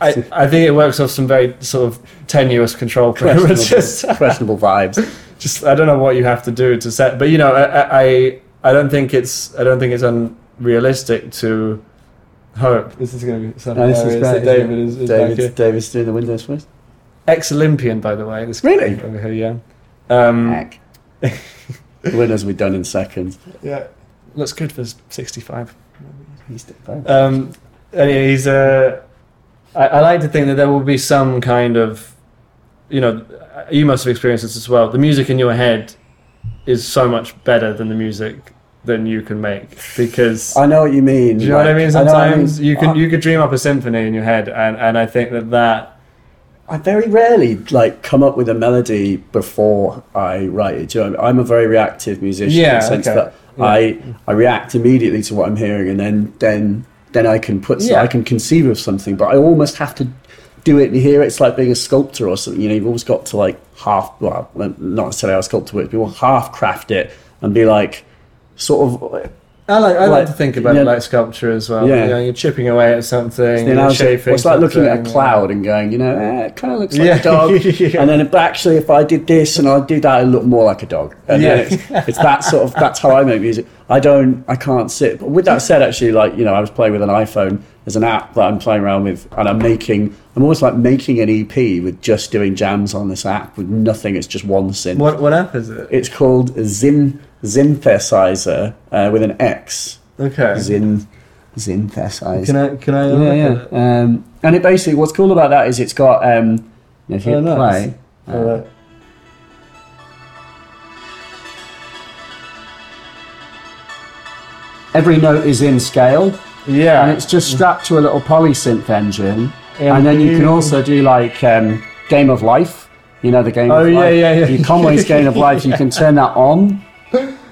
I think it works off some very sort of tenuous control parameters, questionable vibes. Just I don't know what you have to do to set, but I don't think it's unrealistic to. Hope. This is going to be something that David is David's doing the windows first. Ex-Olympian, by the way. This really? Over here, yeah. The windows will be done in seconds. Yeah. Looks good for 65. He's 65. Anyway, he's... I like to think that there will be some kind of... you must have experienced this as well. The music in your head is so much better than the music... than you can make, because I know what you mean. Do you know what I mean? Sometimes you could dream up a symphony in your head, and I think that I very rarely like come up with a melody before I write it. Do you know what I mean? I'm a very reactive musician in the sense that I react immediately to what I'm hearing, and then I can I can conceive of something, but I almost have to do it and hear it. It's like being a sculptor or something. You've always got to like not necessarily how a sculptor works, but we'll half craft it and be like. Sort of. I like to think about it like sculpture as well. Yeah. You're chipping away at something. It's like looking at a cloud and going, it kind of looks like a dog. And then if I did this and I did that, it looked more like a dog. And then it's that sort of. That's how I make music. I can't sit. But with that said, actually, I was playing with an iPhone. There's an app that I'm playing around with, and I'm almost like making an EP with just doing jams on this app with nothing. It's just one synth. What app is it? It's called Synthesizer with an X. Okay. Synthesizer. Can I? Look at it? And it basically, what's cool about that is it's got. If you play. every note is in scale. Yeah. And it's just strapped to a little polysynth engine. And then you can also do like Game of Life. You know the Game of Life? Oh, yeah, yeah, yeah. Conway's Game of Life, you can turn that on.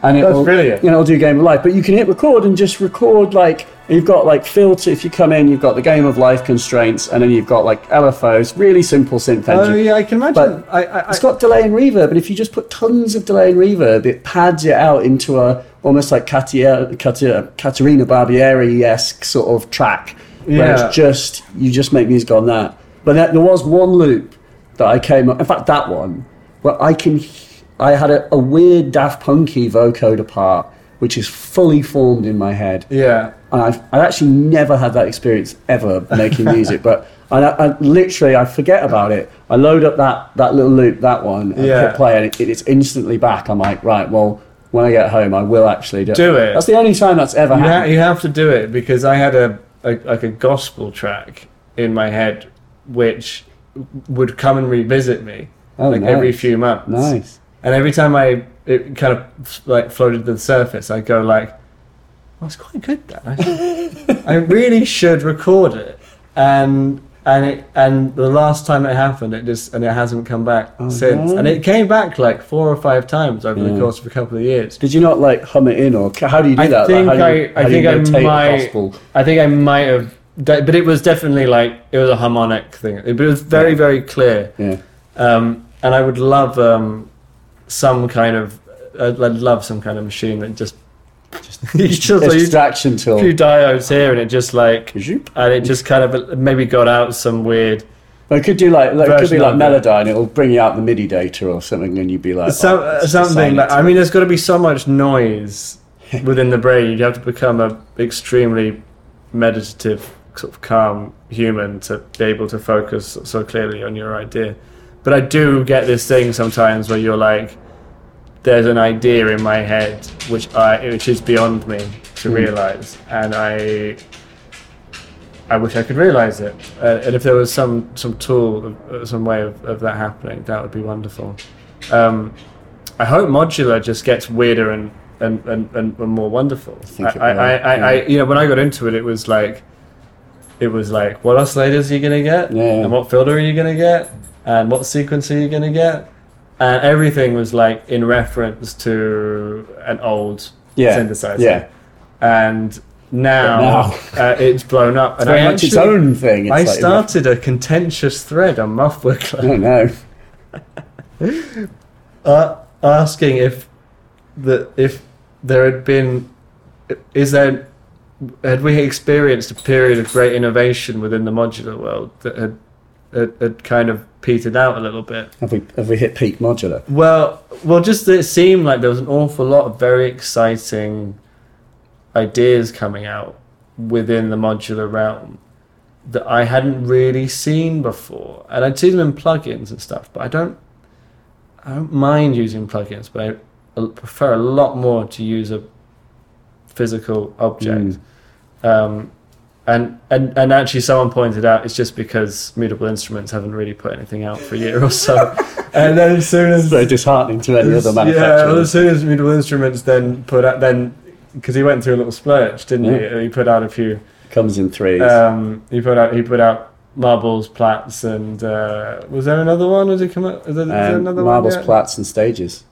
And it'll, brilliant. You know, it'll do Game of Life. But you can hit record and just record like... You've got like filter, if you come in, you've got the Game of Life constraints, and then you've got like LFOs, really simple synth engine. Oh yeah, I can imagine. But it's got delay and reverb, and if you just put tons of delay and reverb, it pads it out into a almost like Caterina Barbieri-esque sort of track, where it's just, you just make music on that. But there was one loop that I came up, in fact that one, where I had a weird Daft Punk-y vocode apart, which is fully formed in my head. Yeah. And I've actually never had that experience ever making music, but I forget about it. I load up that little loop, that one, and hit play, and it's instantly back. I'm like, right, well, when I get home, I will actually do it. That's the only time that's ever happened. You have to do it, because I had a gospel track in my head, which would come and revisit me every few months. Nice. And every time it kind of like floated to the surface, I go like, well, it's quite good that. I really should record it. And the last time it happened, it hasn't come back since. And it came back like 4 or 5 times over the course of a couple of years. Did you not like hum it in, or how do you do that? I think I might have, but it was definitely like, it was a harmonic thing. But it was very, very clear. Yeah. And I would love some kind of machine that just extraction tool. A few diodes here, and it just like, and it just kind of maybe got out some weird. It could do like it could be like Melodyne. It'll bring you out the MIDI data or something, and you'd be like something. Like, I mean, there's got to be so much noise within the brain. You'd have to become a extremely meditative, sort of calm human to be able to focus so clearly on your idea. But I do get this thing sometimes where you're like, there's an idea in my head which is beyond me to realise, and I wish I could realise it. And if there was some tool, some way of that happening, that would be wonderful. I hope modular just gets weirder and more wonderful. When I got into it, it was like, what oscillators are you gonna get, and what filter are you gonna get, and what sequence are you gonna get. And everything was like in reference to an old synthesizer. Yeah. And now it's blown up. It's very much its own thing. I started a contentious thread on Muffwickler. I know. Asking if there had been... Had we experienced a period of great innovation within the modular world that had kind of petered out a little bit? Have we hit peak modular? Well, just that it seemed like there was an awful lot of very exciting ideas coming out within the modular realm that I hadn't really seen before. And I'd seen them in plugins and stuff, but I don't mind using plugins, but I prefer a lot more to use a physical object. And actually someone pointed out it's just because Mutable Instruments haven't really put anything out for a year or so. And then as soon as... So disheartening to any other manufacturer. Yeah, as soon as Mutable Instruments then put out... Because he went through a little splurge, didn't he? He put out a few... Comes in threes. He put out Marbles, Plats, and... was there another one? Did he come out? Marbles, one Plats, and Stages.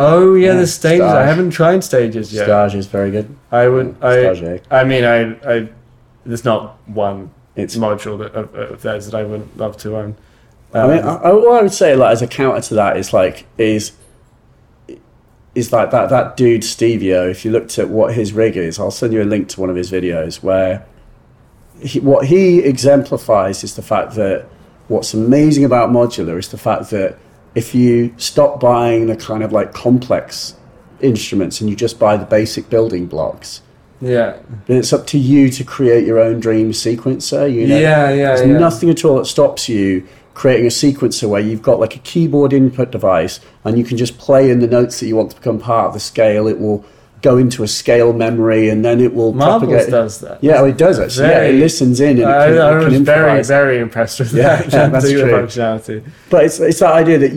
Oh yeah, the Stages. Stage. I haven't tried Stages yet. Stage is very good. I mean, there's not one module that of theirs that I wouldn't love to own. What I would say, like as a counter to that, is like that dude Stevio. If you looked at what his rig is, I'll send you a link to one of his videos where what he exemplifies is the fact that what's amazing about modular is the fact that if you stop buying the kind of like complex instruments and you just buy the basic building blocks. Yeah. But it's up to you to create your own dream sequencer, you know? There's nothing at all that stops you creating a sequencer where you've got like a keyboard input device and you can just play in the notes that you want to become part of the scale. It will go into a scale memory and then it will propagate. Marbles does that. Yeah, it does actually. It listens in and it can improvise. Very, very impressed with that. Yeah, that's true. Functionality. But it's that idea that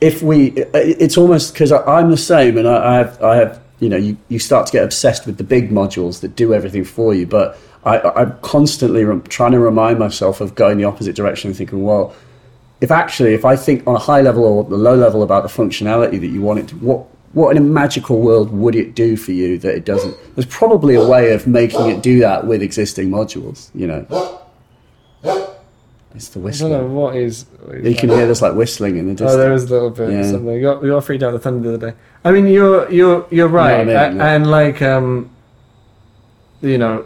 it's almost, because I'm the same and I have you know, you start to get obsessed with the big modules that do everything for you. But I'm constantly trying to remind myself of going the opposite direction and thinking, well, if I think on a high level or the low level about the functionality that you want it to, what in a magical world would it do for you that it doesn't? There's probably a way of making it do that with existing modules, you know. It's the whistling. I don't know what is... You can hear this like whistling in the distance. Oh, there was a little bit of something. You got freaked out with the thunder the other day. I mean, you're right. No, I mean, and like, you know,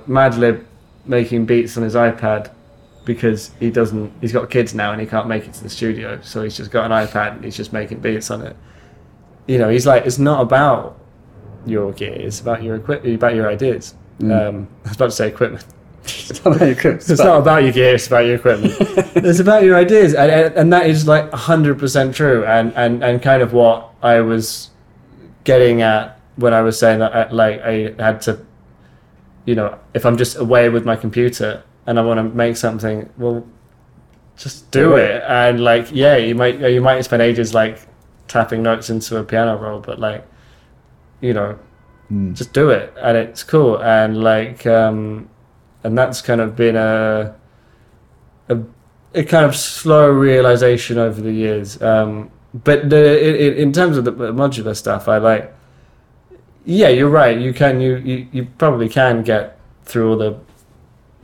Madlib making beats on his iPad because he's got kids now and he can't make it to the studio. So he's just got an iPad and he's just making beats on it. You know, he's like, it's not about your gear. It's about your equipment, about your ideas. I was about to say equipment. It's not about your gear, it's about your equipment. It's about your ideas, and that is like 100% true, and kind of what I was getting at when I was saying that I had to, you know, if I'm just away with my computer and I want to make something, well, just do it. And like, yeah, you might spend ages like tapping notes into a piano roll, but like, you know, just do it, and it's cool, and like, and that's kind of been a kind of slow realization over the years. But in terms of the modular stuff, I like, yeah, you're right. You probably can get through all the,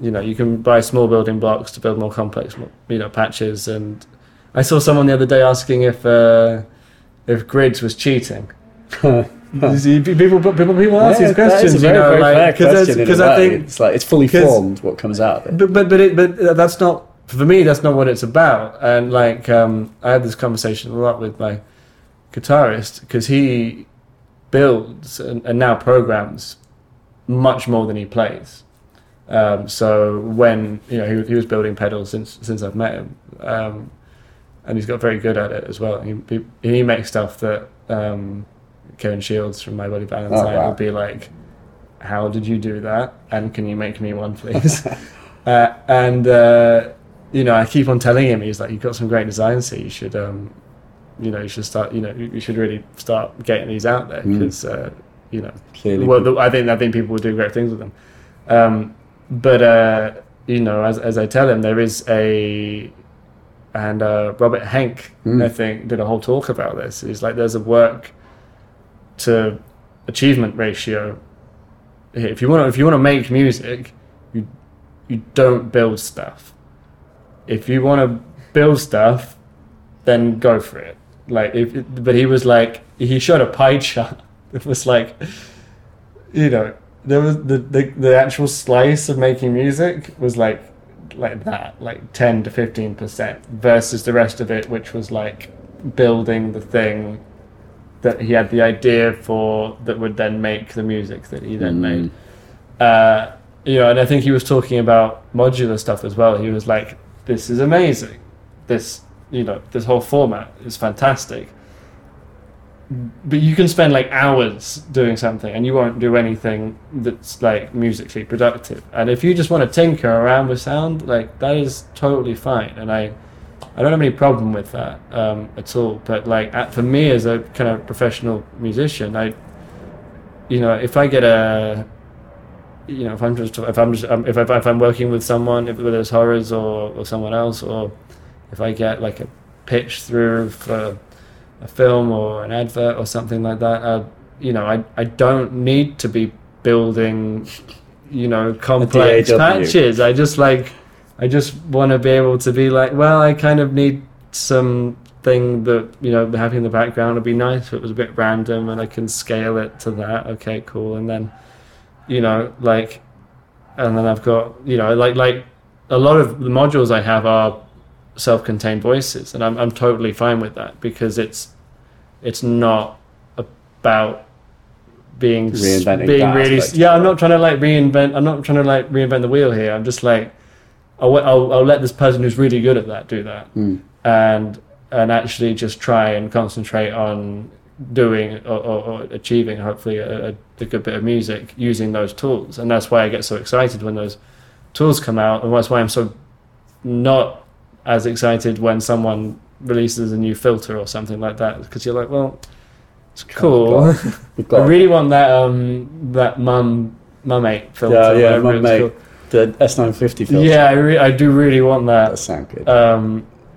you know, you can buy small building blocks to build more complex, you know, patches. And I saw someone the other day asking if grids was cheating. People ask these questions, you know, like, because I think it's like it's fully formed what comes out of it. But that's not, for me, that's not what it's about. And like, I had this conversation a lot with my guitarist because he builds and now programs much more than he plays. So when, you know, he was building pedals since I've met him, and he's got very good at it as well. He makes stuff that. Kevin Shields from My Bloody Valentine would be like, how did you do that? And can you make me one, please? You know, I keep on telling him, he's like, you've got some great designs here. You should, you should really start getting these out there because, you know, clearly, well, I think people will do great things with them. You know, as I tell him, there is Robert Henk, I think, did a whole talk about this. He's like, there's a work to achievement ratio. If you want to make music, you don't build stuff. If you want to build stuff, then go for it. Like, but he was like, he showed a pie chart. It was like, you know, there was the actual slice of making music was like that, like 10% to 15%, versus the rest of it, which was like building the thing that he had the idea for that would then make the music that he then made. You know, and I think he was talking about modular stuff as well. He was like, this is amazing. This, you know, this whole format is fantastic. But you can spend like hours doing something and you won't do anything that's like musically productive. And if you just want to tinker around with sound, like that is totally fine. And I don't have any problem with that at all. But like, for me as a kind of professional musician, if I'm working with someone, whether it's Horrors or someone else, or if I get like a pitch through for a film or an advert or something like that, you know, I don't need to be building, you know, complex patches. I just want to be able to be like, well, I kind of need something that, you know, having in the background would be nice if it was a bit random and I can scale it to that. Okay, cool. And then, you know, like, and then I've got, you know, like a lot of the modules I have are self-contained voices, and I'm totally fine with that because it's not about being really, yeah, I'm not trying to reinvent the wheel here. I'm just like, I'll let this person who's really good at that do that, and actually just try and concentrate on doing or achieving hopefully a good bit of music using those tools. And that's why I get so excited when those tools come out, and that's why I'm so not as excited when someone releases a new filter or something like that, because you're like, well, It's cool. I really want that Mummy film. Yeah, Mummy. The S950 filter. Yeah, I do really want that. That sounds good.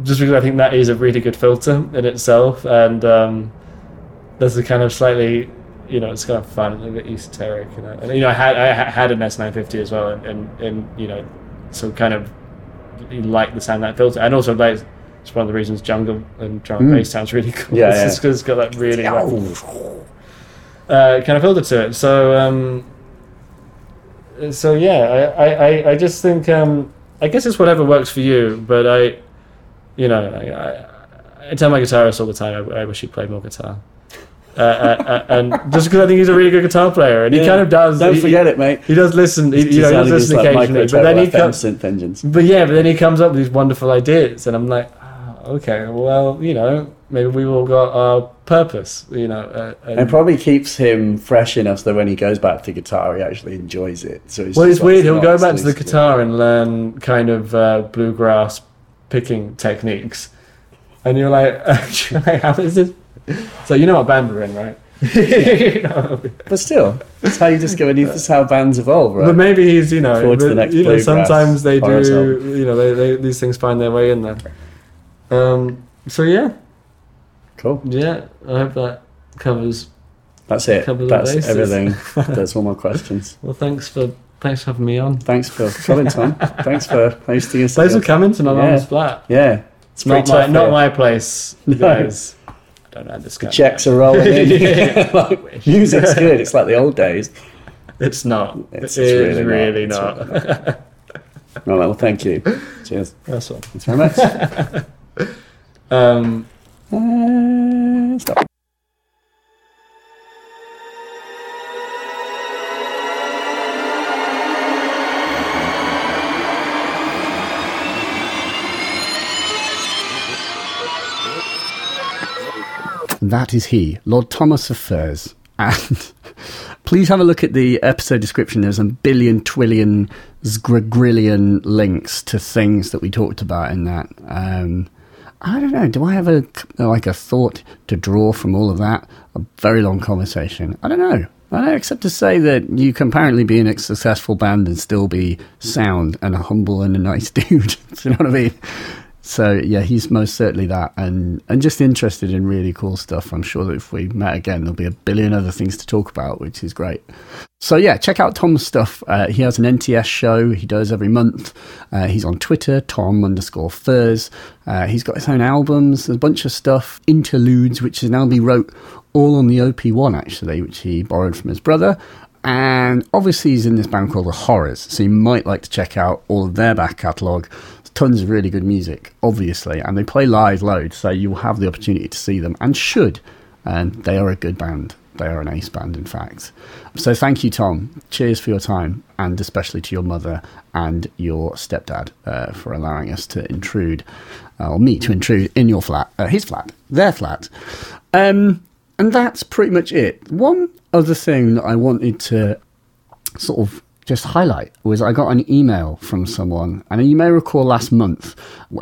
Just because I think that is a really good filter in itself, and there's a kind of slightly, it's kind of fun, a little bit esoteric, And I had an S950 as well, and so kind of like the sound of that filter, and also like it's one of the reasons jungle and drum and bass sounds really cool. Yeah, it's because it's got that really kind of filter to it. So. So yeah, I just think I guess it's whatever works for you. But I tell my guitarist all the time I wish he played more guitar, and just because I think he's a really good guitar player, and he kind of does. Don't forget it, mate. He does listen. He does listen occasionally, but then he comes. But then he comes up with these wonderful ideas, and I'm like, okay, well, maybe we've all got our purpose, and it probably keeps him fresh enough so that when he goes back to guitar, he actually enjoys it. So it's weird. He'll go back to the guitar and learn kind of bluegrass picking techniques, and you're like, how is this? So you know what band we're in, right? But still, that's how you discover. That's how bands evolve, right? But maybe he's, sometimes they do. They these things find their way in there. So yeah. Cool. Yeah, I hope that covers. That's it. That's everything. That's all my questions. Well, thanks for having me on. Thanks for coming, Tom. Thanks for hosting us. Thanks for coming to my mum's flat. Yeah, it's not my place, guys. No. I don't know this. The checks are rolling in. Music's good. It's like the old days. It's not. It's really not. Right, well, thank you. Cheers. That's all. Thanks very much. Stop. That is he, Lord Thomas of Furs. And please have a look at the episode description. There's a billion, twillion, zgrillion links to things that we talked about in that. I don't know. Do I have a thought to draw from all of that? A very long conversation. I don't know. Except to say that you can apparently be in a successful band and still be sound and humble and a nice dude. Do you know what I mean? So yeah, he's most certainly that, and just interested in really cool stuff. I'm sure that if we met again, there'll be a billion other things to talk about, which is great. So yeah, check out Tom's stuff. He has an NTS show he does every month. He's on Twitter, Tom_Furs. He's got his own albums, a bunch of stuff, interludes, which is now be wrote all on the OP1 actually, which he borrowed from his brother. And obviously he's in this band called The Horrors, so you might like to check out all of their back catalogue. Tons of really good music, obviously, and they play live loads, so you'll have the opportunity to see them, and should. And they are a good band. They are an ace band, in fact. So thank you, Tom. Cheers for your time, and especially to your mother and your stepdad for allowing us to intrude, or me to intrude in your flat, his flat, their flat. And that's pretty much it. One other thing that I wanted to sort of just highlight was I got an email from someone, and you may recall last month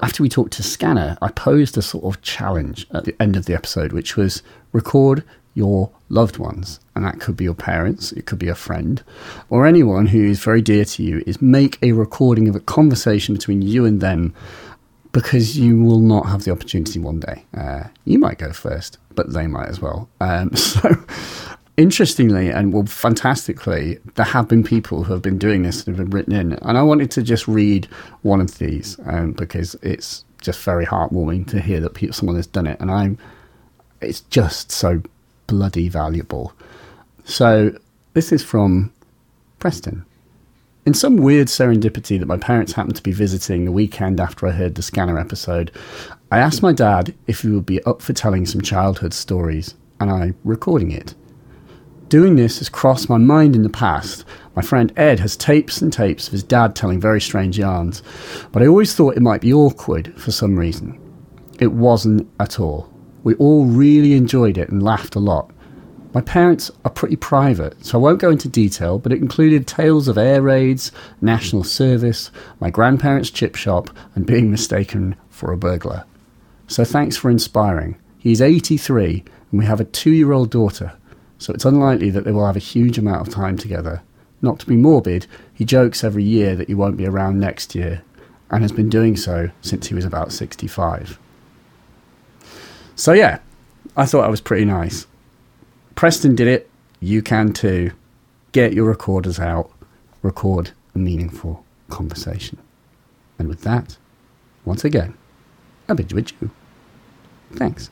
after we talked to Scanner, I posed a sort of challenge at the end of the episode, which was record your loved ones, and that could be your parents, it could be a friend, or anyone who is very dear to you, is make a recording of a conversation between you and them, because you will not have the opportunity one day. You might go first, but they might as well. Interestingly and fantastically, there have been people who have been doing this and have been written in, and I wanted to just read one of these because it's just very heartwarming to hear that someone has done it, and it's just so bloody valuable. So this is from Preston. In some weird serendipity that my parents happened to be visiting the weekend after I heard the Scanner episode, I asked my dad if he would be up for telling some childhood stories, and I recording it. Doing this has crossed my mind in the past. My friend Ed has tapes and tapes of his dad telling very strange yarns, but I always thought it might be awkward for some reason. It wasn't at all. We all really enjoyed it and laughed a lot. My parents are pretty private, so I won't go into detail, but it included tales of air raids, national service, my grandparents' chip shop, and being mistaken for a burglar. So thanks for inspiring. He's 83 and we have a 2-year-old daughter, so it's unlikely that they will have a huge amount of time together. Not to be morbid, he jokes every year that he won't be around next year and has been doing so since he was about 65. So yeah, I thought that was pretty nice. Preston did it, you can too. Get your recorders out, record a meaningful conversation. And with that, once again, I bid you adieu. Thanks.